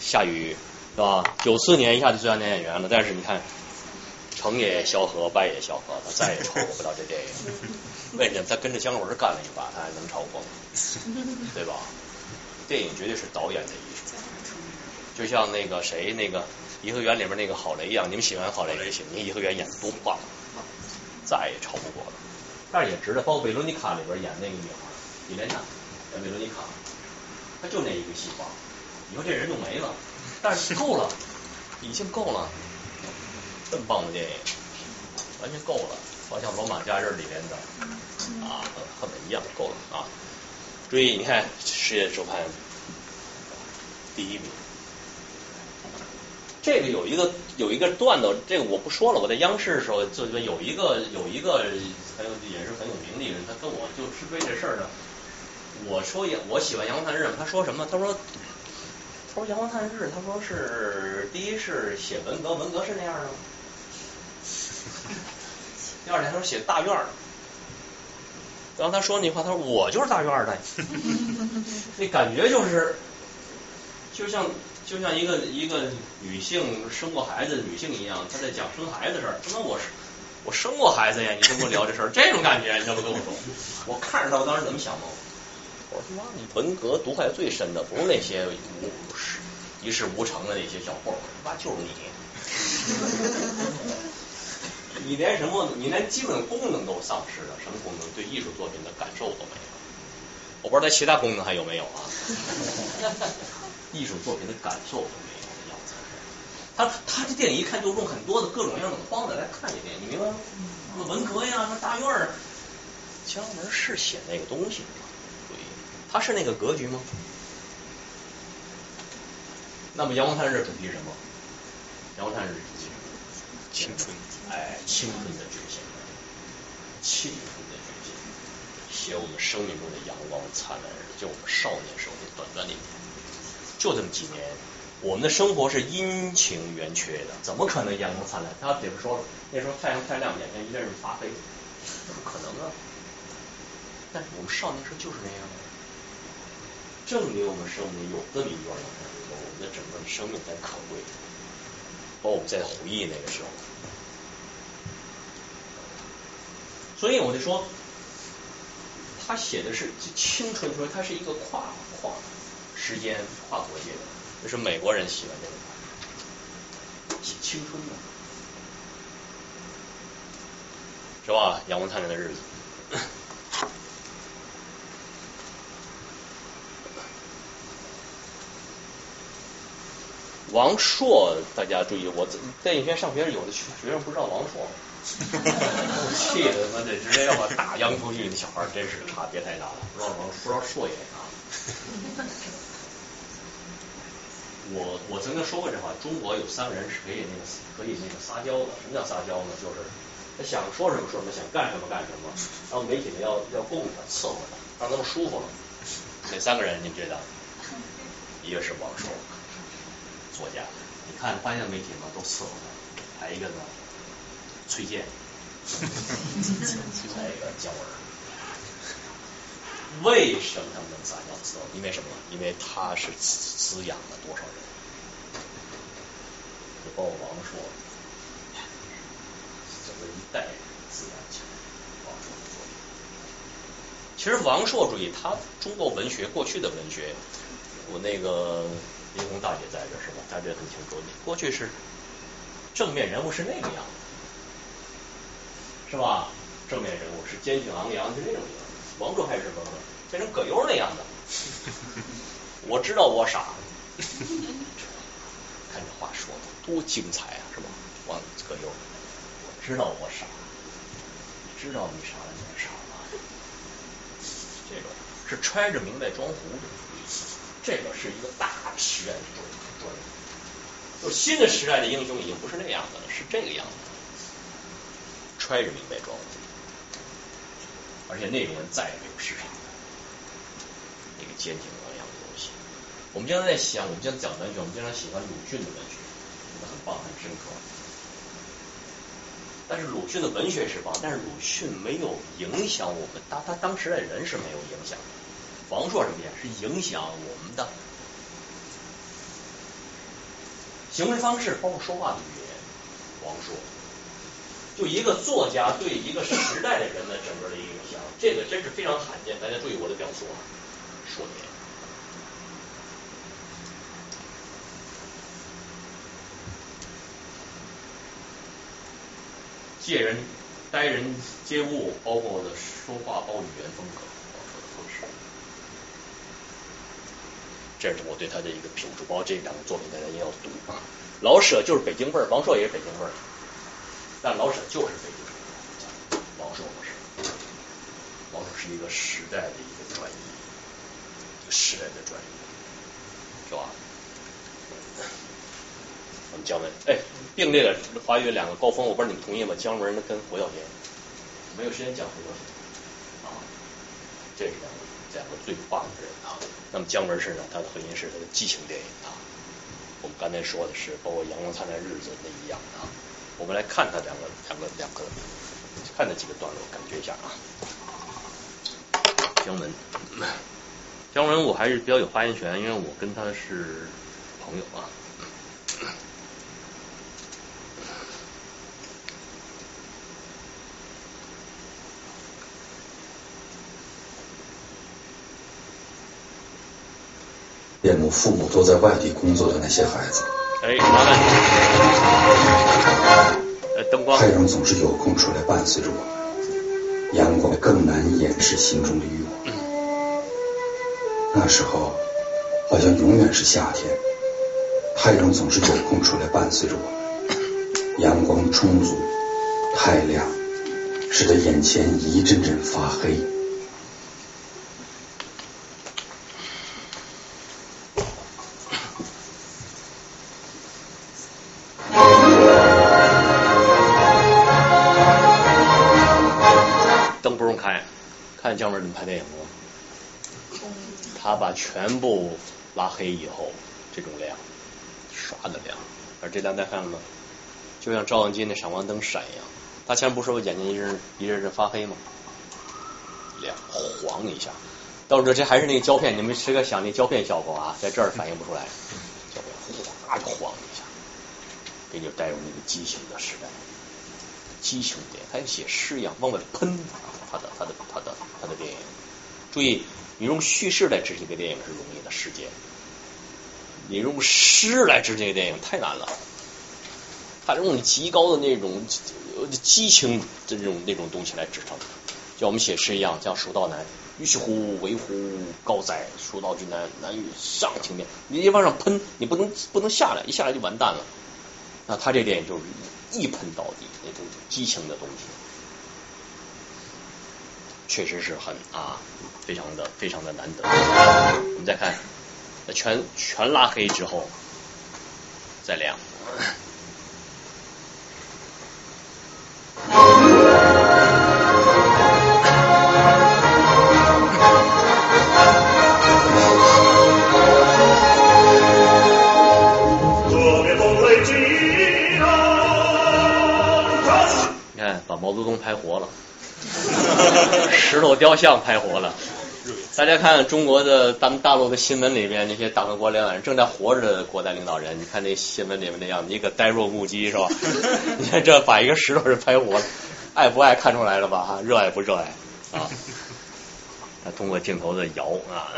夏雨是吧？九四年一下就最佳男演员了，但是你看成也萧何，败也萧何，他再也超过不了这电影。为什么？他跟着姜文干了一把，他还能超过吗？对吧？电影绝对是导演的艺术，就像那个谁那个。颐和园里面那个郝蕾一样，你们喜欢郝蕾也行，你颐和园演的多棒，再也超不过了，但是也值得。包括《贝罗妮卡》里边演那个女孩，伊莲娜演贝罗妮卡，她就那一个戏法，以后这人就没了，但是够了，已经够了，这么棒的电影，完全够了，好像《罗马假日》里面的啊，和本一样够了啊。注意，你看世界首盘第一名。这个有一个有一个段子，这个我不说了。我在央视的时候，就有一个有一个很有也是很有名的一个人，他跟我就是对这事儿呢。我说也我喜欢《阳光灿烂日子》，他说什么？他说他说《阳光灿烂日子》，他说是第一是写文革，文革是那样的；第二天他说写大院儿，然后他说那话，他说我就是大院儿的，那感觉就是就像。就像一个一个女性生过孩子的女性一样，她在讲生孩子的事儿。他妈我我生过孩子呀，你跟我聊这事儿，这种感觉你要不跟我说？我看着她，我当时怎么想的？我说妈，你文革毒害最深的不是那些无一事无成的那些小混混，妈就是你，你连什么你连基本功能都丧失了，什么功能？对艺术作品的感受都没有。我不知道其他功能还有没有啊？艺术作品的感受都没有，要才是他他这电影一看就用很多的各种样的方法来看这电影，你明白吗？那文革呀，那大院儿，姜文是写那个东西吗？对，他是那个格局吗？那么《阳光灿烂日子》主题是什么？《阳光灿烂日子》主题是青春，哎，青春的觉醒，青春的觉醒，写我们生命中的阳光灿烂日子，就我们少年时候的短短的一年。就这么几年，我们的生活是阴晴圆缺的，怎么可能阳光灿烂？他姐夫说了，那时候太阳太亮，眼睛一阵是发黑，不可能啊！但是我们少年时就是那样的，证明我们生命有这么一段阳光，我们的整个生命才可贵。包括我们在回忆那个时候，所以我就说，他写的是青春，说他是一个跨跨。时间跨国界的，就是美国人喜欢这个，写青春的，是吧？阳光灿烂的日子。王朔，大家注意，我电影学院上学有的学生不知道王朔，我气的他得直接要我打央出去，那小孩真是差别太大了，不知道王不知道朔爷啊。我我曾经说过这话，中国有三个人是可以那个可以那个撒娇的。什么叫撒娇呢？就是他想说什么说什么，想干什么干什么，然后媒体们要要供他伺候他，让他们舒服了。哪三个人你们觉得？一个是王朔，作家，你看发现媒体们都伺候他。还一个呢，崔健，还一个姜文。为什么他们能撒娇伺候？因为什么？因为他是滋养了多少人，就包括王朔，整个一代人滋养起来。王朔的作品，其实王朔注意，他中国文学过去的文学，我那个林红大姐在这是吧？大家很清楚，过去是正面人物是那个样子，是吧？正面人物是坚挺昂扬，是那种样子。王朔还是什么变成葛优那样的，我知道我傻，看这话说的多精彩啊，是吧？王葛优，我知道我傻，知道你傻了，你傻了，这个是揣着明白装糊涂，这个是一个大的时代的转折，就新的时代的英雄已经不是那样的了，是这个样子，揣着明白装糊涂。而且那种人再也没有市场了，那个坚挺昂扬的东西。我们经常在想，我们经常讲文学，我们经常喜欢鲁迅的文学，觉得很棒、很深刻。但是鲁迅的文学是棒，但是鲁迅没有影响我们，他他当时的人是没有影响的。王朔什么呀？是影响我们的行为方式，包括说话的语言。王朔，就一个作家对一个时代的人的整个的影响，这个真是非常罕见。大家注意我的表述啊，说明。借人、待人接物，包括我的说话，包括语言风格，王朔的方式。这是我对他的一个评注，包括这两个作品大家一定要读啊。老舍就是北京味儿，王朔也是北京味儿，但老舍就是北京味儿，王朔不是。王朔是一个时代的一个转移，时代的转移，是吧？我们姜文，哎，并列了华语两个高峰，我不知道你们同意吗？姜文跟侯孝贤，没有时间讲侯孝贤啊，这是两个。两个最棒的人啊，那么姜文身上他的核心是他的激情电影啊，我们刚才说的是包括《阳光灿烂的日子》那一样啊，我们来看他两个两个两个看的几个段落，感觉一下啊。姜文，姜文我还是比较有发言权，因为我跟他是朋友啊。羡慕父母都在外地工作的那些孩子。哎，麻烦。呃，灯光。太阳总是有空出来伴随着我们，阳光更难掩饰心中的欲望。嗯、那时候，好像永远是夏天。太阳总是有空出来伴随着我们，阳光充足，太亮，使得眼前一阵阵发黑。姜文怎么拍电影吗？他把全部拉黑以后，这种亮，刷的亮。而这亮再看呢，就像照相机那闪光灯闪一样。他前面不是说眼睛一阵一阵阵发黑吗？亮晃一下，到时候这还是那个胶片，你们时刻想那胶片效果啊，在这儿反映不出来。胶片哗就晃一下，给你带入那个激情的时代，激情点，他像写诗一样往外喷。他的他的他的他的电影，注意，你用叙事来执行一个电影是容易的世界，你用诗来执行一个电影太难了。他用极高的那种激情这种那种东西来支撑，像我们写诗一样，像《蜀道难》，于是乎为乎高哉，蜀道之难，难于上青天。你一往上喷，你不能不能下来，一下来就完蛋了。那他这电影就是一喷到底，那种激情的东西。确实是很啊，非常的非常的难得。我们再看，全全拉黑之后再亮。你看，把毛泽东拍活了。石头雕像拍活了，大家看中国的咱们大陆的新闻里面，那些党和国领导人正在活着的国家领导人，你看那新闻里面那样，你可呆若木鸡是吧？你看这把一个石头人拍活了，爱不爱看出来了吧？哈，热爱不热爱啊？他通过镜头的摇啊，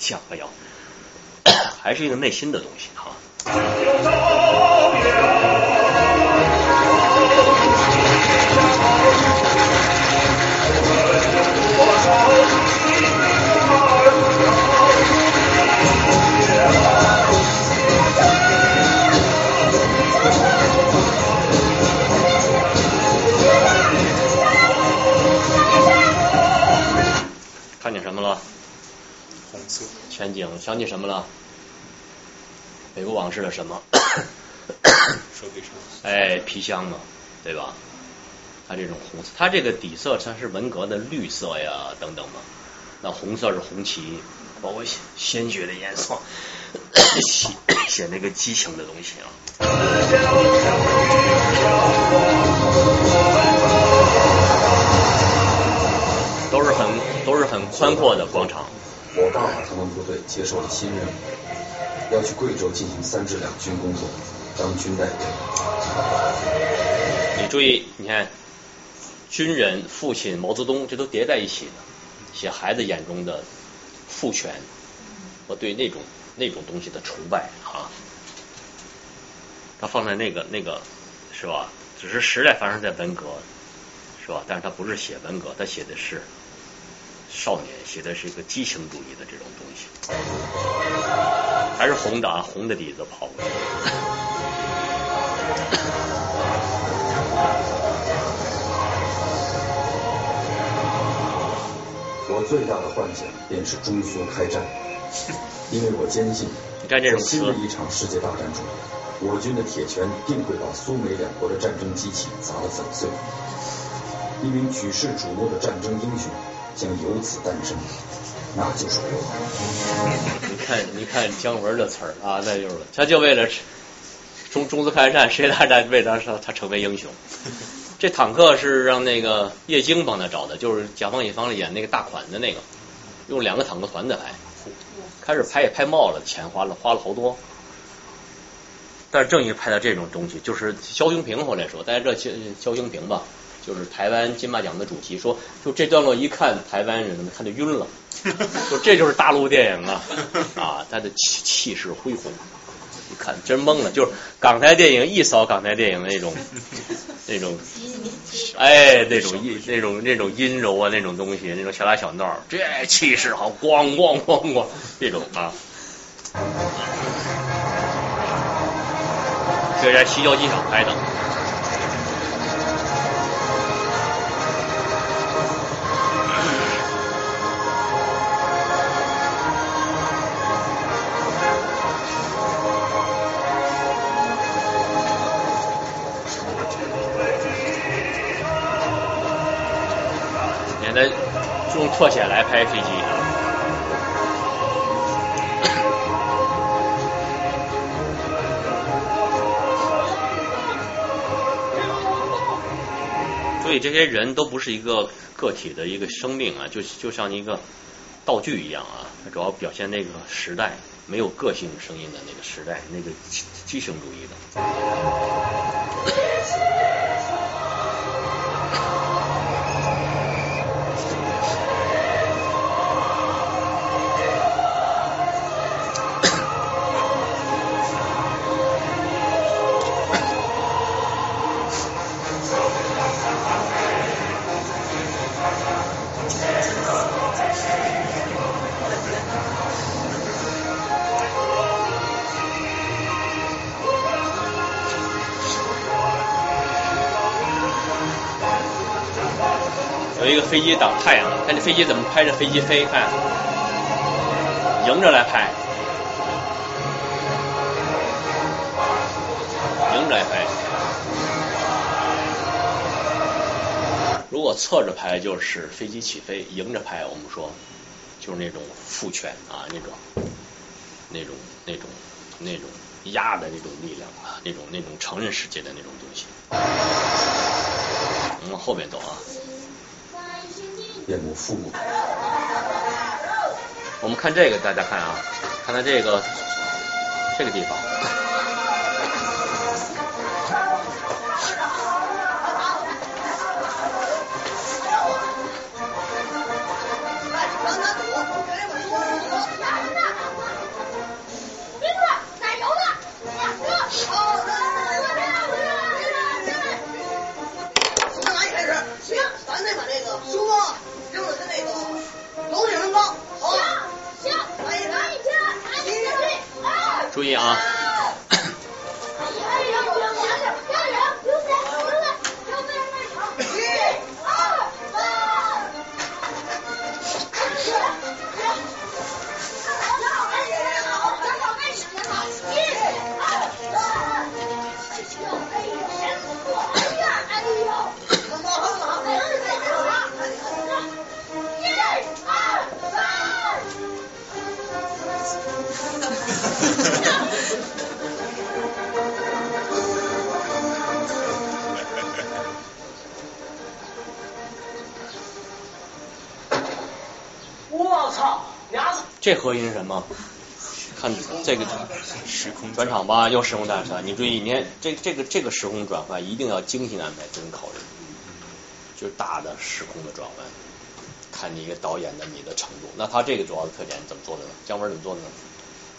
像和摇，还是一个内心的东西啊。看见什么了？红色前景。想起什么了？北国往事的什么？手臂上。哎，皮箱嘛，对吧？它这种红色，它这个底色它是文革的绿色呀，等等嘛。那红色是红旗，包括鲜血的颜色，写那个激情的东西啊。都是很都是很宽阔的广场。我爸他们部队接受了新任务，要去贵州进行三支两军工作，当军代表。你注意，你看，军人、父亲、毛泽东，这都叠在一起的，写孩子眼中的父权和对那种那种东西的崇拜啊。他放在那个那个是吧？只是时代发生在文革，是吧？但是他不是写文革，他写的是。少年写的是一个激情主义的这种东西，还是红的啊，红的底子跑过去。我最大的幻想便是中苏开战，因为我坚信，你看这种新的一场世界大战中，我军的铁拳定会把苏美两国的战争机器砸得粉碎，一名举世瞩目的战争英雄。将由此诞生，那就是我。你看，你看姜文的词儿啊，那就是他就为了中中苏开战，谁大战为啥他成为英雄？这坦克是让那个叶京帮他找的，就是《甲方乙方》里演那个大款的那个，用两个坦克团在拍，开始拍也拍冒了，钱花了花了好多。但是正义拍的这种东西，就是肖雄平后来说，大家知道肖雄平吧？就是台湾金马奖的主题，说就这段落一看台湾人看就晕了，说这就是大陆电影啊啊，他的气气势恢宏，一看真懵了，就是港台电影一扫港台电影那种那种，哎那种阴那种那种阴柔啊那种东西，那种小打小闹，这气势好咣咣咣咣这种啊。这在西郊机场拍的。用特写来拍飞机，所以这些人都不是一个个体的一个生命啊，就就像一个道具一样啊，它主要表现那个时代没有个性声音的那个时代，那个激情主义的。有一个飞机挡太阳，看这飞机怎么拍着飞机飞，看迎着来拍，迎着来拍。如果侧着拍就是飞机起飞，迎着拍我们说就是那种父权啊，那种那种那种那种压的那种力量啊，那种那种承认世界的那种东西。我们后面走啊。变我父母。我们看这个，大家看啊，看看这个这个地方，注意啊！这合音是什么？看这个时空转场吧，又时空转场。你注意，你看这这个这个时空转换一定要精心安排，真考虑，就是大的时空的转换，看你一个导演的你的程度。那他这个主要的特点怎么做的呢？姜文怎么做的呢？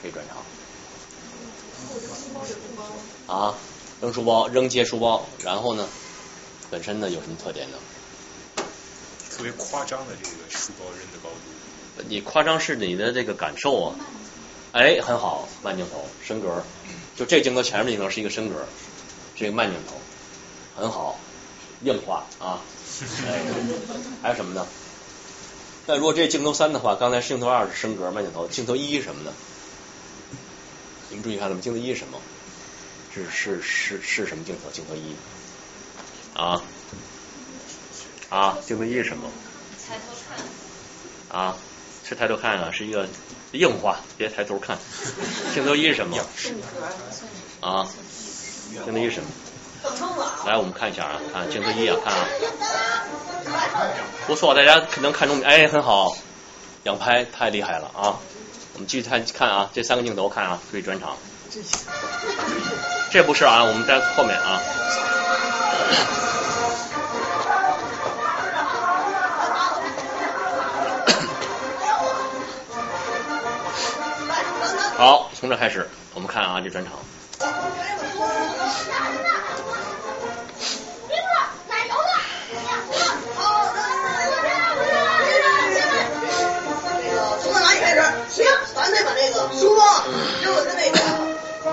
这转场。啊，扔书包，扔接书包，然后呢，本身呢有什么特点呢？特别夸张的这个书包扔的高度。你夸张是你的这个感受啊。哎，很好，慢镜头，升格，就这镜头前面镜头是一个升格，是一个慢镜头，很好，硬化啊。哎，还有什么呢？那如果这镜头三的话，刚才镜头二是升格慢镜头，镜头一是什么呢？你们注意看了吗？镜头一是什么？是是是是什么镜头？镜头一啊啊，镜头一是什么？抬头看啊，是抬头看啊，是一个硬化，别抬头看。镜头一是什么？啊，镜头一是什么？来，我们看一下啊，看镜头一啊，看啊，不错，大家能看中，哎，很好，仰拍太厉害了啊！我们继续看看啊，这三个镜头看啊，注意转场。这不是啊，我们在后面啊。好，从这开始，我们看啊，这转场。行，咱再把这个书包扔到那个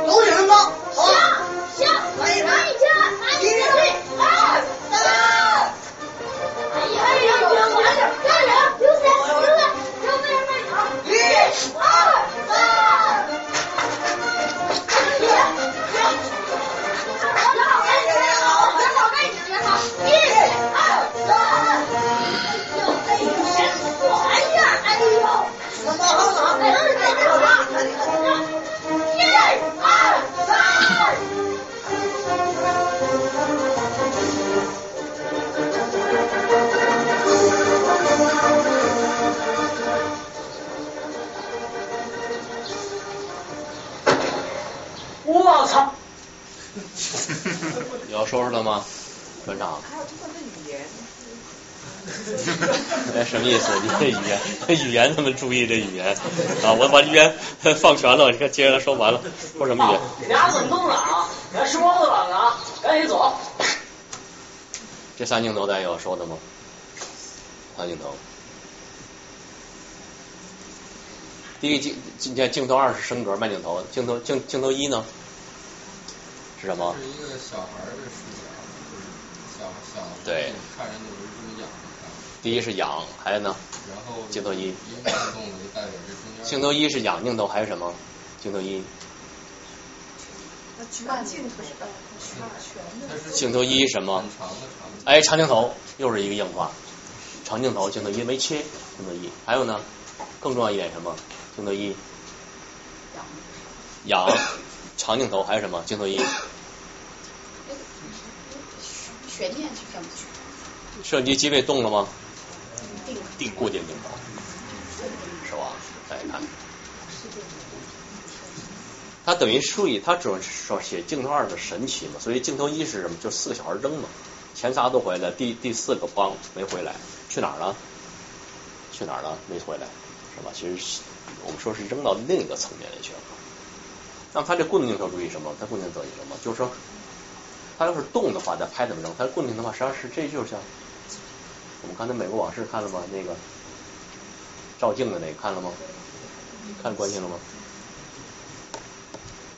楼顶上包，好吧？行，拿一拿一拿一拿一拿，二三，哎呀，哎呀，快点，快点，刘三，刘三，刘三，慢点啊！一、二、三，一，好，别老开始，好，别老开始，好，一、二、三，哟，哎呦，哎呀，哎呦，怎么好？我操！你要收拾他吗，团长？还有他的语言。哎，什么意思？你这语言，语言他们注意这语言啊！我把语言放全了，你看接着说完了，说什么语言？你俩滚动了啊！咱书包子绑了啊！赶紧走。这三镜头大家有说的吗？三镜头。第一镜，你看镜头二是升格慢镜头，镜头镜镜头一呢是什么？是一个小孩的视角，小小对看人有一种仰。第一是仰，还有呢？然后镜头一，镜头一是仰镜头，还有什么？镜头一。慢镜头是镜头一什么？哎，长镜头又是一个硬化，长镜头镜头一没切，镜头一还有呢？更重要一点什么？镜头一，仰，长镜头还是什么？镜头一，悬念去看不去？摄影机机位动了吗？定定固定定档，是吧？再看，它等于注意，它主要说写镜头二的神奇嘛，所以镜头一是什么？就四个小孩扔嘛，前仨都回来，第第四个帮没回来，去哪儿了？去哪儿了？没回来，是吧？其实我们说是扔到另一个层面里去了。那么它这固定镜头注意什么？它固定镜头注意什么？就是说，它要是动的话，再拍怎么扔？它固定的话，实际上是这就是像我们刚才《美国往事》看了吗？那个照镜的那个看了吗？看关系了吗？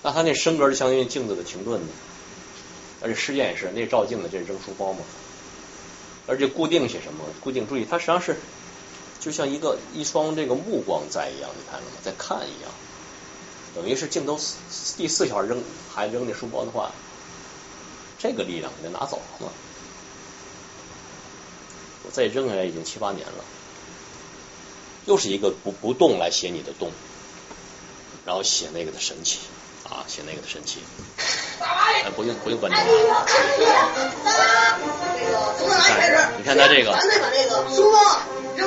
那它那升格就相当于镜子的停顿的，而且实验也是那照镜的，这是扔书包嘛？而且固定写什么？固定注意，它实际上是。就像一个一双这个目光在一样，你看了吗？在看一样，等于是镜头第四小扔还扔那书包的话，这个力量给他拿走了嘛。我再扔下来已经七八年了，又是一个不不动来写你的动，然后写那个的神奇啊，写那个的神奇。哎，不用不用关注。你看他这个，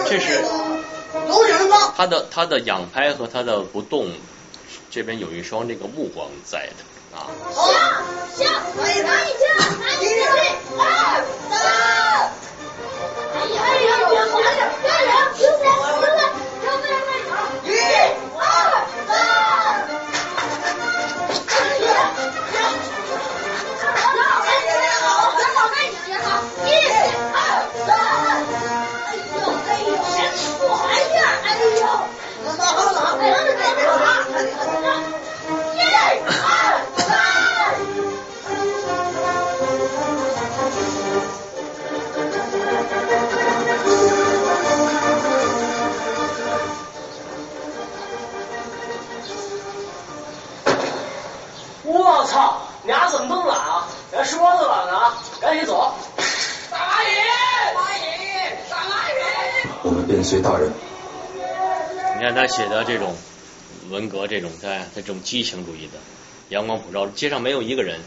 这是有什么帮？它的它的仰拍和它的不动，这边有一双这个目光在的啊。好，下，来一下，一二三，哎呀，哎呀，我们来点，来点，停下，停下，停下，停下，一二三，哎呀，老师学好，咱老师也学好，一二三。 我操！你俩怎么这么懒啊？人家说的懒啊，赶紧走！大蚂蚁，大蚂蚁，大蚂蚁！我们跟随大人。 你看他写的这种文革这种，他他这种激情主义的，阳光普照，街上没有一个人，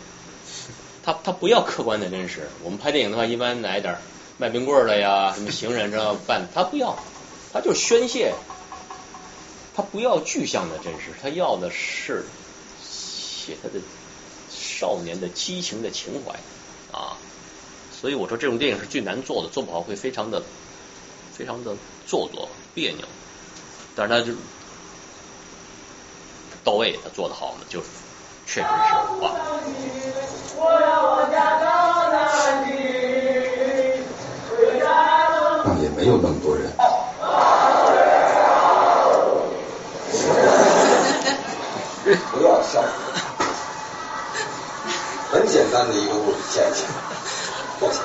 他他不要客观的真实。我们拍电影的话，一般来点卖冰棍的呀，什么行人这办，他不要，他就宣泄，他不要具象的真实，他要的是写他的少年的激情的情怀啊。所以我说这种电影是最难做的，做不好会非常的非常的做作别扭。 但是他就到位，他做得好的就是确实是哇。那也没有那么多人。不要笑，很简单的一个物理现象。过去。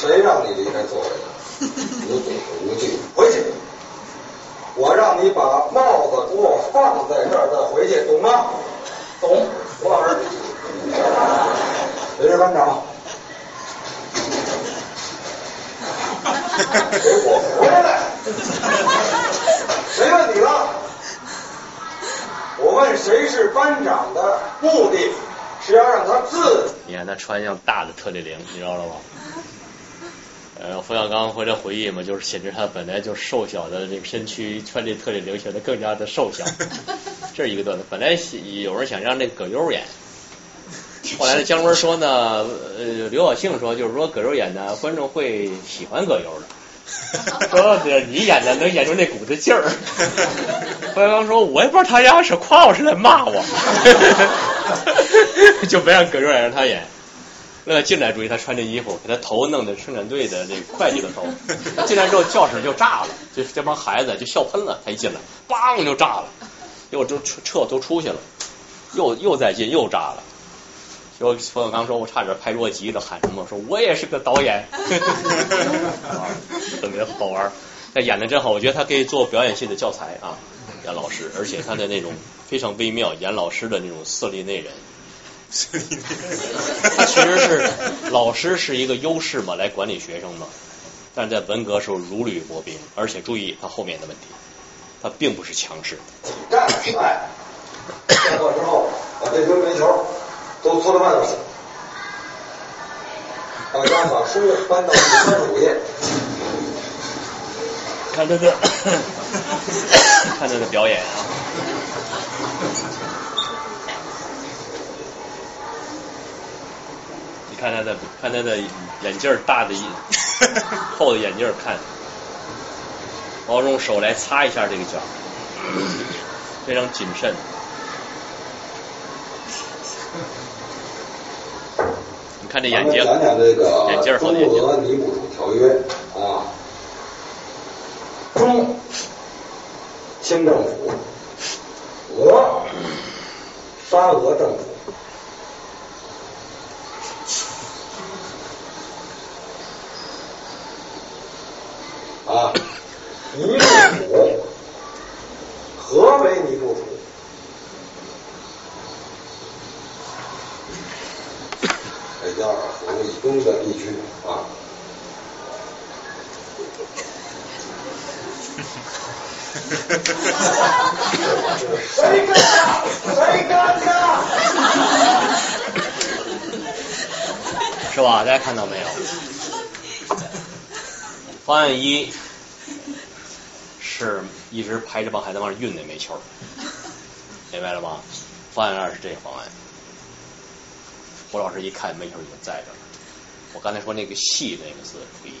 谁让你离开座位的？无凭无据，回去！我让你把帽子给我放在这儿，再回去，懂吗？懂，吴老师。谁是班长？给我回来！谁问你了？我问谁是班长的目的是要让他自……你看他穿像大的特立领，你知道了吗？ 呃，冯小刚回来回忆嘛，就是显示他本来就瘦小的这个身躯，穿这特立领显得更加的瘦小。这是一个段子。本来有人想让那葛优演，后来呢，姜文说呢，呃，刘晓庆说，就是说葛优演呢，观众会喜欢葛优的，说你演的能演出那股子劲儿。冯小刚说，我也不知道他家是夸我是在骂我，就别让葛优演，让他演。 那个进来，注意他穿这衣服，给他头弄的生产队的这个会计的头。他进来之后，教室就炸了，就这帮孩子就笑喷了。他一进来，梆就炸了，又就撤都出去了，又又再进又炸了。就冯小刚说：“我差点拍弱极了，喊什么？说我也是个导演。”特别好玩，他演的真好，我觉得他可以做表演系的教材啊，演老师，而且他的那种非常微妙，演老师的那种色厉内荏。 他其实是老师是一个优势嘛，来管理学生嘛。但是在文革时候如履薄冰，而且注意他后面的问题，他并不是强势。干哎！下课之后把这堆煤球都搓到外头去，把家把书搬到三十五页。看他的，看他的表演啊！ 看他的，看他的眼镜大的，厚的眼镜看。毛用手来擦一下这个角，非常谨慎。你看这眼睛，讲讲这个眼镜好眼睛。中俄尼布楚条约啊，中清政府，俄沙俄政府。 啊，尼布楚，何为尼布楚？北加尔湖以东的地区啊。谁干的？谁干的？是吧？大家看到没有？方案一是一直排着帮孩子往上运那煤球，明白了吗？方案二是这个方案。胡老师一看煤球已经在这儿了，我刚才说那个细那个字注意，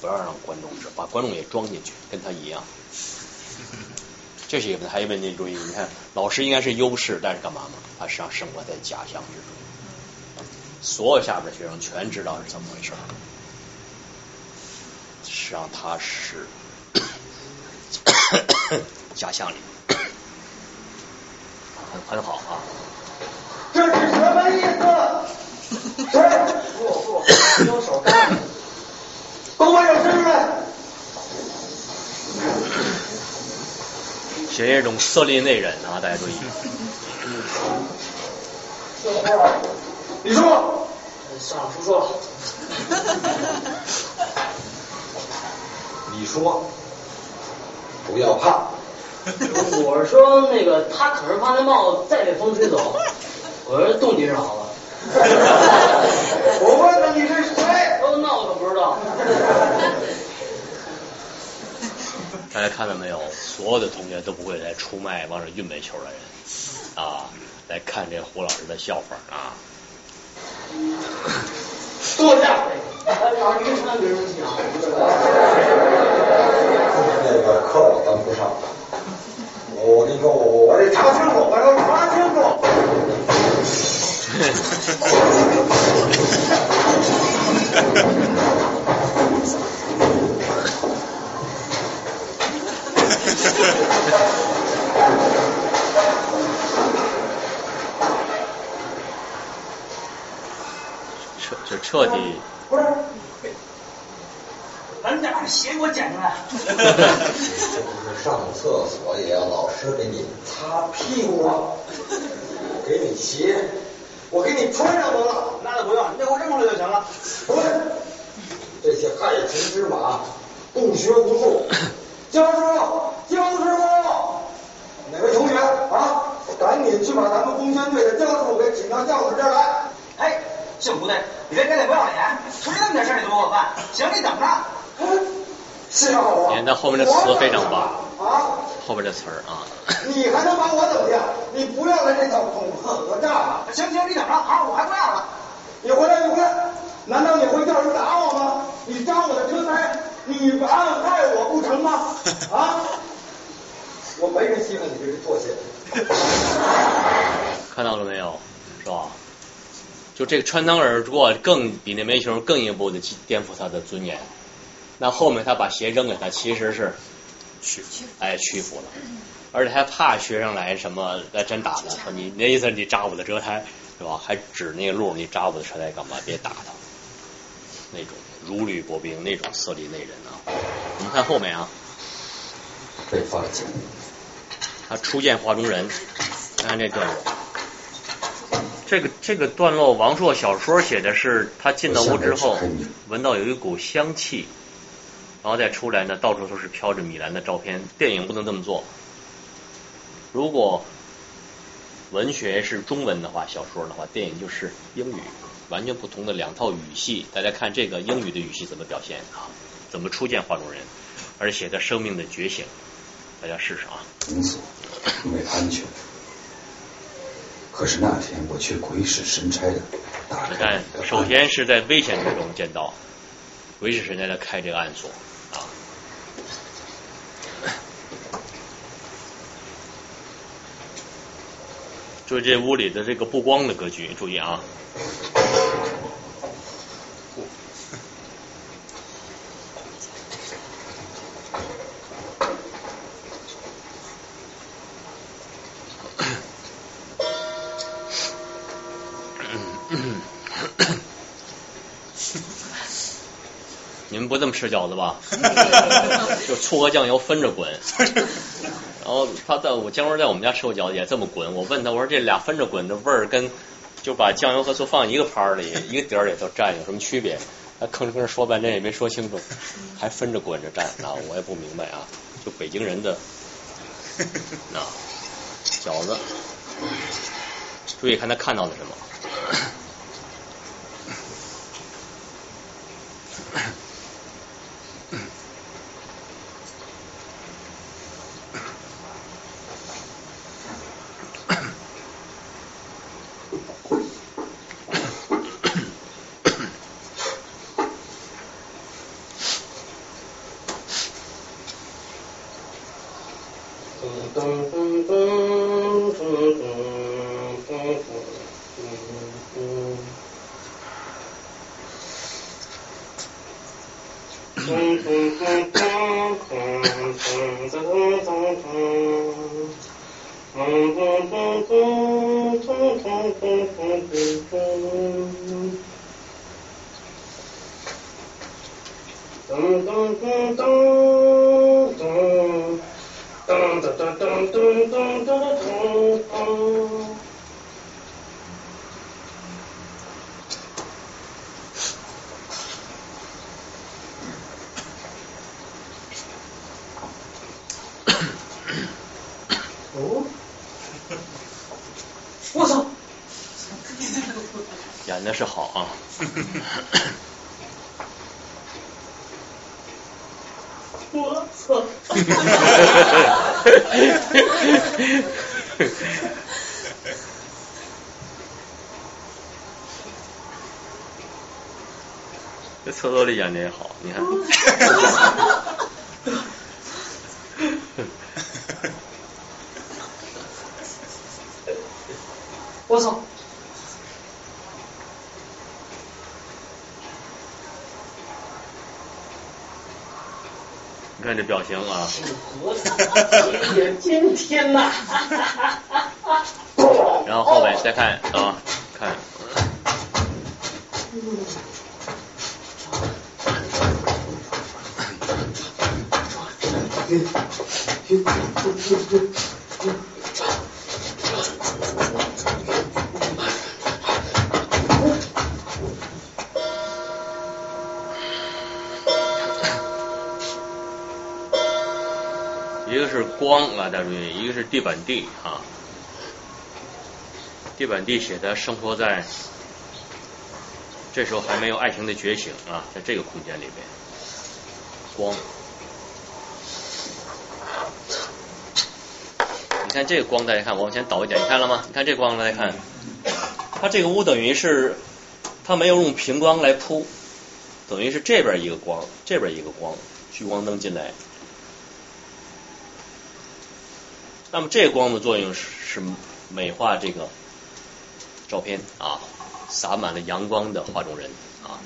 不要让观众知道，把观众也装进去，跟他一样。这是一个问题，还有一个问题注意，你看老师应该是优势，但是干嘛嘛？他实际上生活在假象之中，所有下边的学生全知道是怎么回事，实际上他是假象里很很好啊。这是什么意思？谁？我我用手干，都把手伸出来。学这种色厉内荏啊，大家注意。李叔，上叔说，你说不要怕。我说那个他可是怕那帽子再被风吹走，我说动机是好了。我问了你是谁？哦，那我可不知道。大家看到没有？所有的同学都不会来出卖往这运煤球的人啊！来看这胡老师的笑法啊！坐下。老师，您穿别人鞋。那个课我咱不上了。我跟你说，我我得查清楚，我要查清楚。彻就彻底。不是，把你俩鞋给我捡出来。就是上厕所也要老师给你擦屁股，给你鞋，我给你穿上得了。那都不用，你给我扔出来就行了。不是，这些害群之马，共学无术。教师傅，教师傅，哪位同学啊？赶紧去把咱们攻坚队的教师傅给请到教室这儿来。哎，姓胡的，你这跟你不要脸，出这么点事儿你都给我办，行你等着。是啊，你看他后面的词非常棒啊，后面的词儿啊。你还能把我怎么样？你不要来这小恐吓诈了。行行，你等着啊，我还不要了。你回来，你回来。难道你会教师打我吗？你扎我的车胎？你不暗害我不成吗？啊！我没人稀罕你这是做戏。看到了没有？是吧？就这个穿堂而过，更比那煤球更一步的颠覆他的尊严。那后面他把鞋扔给他，其实是屈服，哎，屈服了，而且还怕学生来什么来真打他。你那意思你扎我的车胎是吧？还指那个路，你扎我的车胎干嘛？别打他，那种。如履薄冰那种色厉内荏啊！我们看后面啊，这放箭，他初见画中人。看这段落，这个这个段落，王朔小说写的是他进到屋之后，闻到有一股香气，然后再出来呢，到处都是飘着米兰的照片。电影不能这么做。如果文学是中文的话，小说的话，电影就是英语。完全不同的两套语系，大家看这个英语的语系怎么表现啊？怎么初见画中人，而写的生命的觉醒，大家试试啊。从此因为安全，可是那天我却鬼使神差的打开。你看，首先是在危险之中见到，鬼使神差的开这个暗锁啊。就这屋里的这个布光的格局，注意啊。你们不这么吃饺子吧？就醋和酱油分着滚。然后他在我姜文在我们家吃过饺子也这么滚。我问他，我说这俩分着滚的味儿跟就把酱油和醋放一个盘里一个碟儿里头蘸有什么区别？他吭哧吭哧说半天也没说清楚，还分着滚着蘸啊！我也不明白啊，就北京人的啊饺子。注意看他看到了什么。那是好啊。我操！在厕所里演的也好，你看。我操！你看这表情啊！今天呐，然后后面再看啊，看。一个是光啊，大家注意，一个是地板地啊。地板地写他生活在这时候还没有爱情的觉醒啊，在这个空间里面，光。你看这个光，大家看，我往前倒一点，你看了吗？你看这光，大家看，它这个屋等于是它没有用平光来铺，等于是这边一个光，这边一个光，聚光灯进来。那么这光的作用是是美化这个照片啊，洒满了阳光的画中人啊。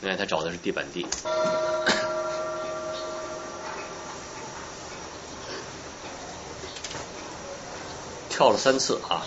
你看他找的是地板地。跳了三次啊。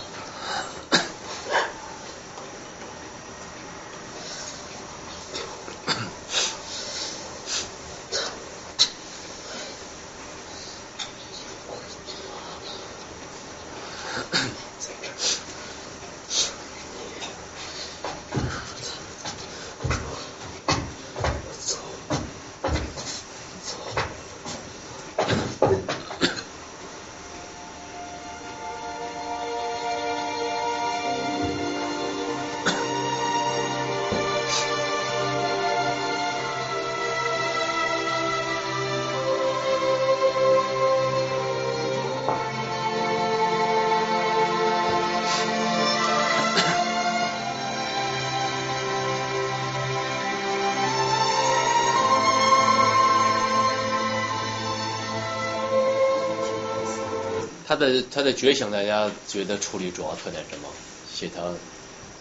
他的他的觉醒，大家觉得处理主要特点什么？写他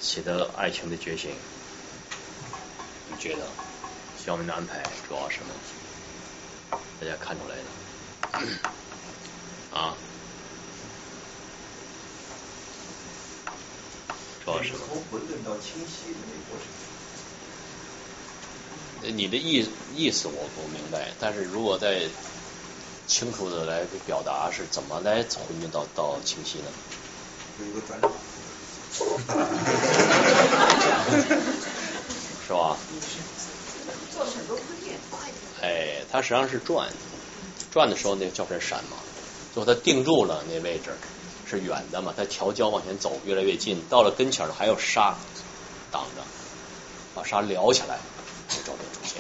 写的爱情的觉醒，你觉得小明的安排主要什么？大家看出来的啊？主要是什么？从混沌到清晰的那个过程。你的意意思我不明白，但是如果在清楚的来表达是怎么来混沌到到清晰呢？有一个转场，是吧？做很多分裂，快点。哎，它实际上是转，转的时候那照片闪嘛，最后它定住了那位置是远的嘛，它调焦往前走，越来越近，到了跟前还有沙挡着，把沙撩起来，这照片出现。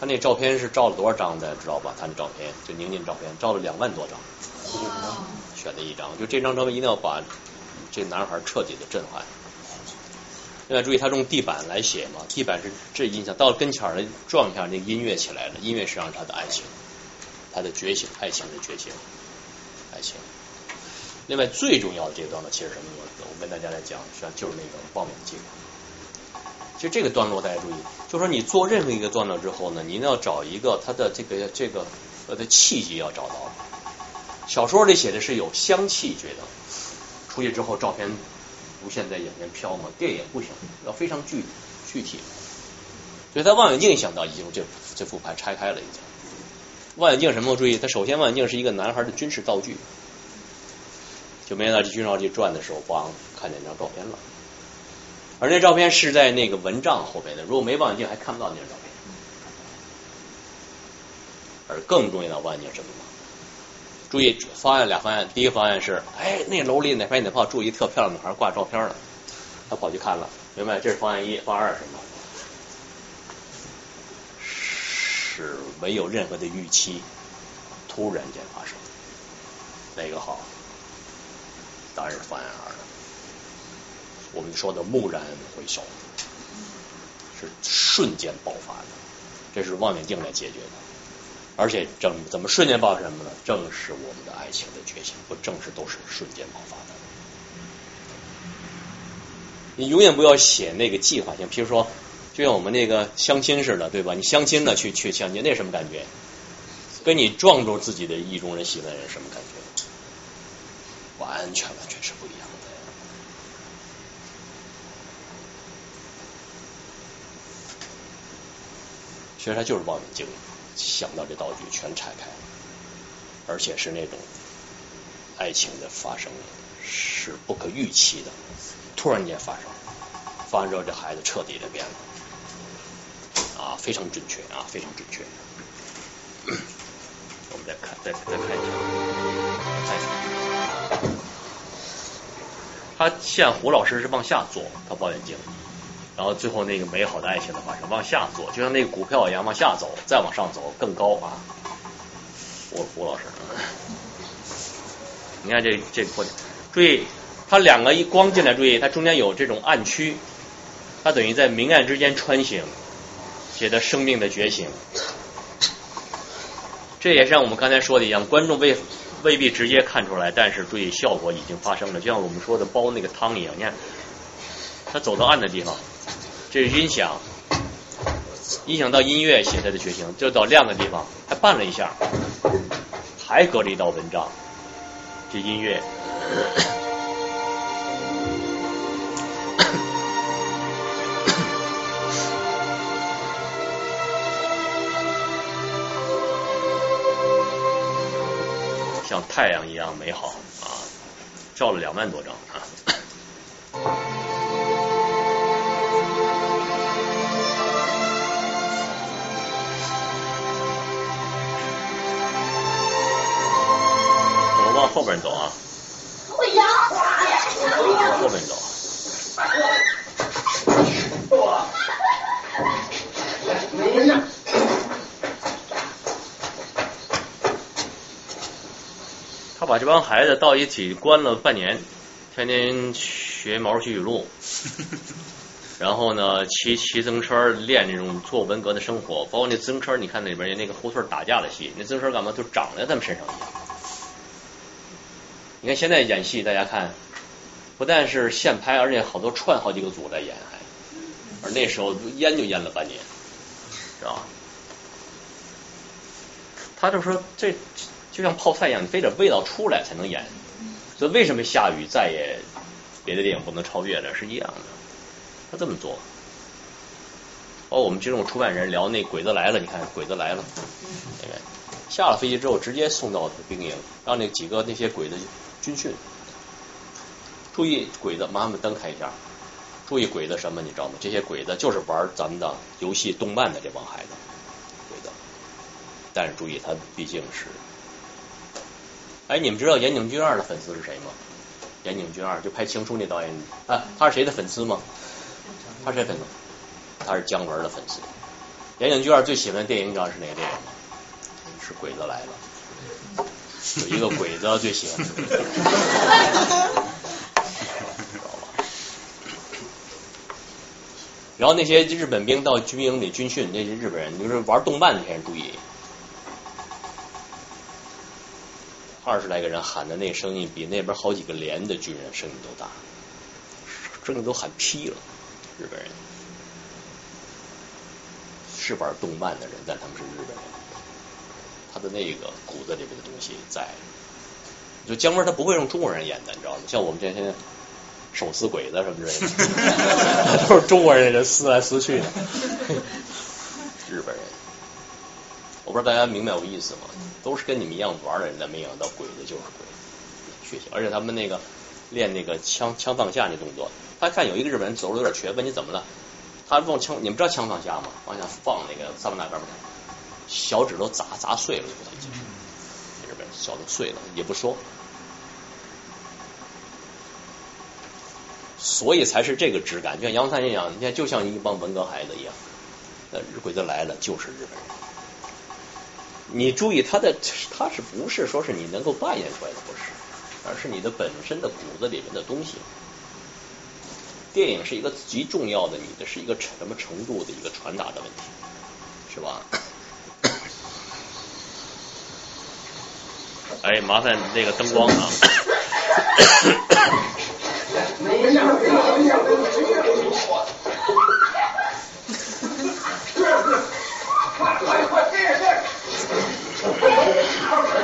他那照片是照了多少张的，知道吧？他那照片就宁静照片，照了两万多张，选了一张，就这张照片一定要把这男孩彻底的震撼。另外注意，他用地板来写嘛，地板是这印象，到了跟前儿撞一下，那音乐起来了，音乐实际上是他的爱情，他的觉醒，爱情的觉醒，爱情。另外最重要的这个段落其实什么？我我跟大家来讲，实际上就是那个报名计划。其实这个段落大家注意，就是说你做任何一个段落之后呢，你一定要找一个它的这个这个呃的契机要找到。小说里写的是有香气，觉得出去之后照片无限在眼前飘嘛，电影不行，要非常具具体。所以他望远镜想到已经这这副牌拆开了，已经。望远镜什么？注意，他首先望远镜是一个男孩的军事道具，就没想到这军事道具转的时候，咣看见一张照片了，而那照片是在那个蚊帐后边的，如果没望远镜还看不到那张照片。而更重要的望远镜什么呢？注意方案，俩方案，第一个方案是，哎，那楼里哪排哪炮住一特漂亮女孩挂照片了，他跑去看了，明白？这是方案一，方案二什么？是没有任何的预期，突然间发生，哪个好？当然是方案二了。我们说的蓦然回首，是瞬间爆发的，这是望远镜来解决的。而且正怎么瞬间爆发什么呢？正是我们的爱情的觉醒，不正是都是瞬间爆发的。你永远不要写那个计划性，比如说，就像我们那个相亲似的，对吧？你相亲了，去去相亲，那什么感觉？跟你撞住自己的意中人、喜欢人什么感觉？完全完全是不一样的。其实它就是望远镜。想到这道具全拆开，而且是那种爱情的发生是不可预期的，突然间发生，发生之后这孩子彻底的变了，啊，非常准确啊，非常准确。我们再看，再再看一下，看一下，他像胡老师是往下做，他望远镜。然后最后那个美好的爱情的发生，往下走，就像那个股票一样往下走，再往上走更高啊！我胡老师，你看这这破点，注意它两个一光进来，注意它中间有这种暗区，它等于在明暗之间穿行，写的生命的觉醒。这也像我们刚才说的一样，观众未未必直接看出来，但是注意效果已经发生了，就像我们说的煲那个汤一样，你看它走到暗的地方。这是音响，音响到音乐写它的觉醒，就到亮的地方，还绊了一下，还隔着一道蚊帐，这音乐像太阳一样美好啊，照了两万多张啊。往后边走啊！往后边走。他把这帮孩子到一起关了半年，天天学毛主席语录，然后呢骑骑自行车练这种做文革的生活，包括那自行车，你看那里边那个胡同打架的戏，那自行车干嘛就长在他们身上一样。你看现在演戏，大家看，不但是现拍，而且好多串好几个组在演，还而那时候淹就淹了半年，是吧？他就说这就像泡菜一样，你非得味道出来才能演。所以为什么下雨再也别的电影不能超越了，是一样的。他这么做，包括我们这种出版人聊那《鬼子来了》，你看《鬼子来了》那个。下了飞机之后，直接送到兵营，让那几个那些鬼子军训。注意鬼子，麻烦灯开一下。注意鬼子什么，你知道吗？这些鬼子就是玩咱们的游戏、动漫的这帮孩子，鬼子。但是注意，他毕竟是……哎，你们知道岩井俊二的粉丝是谁吗？岩井俊二就拍《情书》那导演，啊，他是谁的粉丝吗？他是谁粉丝？他是姜文的粉丝。岩井俊二最喜欢的电影，你知道是哪个电影吗？是鬼子来了，有一个鬼子最喜欢，知道吧？然后那些日本兵到军营里军训，那些日本人就是玩动漫那些人，注意，二十来个人喊的那声音，比那边好几个连的军人声音都大，声音都喊劈了。日本人是玩动漫的人，但他们是日本人，他的那个骨子里面的东西在。就姜文他不会用中国人演的，你知道吗？像我们这些手撕鬼子什么之类的，都是中国人人撕来撕去的。日本人，我不知道大家明白我意思吗？都是跟你们一样玩的人，但没想到鬼子就是鬼子，血腥。而且他们那个练那个枪枪放下那动作，他看有一个日本人走路有点瘸，问你怎么了？他往枪，你们知道枪放下吗？往下放那个萨满大边儿，小指头砸砸碎了，我已经是日本小指头碎了也不说。所以才是这个质感，就像杨瀚一样，你看就像一帮文革孩子一样。那日鬼子来了就是日本人，你注意他的，他是不是说是你能够扮演出来的，不是，而是你的本身的骨子里面的东西。电影是一个极重要的，你的是一个什么程度的一个传达的问题，是吧？哎，麻烦那个灯光啊。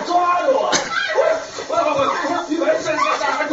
抓住我！我我我！你们这是啥态度？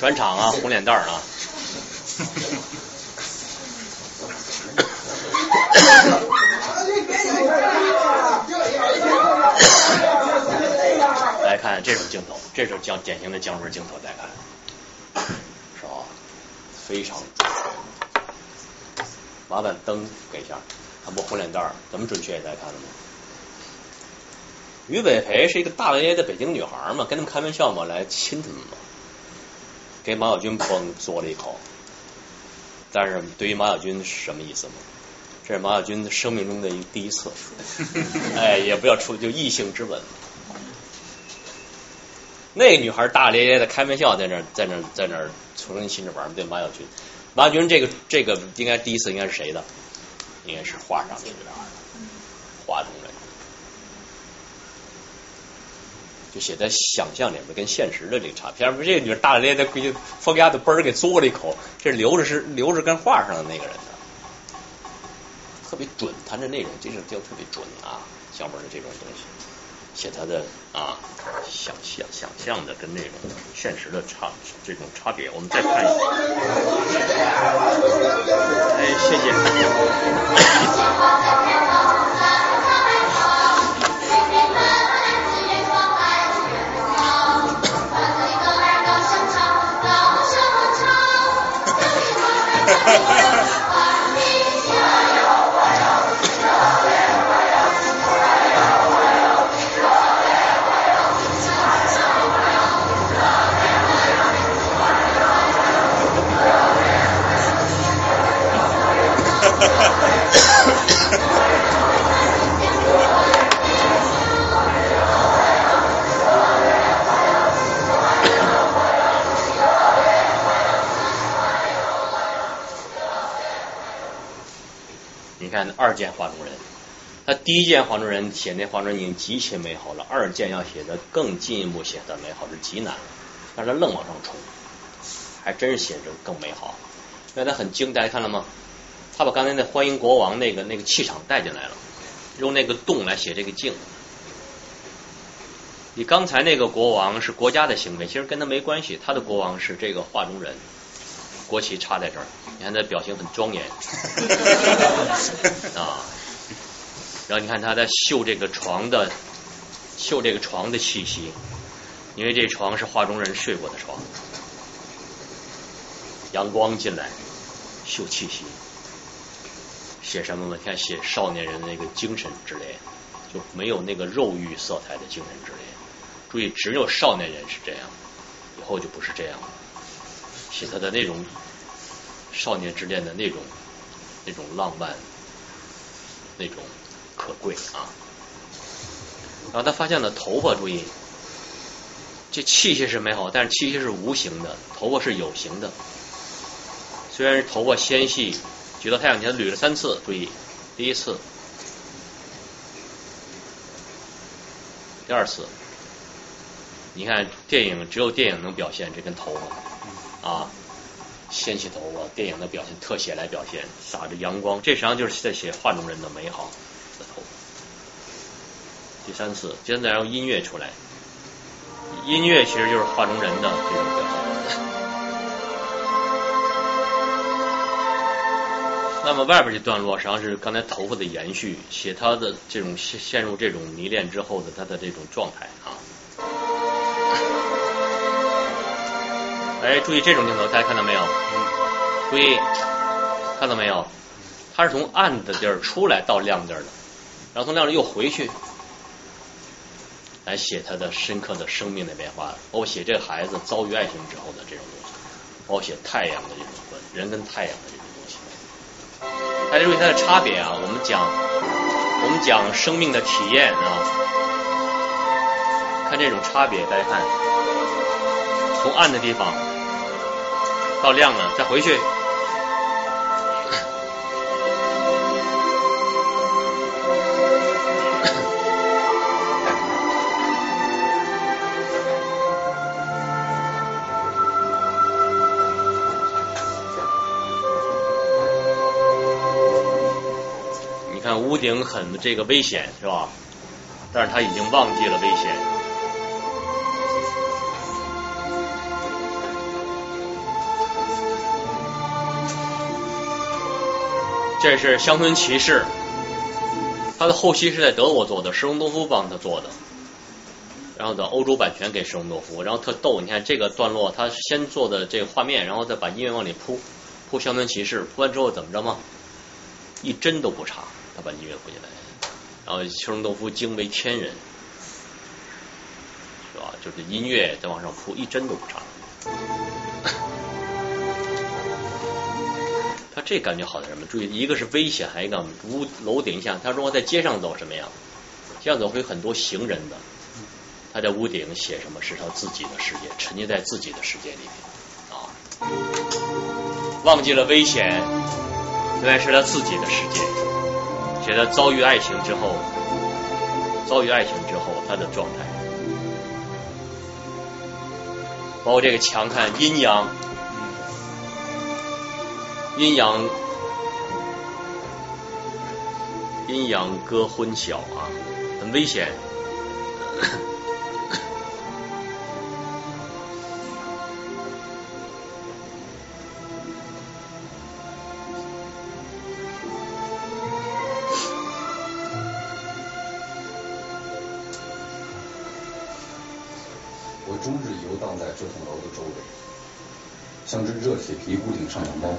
转场啊，红脸蛋儿啊。来看这种镜头，这是江典型的姜文镜头，大家看，是吧？非常。麻烦灯给一下，他不红脸蛋儿，咱们准确大家看了吗？俞北培是一个大咧咧的北京女孩嘛，跟他们开玩笑嘛，来亲他们嘛。给马小军崩嘬了一口，但是对于马小军是什么意思吗？这是马小军生命中的一第一次，哎，也不要出就异性之吻。那女孩大咧咧的开玩笑在那儿，在那儿，在那儿重新亲着玩对马小军，马小军这个这个应该第一次应该是谁的？应该是华商这边的，华中人。就写在想象里面跟现实的这个差别，不是这个女人大咧咧的规矩，疯丫的嘣儿给嘬了一口，这留着是留着跟画上的那个人的，特别准，他的内容这种就特别准啊，姜文的这种东西，写他的啊想象想象的跟那种现实的差这种差别，我们再看一下，哎，谢谢。二见华中人，他他第一件黄种人写那黄种人已经极其美好了，二件要写的更进一步，写的美好是极难了，让他愣往上冲，还真是写着更美好。因为他很精，大家看了吗？他把刚才那欢迎国王那个那个气场带进来了，用那个动来写这个静。你刚才那个国王是国家的行为，其实跟他没关系，他的国王是这个画中人，国旗插在这儿，你看他表情很庄严啊。然后你看他在嗅这个床的，嗅这个床的气息，因为这床是画中人睡过的床，阳光进来，嗅气息，写什么呢？你看写少年人的那个精神之类，就没有那个肉欲色彩的精神之类。注意，只有少年人是这样，以后就不是这样了。写他的那种少年之恋的那种那种浪漫，那种可贵啊。然后他发现了头发，注意，这气息是美好，但是气息是无形的，头发是有形的。虽然是头发纤细，举到太阳前捋了三次，注意，第一次，第二次，你看电影只有电影能表现这根头发啊，纤细头发，电影的表现，特写来表现，洒着阳光，这实际上就是在写画中人的美好的头发。第三次，接着然后音乐出来，音乐其实就是画中人的这种表现。那么外边这段落实际上是刚才头发的延续，写他的这种陷入这种迷恋之后的他的这种状态啊。哎，注意这种镜头，大家看到没有？注意，看到没有？他是从暗的地儿出来到亮地儿的，然后从亮地又回去，来写他的深刻的生命的变化，包括写这个孩子遭遇爱情之后的这种东西，包括写太阳的这种人跟太阳的这种。大家注意它的差别啊！我们讲我们讲生命的体验啊，看这种差别，大家看，从暗的地方到亮了，再回去，屋顶很这个危险是吧？但是他已经忘记了危险。这是乡村骑士，他的后期是在德国做的，施荣多夫帮他做的，然后的欧洲版权给施荣多夫，然后特逗，你看这个段落他先做的这个画面，然后再把音乐往里铺，铺乡村骑士，铺完之后怎么着吗？一针都不差。他把音乐回来，然后施荣多夫惊为天人，是吧？就是音乐在往上铺，一针都不差。他这感觉好在什么？注意，一个是危险，还有一个屋楼顶下。他如果在街上走什么样？街上走会有很多行人的。他在屋顶写什么？是他自己的世界，沉浸在自己的世界里面啊，忘记了危险，原来是他自己的世界。写他遭遇爱情之后，遭遇爱情之后他的状态，包括这个墙看阴阳，阴阳阴阳割昏晓啊，很危险。终日游荡在这栋楼的周围，像只热铁皮屋顶上的猫，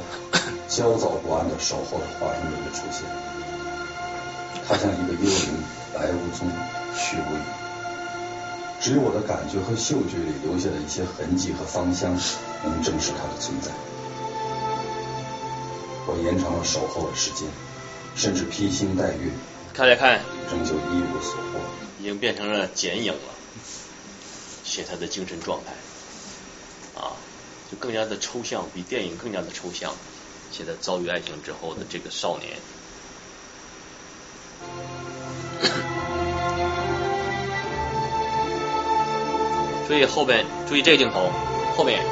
焦躁不安的守候着画中人的出现。它像一个幽灵，来无踪，去无影。只有我的感觉和嗅觉里留下的一些痕迹和芳香，能证实它的存在。我延长了守候的时间，甚至披星戴月。看来看，仍旧一无所获，已经变成了剪影了。写他的精神状态啊，就更加的抽象，比电影更加的抽象，写他遭遇爱情之后的这个少年。注意后边，注意这个镜头后面，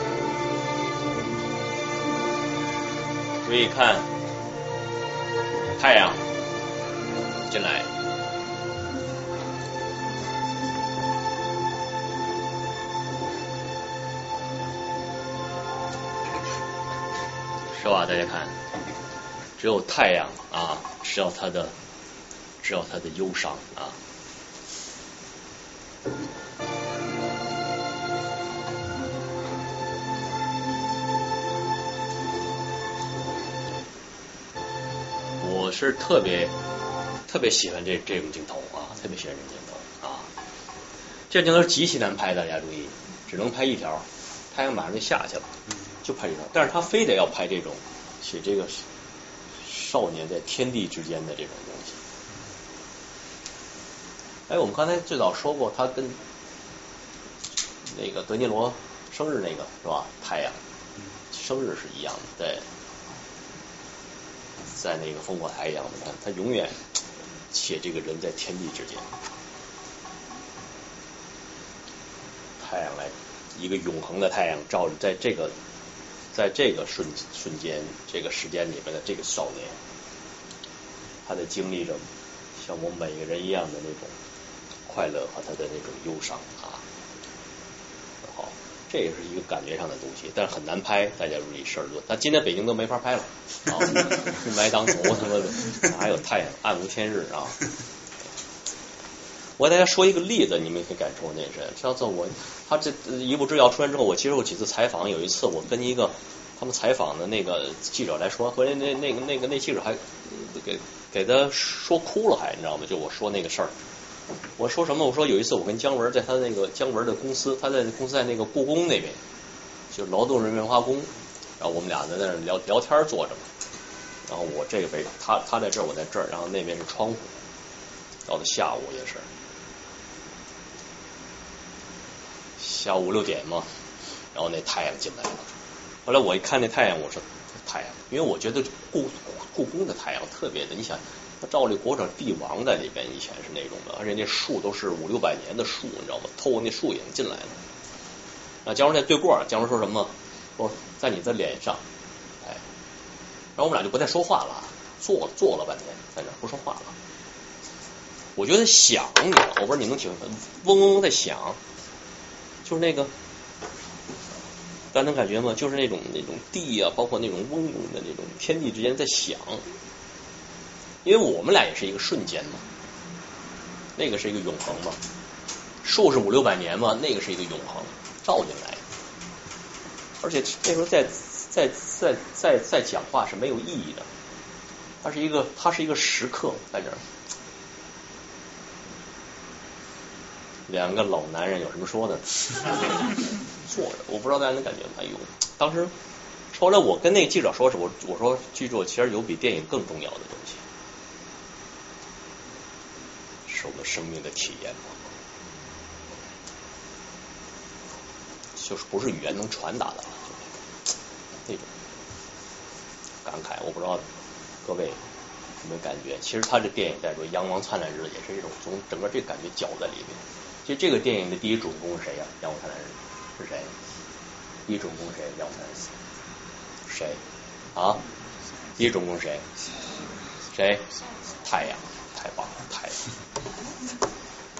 注意看太阳进来。是吧？大家看，只有太阳啊，知道它的，知道它的忧伤啊。我是特别特别喜欢这这种镜头啊，特别喜欢这种镜头啊。这镜头极其难拍，大家注意，只能拍一条，太阳马上就下去了。就拍这种，但是他非得要拍这种写这个少年在天地之间的这种东西。哎，我们刚才最早说过，他跟那个德尼罗生日那个是吧？太阳生日是一样的，在在那个烽火台一样的，你看他永远写这个人在天地之间，太阳来，一个永恒的太阳照着在这个。在这个瞬瞬间，这个时间里面的这个少年，他在经历着像我们每个人一样的那种快乐和他的那种忧伤啊。好，这也是一个感觉上的东西，但是很难拍，大家注意事儿多。但今天北京都没法拍了，啊，埋当头他妈的，哪有太阳暗无天日啊！我给大家说一个例子，你们可以感受那什么。上次我他这一部《制药》出来之后，我接受几次采访。有一次我跟一个他们采访的那个记者来说，回来那那个那个那记者还给给他说哭了还，还你知道吗？就我说那个事儿，我说什么？我说有一次我跟姜文在他那个姜文的公司，他在公司在那个故宫那边，就劳动人民文化宫，然后我们俩在那儿聊聊天坐着嘛，然后我这个边他他在这儿，我在这儿，然后那边是窗户，到了下午也是。下午六点嘛，然后那太阳进来了。后来我一看那太阳，我说太阳，因为我觉得故故宫的太阳特别的，你想，照例国者帝王在里边以前是那种的，而且那树都是五六百年的树，你知道吗？透过那树影进来的。那姜文在对过，姜文说什么？说在你的脸上，哎，然后我们俩就不再说话了，坐坐了半天，在那不说话了。我觉得响，你知道，我不知道你能听，嗡嗡嗡在响。就是那个，大家能感觉吗？就是那种那种地啊，包括那种嗡嗡的那种天地之间在响，因为我们俩也是一个瞬间嘛，那个是一个永恒嘛，树是五六百年嘛，那个是一个永恒照进来，而且那时候在在在在在讲话是没有意义的，它是一个它是一个时刻在这儿。两个老男人有什么说的？坐着，我不知道大家能感觉吗？哎呦，当时后来我跟那个记者说，是我我说记住，其实有比电影更重要的东西，是我们生命的体验嘛，就是不是语言能传达的，就是那种感慨。我不知道各位有没有感觉？其实他这电影在说《阳光灿烂日》，也是一种从整个这感觉搅在里面。其实这个电影的第一主人公是谁呀、啊？《阳光灿烂日》是谁？第一主人公是谁？《阳光灿烂日》谁？啊？第一主人公是谁？谁？太阳！太棒了！太阳！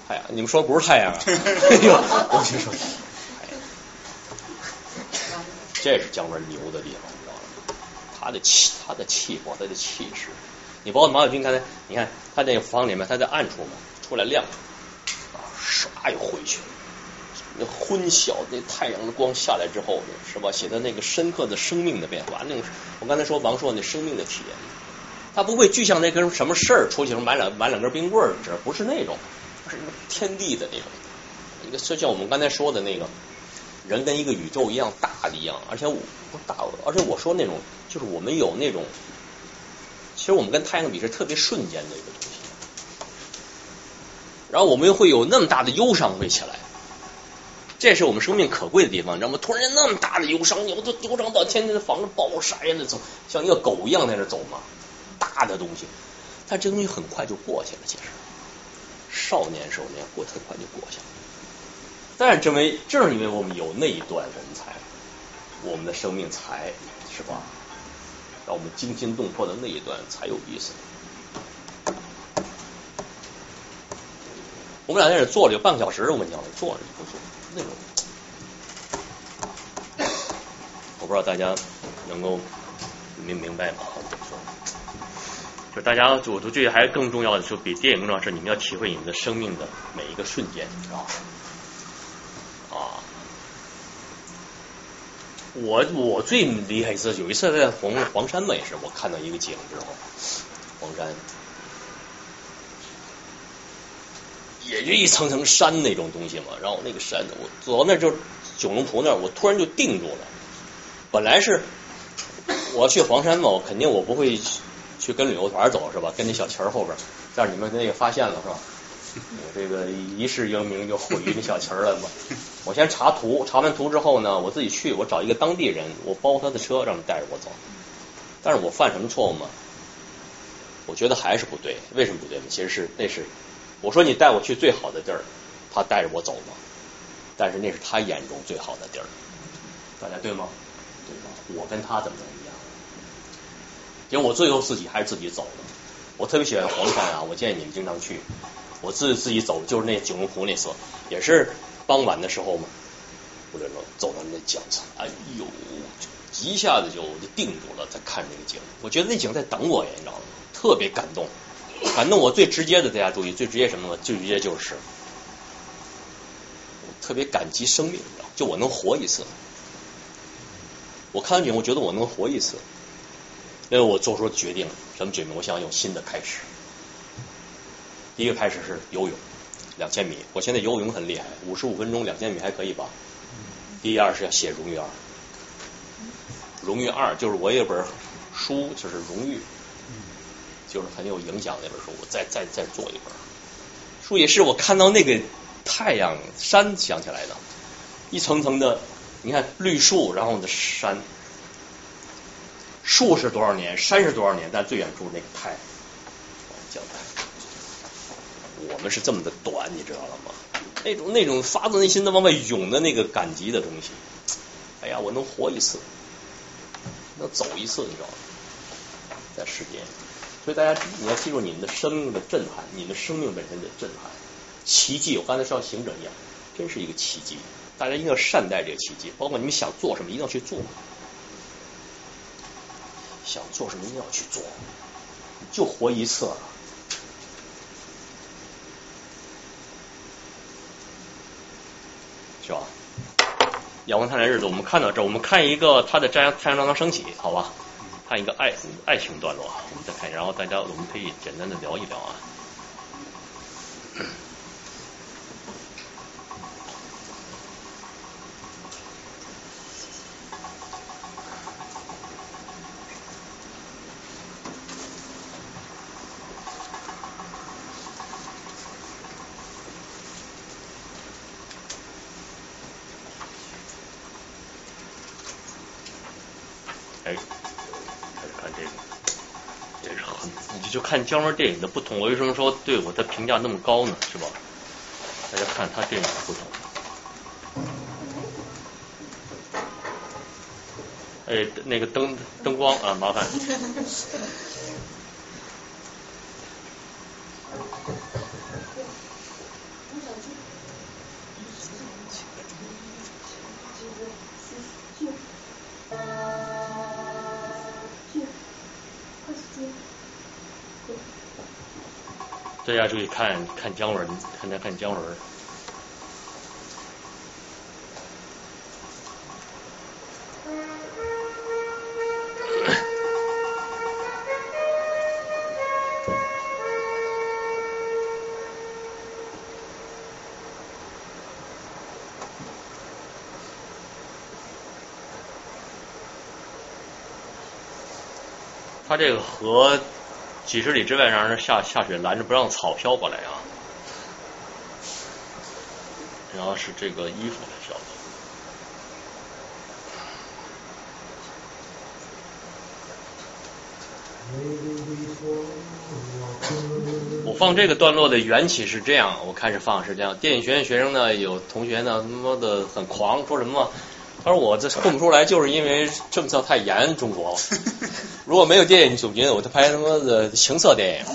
太阳！你们说不是太阳啊？我就说太阳，这是姜文牛的地方，你知道吗？他的气，他的气魄，他的气势。你包括马小军刚才，你看他那个房里面，他在暗处嘛，出来亮。唰又回去，那昏晓，那太阳的光下来之后，是吧？写的那个深刻的生命的变化，那种我刚才说王朔那生命的体验，他不会具象那根什么事儿出去，买两买两根冰棍儿，这不是那种，是天地的那种，一个就像我们刚才说的那个人跟一个宇宙一样大的一样，而且我不大，而且我说那种就是我们有那种，其实我们跟太阳比是特别瞬间的一个东西。然后我们又会有那么大的忧伤会起来，这是我们生命可贵的地方，你知道吗？突然间那么大的忧伤，我都忧伤到天天的房子暴晒的走，像一个狗一样在那走嘛，大的东西，但这东西很快就过去了，其实少年少年过很快就过去了。但是正为正是因为我们有那一段人才，我们的生命才是吧，让我们惊心动魄的那一段才有意思。我们俩在这坐了有半个小时，我跟你讲，坐着就不坐那种。我不知道大家能够明明白吗？就大家，我都觉得还是更重要的，就比电影更重要的是，你们要体会你们的生命的每一个瞬间，你知道吗？啊，我我最厉害一次，有一次在黄黄山嘛也是，我看到一个景之后，黄山也就一层层山那种东西嘛，然后那个山，我走到那就九龙湖那儿，我突然就定住了。本来是我去黄山嘛，我肯定我不会去跟旅游团走是吧？跟那小旗儿后边，但是你们那个发现了是吧？我这个一世英名就毁于那小旗儿了嘛。我先查图，查完图之后呢，我自己去，我找一个当地人，我包他的车，让他带着我走。但是我犯什么错误吗？我觉得还是不对。为什么不对呢？其实是那是我说你带我去最好的地儿，他带着我走嘛。但是那是他眼中最好的地儿，大家对吗？对吧？我跟他怎么怎么样？结果我最后自己还是自己走的。我特别喜欢黄山啊，我建议你们经常去。我自自己走，就是那九龙湖那次，也是傍晚的时候嘛，我就能走到那景上，哎呦，一下子就就定住了，在看那个景。我觉得那景在等我呀，你知道吗？特别感动，感动我最直接的，大家注意，最直接什么呢？最直接就是，我特别感激生命，你知道，就我能活一次。我看完景，我觉得我能活一次，因为我做出决定，什么决定？我想有新的开始。第一个开始是游泳，两千米，我现在游泳很厉害，五十五分钟两千米还可以吧。第二是要写《荣誉二》，《荣誉二》就是我有本书，就是《荣誉》，就是很有影响那本书，我再再再做一本书，也是我看到那个太阳山想起来的，一层层的。你看绿树，然后我们的山，树是多少年，山是多少年，但最远处那个太，叫太，我们是这么的短，你知道了吗？那种那种发自内心的往外涌的那个感激的东西，哎呀，我能活一次，能走一次，你知道吗？在世界，所以大家你要记住你们的生命的震撼，你们生命本身的震撼，奇迹。我刚才说行者一样，真是一个奇迹。大家一定要善待这个奇迹，包括你们想做什么，一定要去做。想做什么一定要去做，就活一次了。是吧？阳光灿烂日子，我们看到这，我们看一个它的太阳太阳刚刚升起，好吧？看一个爱爱情段落，我们再看，然后大家我们可以简单的聊一聊啊。看姜文电影的不同，我为什么说对我的评价那么高呢？是吧？大家看他电影的不同。哎，那个灯灯光啊，麻烦。大家注意看看姜文，看他看姜文。他这个和。几十里之外让人下下雪拦着不让草飘过来啊，然后是这个衣服的角度。我放这个段落的缘起是这样，我开始放是这样。电影学院学生呢，有同学呢，他妈的很狂，说什么？他说我这混不出来，就是因为政策太严，中国如果没有电影总监，我就拍他妈的情色电影，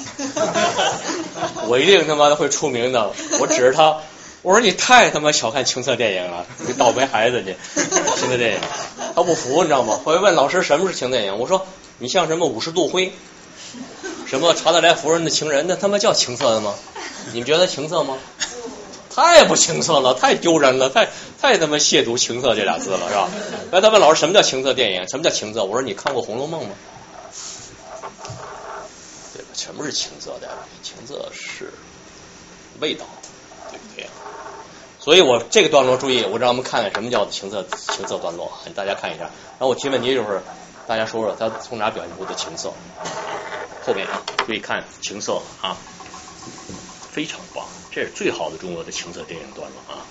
我一定他妈的会出名的。我指着他，我说你太他妈小看情色电影了，你倒霉孩子你！情色电影，他不服你知道吗？后来问老师什么是情色电影，我说你像什么五十度灰，什么查德莱夫人的情人，那他妈叫情色的吗？你们觉得情色吗？太不情色了，太丢人了，太太他妈亵渎情色这俩字了，是吧？来，他问老师什么叫情色电影，什么叫情色？我说你看过《红楼梦》吗？对吧？全部是情色的，情色是味道，对不对？所以我这个段落注意，我让我们看看什么叫情色情色段落，大家看一下。然后我提问题就是，大家说说他从哪表现出的情色？后面注意看情色啊，非常棒。这是最好的中国的情色电影段落啊！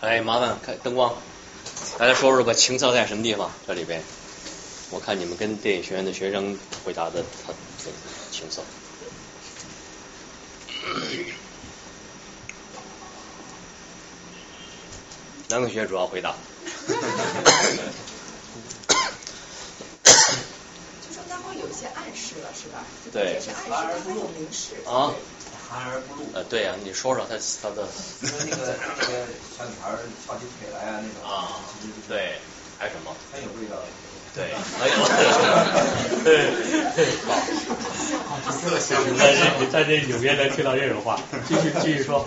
哎，麻烦看灯光，大家说说吧，情色在什么地方？这里边，我看你们跟电影学院的学生回答的，他情色。男同学主要回答。就说刚刚有一些暗示了，是吧？对，含而不露明示啊。含而不露。呃，对呀、啊，你说说他他的。那个那个小女孩翘起腿来啊，那种啊，对，还有什么？很有味道。对，很有味道。对，好。你在这你在这纽约能听到这种话，继续继续说。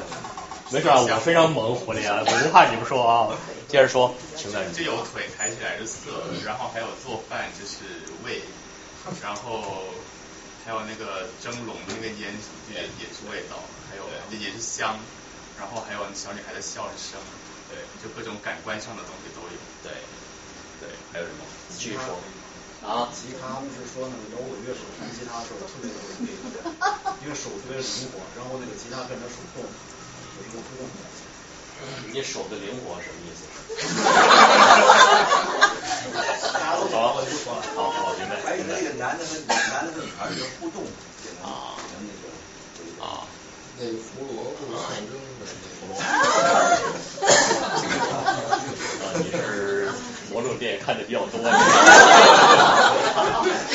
没事啊，我非常猛活力啊，我不怕你们说啊。接着说，请在就有腿抬起来是色，然后还有做饭就是味，然后还有那个蒸笼那个烟也也是味道，还有也是香，然后还有小女孩的笑声，对，就各种感官上的东西都有。对，对，还有什么？继续说。啊，吉他不是说那个摇滚乐手弹吉他的时候特别有力，因为手特别灵活，然后那个吉他变成手动，有一个互动感。你手的灵活什么意思？好，我就说了，好好明白。还有那个男的和男的和女孩的互动啊，那个啊，那个胡萝卜象征的胡萝卜。你是某种电影看的比较多。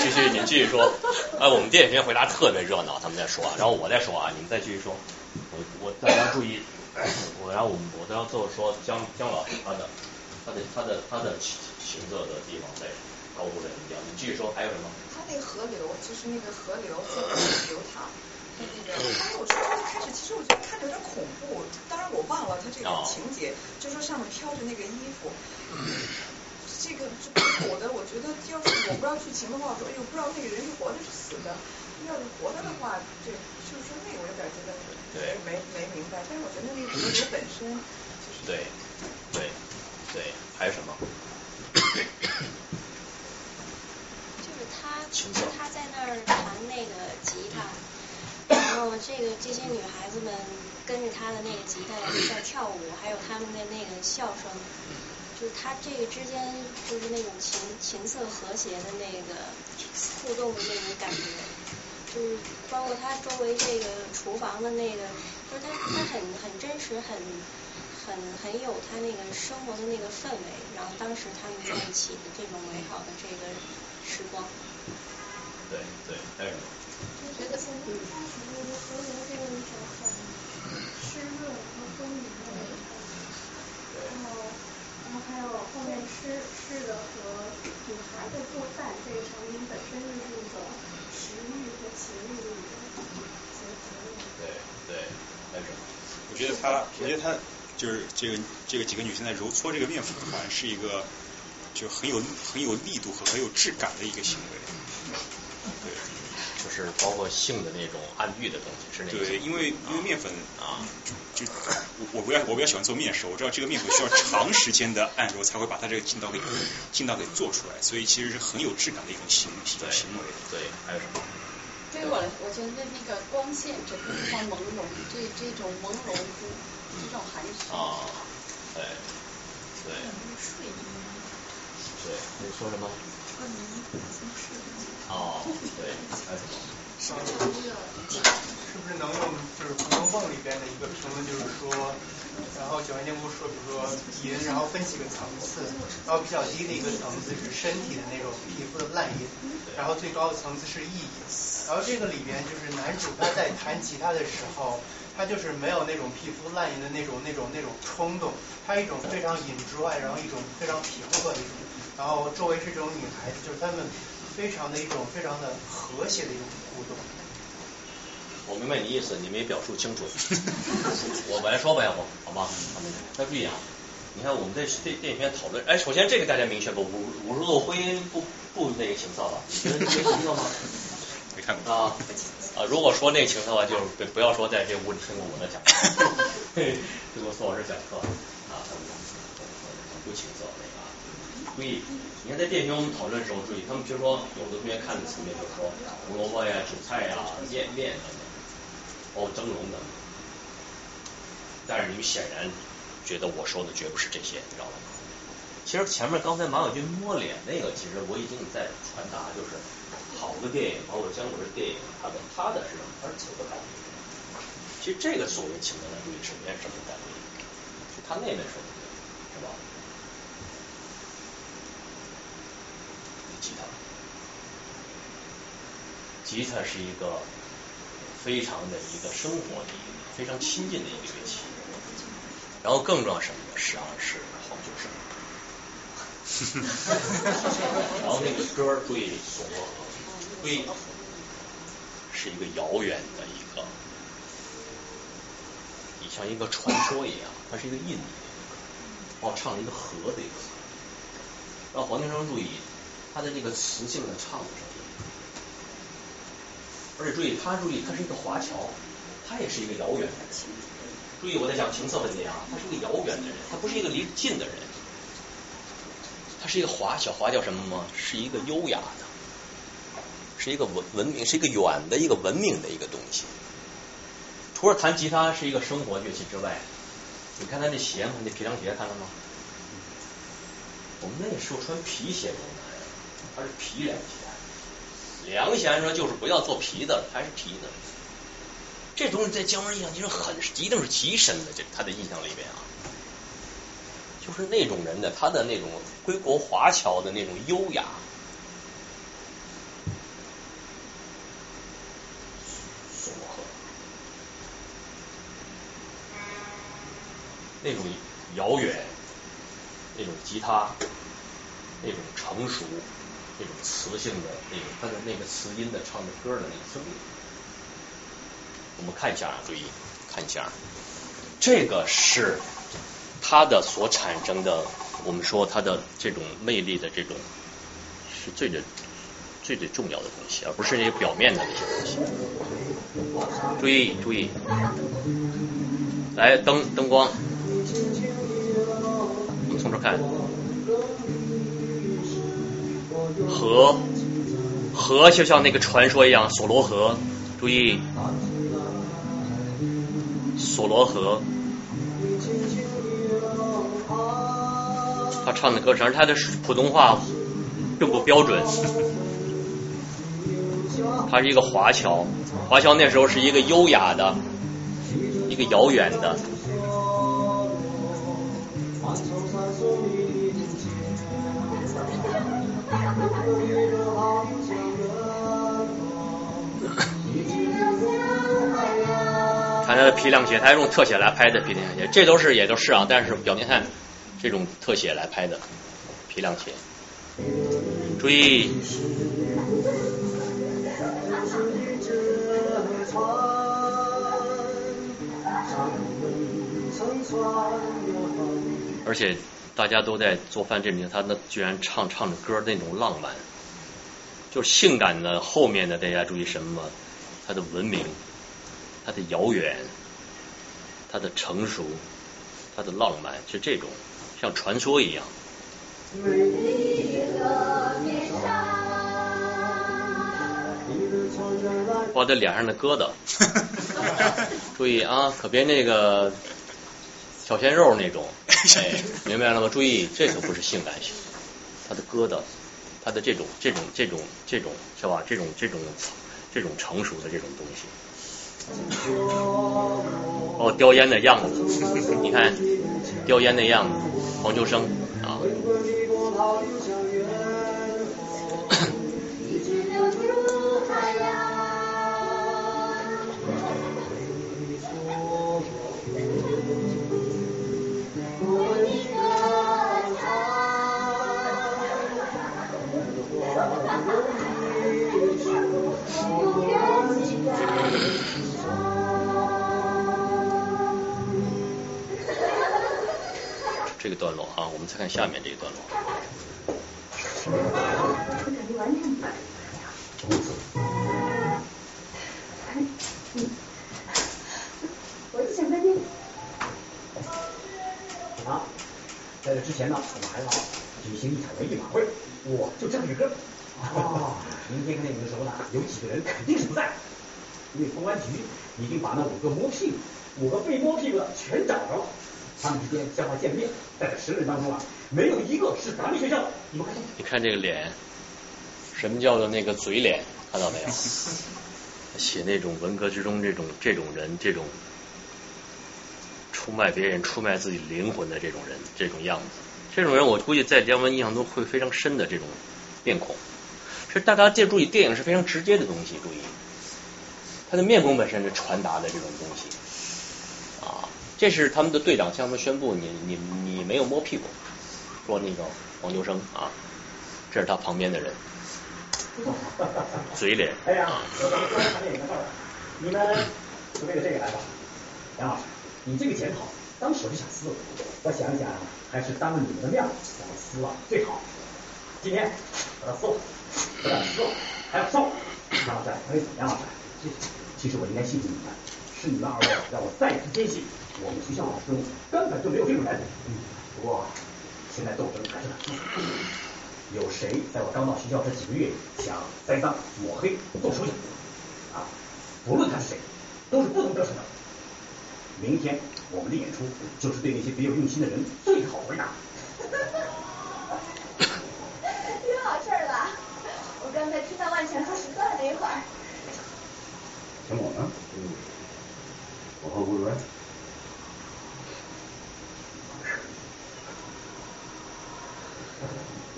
继续，你继续说。哎，我们电影学院回答特别热闹，他们在说，然后我在说啊，你们再继续说。我我大家注意。我然后我我当最后说姜姜老师他的他的他的他的情色的地方在高度的一样，你继续说还有什么？他那个河流就是那个河流流淌，那个哎，我初中就开始，其实我觉得看着有点恐怖，当然我忘了他这个情节，就说上面飘着那个衣服，这个就我的我觉得要是我不知道剧情的话，我说哎呦不知道那个人是活着是死的。要是活的的话，这就是说那个我有点觉得对没没明白，但是我觉得那个人本身就是对对对，还有什么？就是他，就是他在那儿弹那个吉他。然后这个这些女孩子们跟着她的那个吉他在跳舞，还有她们的那个笑声，就是她这个之间就是那种琴琴瑟和谐的那个互动的那种感觉，就是包括她周围这个厨房的那个，就是她她很很真实，很很很有她那个生活的那个氛围。然后当时她们在一起的这种美好的这个时光。对对，还有。觉得从一开始我就说的这个女生很湿润和丰盈的那种，然后然后还有后面诗诗的和女孩在做饭这个场景本身就是一种食欲和情欲的一种结合。对对，那种我觉得她，我觉得她就是这个这个几个女生在揉搓这个面粉团，是一个就很有很有力度和很有质感的一个行为。对。就是包括性的那种暗喻的东西，是那个。对，因为因为面粉啊，就我我比较我比较喜欢做面食，我知道这个面粉需要长时间的按揉才会把它这个劲道给劲道给做出来，所以其实是很有质感的一种行行行为。对，还有什么？对于我来，我觉得那个光线整个地方朦胧，这这种朦胧，这种含蓄啊，对对。睡衣。对，你说什么？昏迷，从睡衣。哦，对，还有什么？是不是能用就是《红楼梦》里边的一个评论，就是说，然后蒋文建波说，比如说银，然后分几个层次，然后比较低的一个层次是身体的那种皮肤的烂银，然后最高的层次是意淫，然后这个里边就是男主他在弹吉他的时候，他就是没有那种皮肤烂银的那种那种那种冲动，他一种非常隐之外，然后一种非常皮肤的一种，然后周围是这种女孩子，就是她们。非常的一种非常的和谐的一种互动。我明白你意思，你没表述清楚。我来说吧，要不好吗？那不一样。你看我们这这电影片讨论，哎，首先这个大家明确不？五五十度婚姻不不那个情色了，你们情色吗？没看过啊啊！如果说那情色的话，就不不要说在这屋里听过我的讲课，听过宋老师讲课啊，不情色那个。注意，你看在电影我们讨论的时候注意，他们比如说有的同学看的词面就是说胡萝卜呀、韭菜呀、面面等等，哦蒸笼等等。但是你们显然觉得我说的绝不是这些，你知道吗？其实前面刚才马小军摸脸那个，其实我已经在传达，就是好的电影，包括姜文的电影，他的他的是什么？他是情的感觉。其实这个所谓情的感觉，首先什么感觉？是他那边说的，是吧？吉他，吉他是一个非常的一个生活的一个非常亲近的一个乐器，然后更重要什么呢？实际上是黄秋生，然后那个歌对所归是一个遥远的一个，你像一个传说一样，它是一个印，哦，唱了一个河的一个，让黄秋生注意。他的这个磁性的唱声，而且注意，他注意，他是一个华侨，他也是一个遥远的人。注意，我在讲情色问题啊，他是一个遥远的人，他不是一个离近的人。他是一个华小华叫什么吗？是一个优雅的，是一个文文明，是一个远的一个文明的一个东西。除了弹吉他是一个生活乐器之外，你看他这鞋吗？那皮凉鞋看到吗？我们那时候穿皮鞋多。它是皮凉鞋，凉鞋说就是不要做皮的，还是皮的。这东西在姜文印象其实很一定是极深的，这他的印象里面啊，就是那种人的他的那种归国华侨的那种优雅。索和那种遥远，那种吉他，那种成熟。那种磁性的那种，它的那个磁音的唱的歌的那个声音，我们看一下啊，注意看一下，这个是它的所产生的，我们说它的这种魅力的这种是最的最最重要的东西，而不是那些表面的那些东西。注意注意，来灯灯光，我们从这看，河河就像那个传说一样，索罗河，注意，索罗河。 他唱的歌声，他的普通话并不标准。他是一个华侨，华侨那时候是一个优雅的、一个遥远的、看他的皮亮鞋，他用特写来拍的皮亮鞋，这都是也都是啊，但是表面看。 这种特写来拍的皮亮鞋，注意，而且大家都在做饭这里，他那居然唱唱着歌那种浪漫，就是性感的后面的大家注意什么？他的文明，他的遥远，他的成熟，他的浪漫是这种。 像传说一样。我这脸上的疙瘩，注意啊，可别那个小鲜肉那种，哎，明白了吗？注意，这可不是性感型，他的疙瘩，他的这种这种这种这种是吧？这种这种这种成熟的这种东西。哦，叼烟的样子，你看，叼烟的样子。 黄秋生啊，这个段落啊，我们再看下面这一段落。啊，在这之前呢，我们还要举行一场文艺晚会，我就唱句歌。哦，明天那个时候呢，有几个人肯定是不在，因为公安局已经把那五个摸屁股、五个被摸屁股的全找着了。 他们之间相互见面，在十人当中啊，没有一个是咱们学校。你们看，你看这个脸，什么叫做那个嘴脸？看到没有？写那种文革之中这种这种人，这种出卖别人、出卖自己灵魂的这种人，这种样子，这种人我估计在人们印象中会非常深的这种面孔。是大家记住，电影是非常直接的东西，注意，他的面孔本身是传达的这种东西。 这是他们的队长向他们宣布你：“你你你没有摸屁股。”说那个黄秋生啊，这是他旁边的人，嘴脸。哎呀，你们就为了这个来吧，杨老师，你这个检讨，当时我就想撕了，我想想还是当着你们的面咱们撕了最好。今天把它撕了，把它撕了，还要烧。杨老师，哎，杨老师，其实我应该谢谢你们，是你们二位让我再次坚信。 我们学校老师根本就没有这种人。嗯，不过现在斗争还是很激烈。有谁在我刚到学校这几个月想栽赃、抹黑、动手脚？啊，不论他是谁，都是不能得逞的。明天我们的演出就是对那些别有用心的人最好回答。又好事儿了！我刚才听到万全和石段那一会儿。听我呢？嗯，我和吴主任。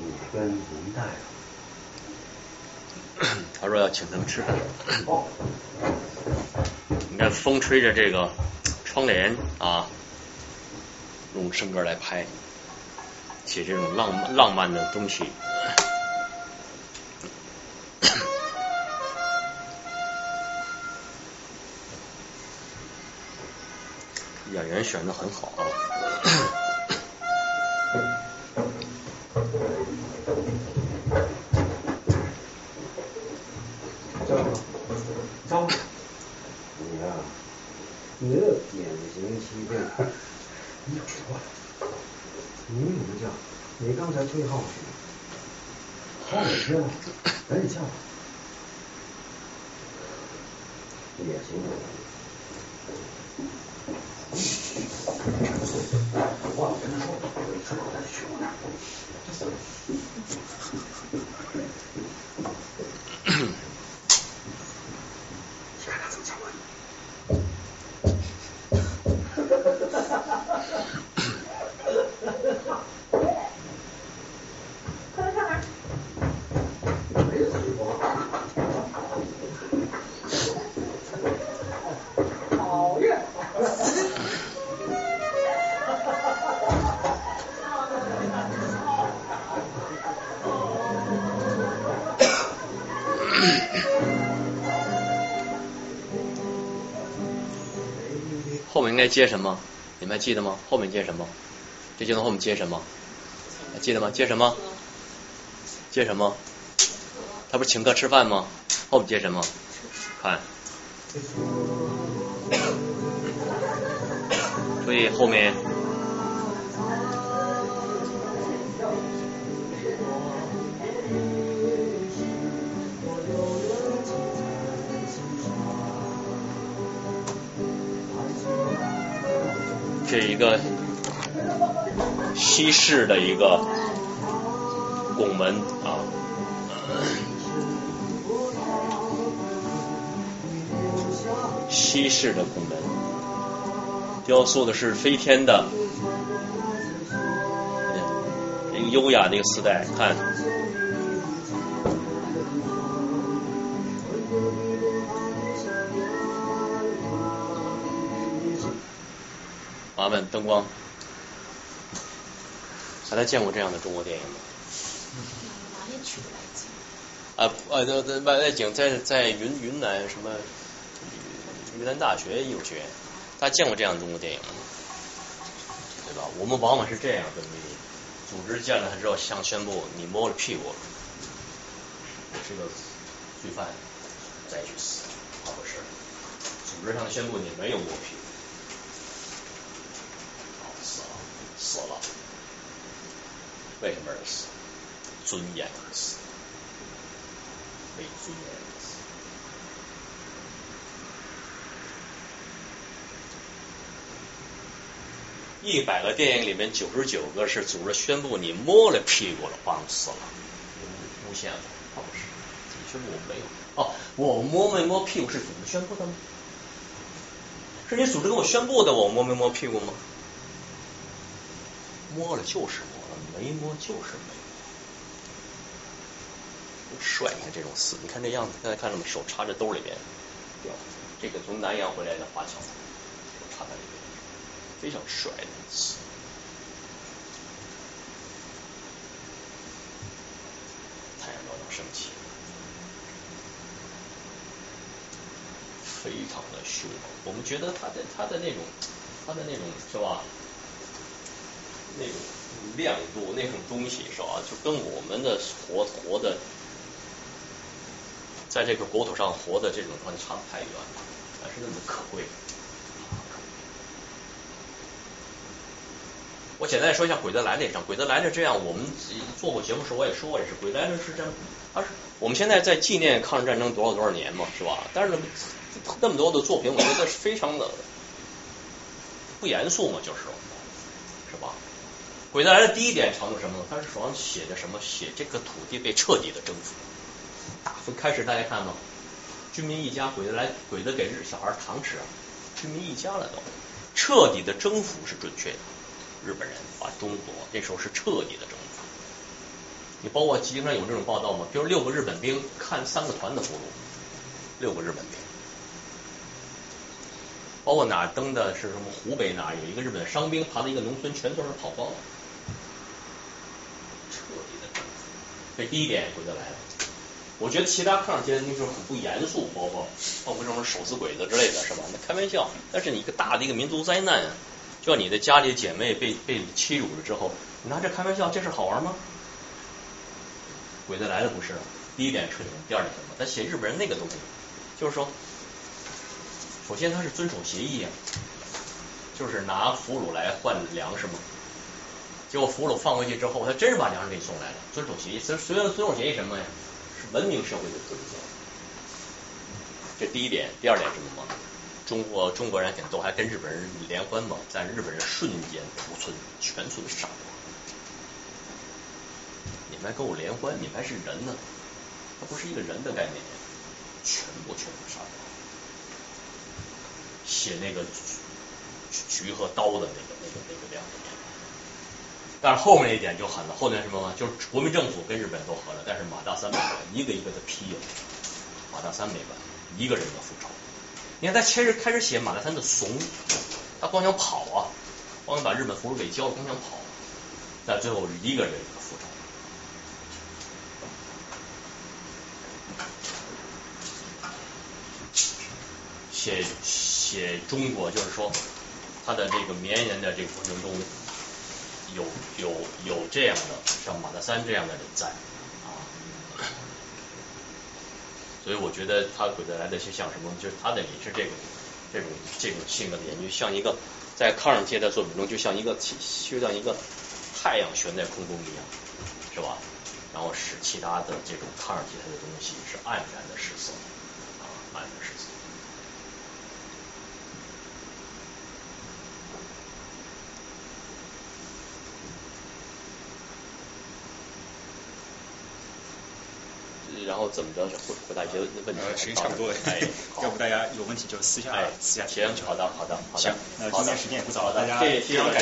你跟林大人，他说要请他们吃饭。你看风吹着这个窗帘啊，用笙歌来拍，写这种浪漫浪漫的东西。演员选的很好啊。你这典型欺骗！你有错了，你怎么讲？你刚才对号去，好几天了，赶紧下来。典型的，我老跟他说，有一次我带他去我那儿。后面应该接什么？你们还记得吗？后面接什么？这阶段后面接什么？还记得吗？接什么？接什么？他不是请客吃饭吗？后面接什么？看，注意后面。这是一个西式的一个拱门啊，西式的拱门，雕塑的是飞天的，一个优雅的一个丝带，看，麻烦灯光，大家见过这样的中国电影吗？哪里取的外景？啊啊，对对，外景在在云云南什么云南大学艺术学院，大家见过这样的中国电影吗？对吧？我们往往是这样的，组织见了他之后，向宣布你摸了屁股了，我是个罪犯，再去死，好不是？组织上宣布你没有摸屁股。死了，为什么而死？尊严而死，为尊严而死。一百个电影里面，九十九个是组织宣布你摸了屁股了，棒死了，诬陷了，哦不是，宣布我没有，哦，我摸没摸屁股是组织宣布的吗？是你组织跟我宣布的，我摸没摸屁股吗？摸了就是摸了，没摸就是没摸。帅，你看这种死，你看这样子，刚才看什么手插在兜里边，这个从南洋回来的华侨，手插在里边，非常帅的死。太阳照常升起，非常的凶猛。我们觉得他的他的那种，他的那种是吧？那种亮度，那种东西是吧？就跟我们的活活的，在这个国土上活的这种东西差得太远了，还是那么可贵。我简单也说一下《鬼子来了》这张，《鬼子来了》这样，我们做过节目时我也说过，也是《鬼子来了》是这样，它是我们现在在纪念抗日战争多少多少年嘛，是吧？但是那么多的作品，我觉得是非常的不严肃嘛，就是。鬼子来的第一点程度什么呢？他是手上写的什么？写这个土地被彻底的征服。大分开始大家看吗？军民一家，鬼子来，鬼子给日小孩糖吃啊，军民一家了都。彻底的征服是准确的，日本人把中国那时候是彻底的征服。你包括经常有这种报道吗？比如六个日本兵看三个团的俘虏，六个日本兵。包括哪登的是什么？湖北哪有一个日本伤兵爬到一个农村，全都是跑光了。彻底的征服，这第一点鬼子来了。我觉得其他抗日阶级就是很不严肃，包括包括这种手撕鬼子之类的，是吧？那开玩笑，但是你一个大的一个民族灾难啊，就像你的家里姐妹被被欺辱了之后，你拿这开玩笑，这事好玩吗？鬼子来了不是。第一点彻底，第二点什么？他写日本人那个东西，就是说首先他是遵守协议啊，就是拿俘虏来换粮食嘛。结果俘虏放回去之后，他真是把粮食给你送来了，遵守协议。所以所以遵守协议什么呀？是文明社会的准则。这第一点，第二点什么吗？中国中国人挺逗，还跟日本人联欢嘛，但日本人瞬间屠村，全村杀光。你们还跟我联欢，你们还是人呢？它不是一个人的概念，全部全部杀光。写那个渠和刀的那个那个那个两个。但是后面一点就狠了，后面什么呢？就是国民政府跟日本都和了，但是马大三没办，一个一个的批了，马大三没办，一个人的复仇。你看他开始开始写马大三的怂，他光想跑啊，光想把日本俘虏给交，光想跑，但最后是一个人的复仇。写写中国就是说，他的这个绵延的这个过程中。有有有这样的像马大三这样的人在啊，所以我觉得他给带来的是像什么，就是他的也是这种这种这种性格的研究，像一个在康让界的作品中，就像一个就像一个太阳悬在空中一样，是吧？然后使其他的这种康让题材的东西是黯然的失色啊，黯然失色。然后怎么着回回答一些问题？呃，时间差不多了，哎、要不大家有问题就私下、哎、私下提问就好。好的，好的，好的。行，那今天时间也不早了，大家非常感谢。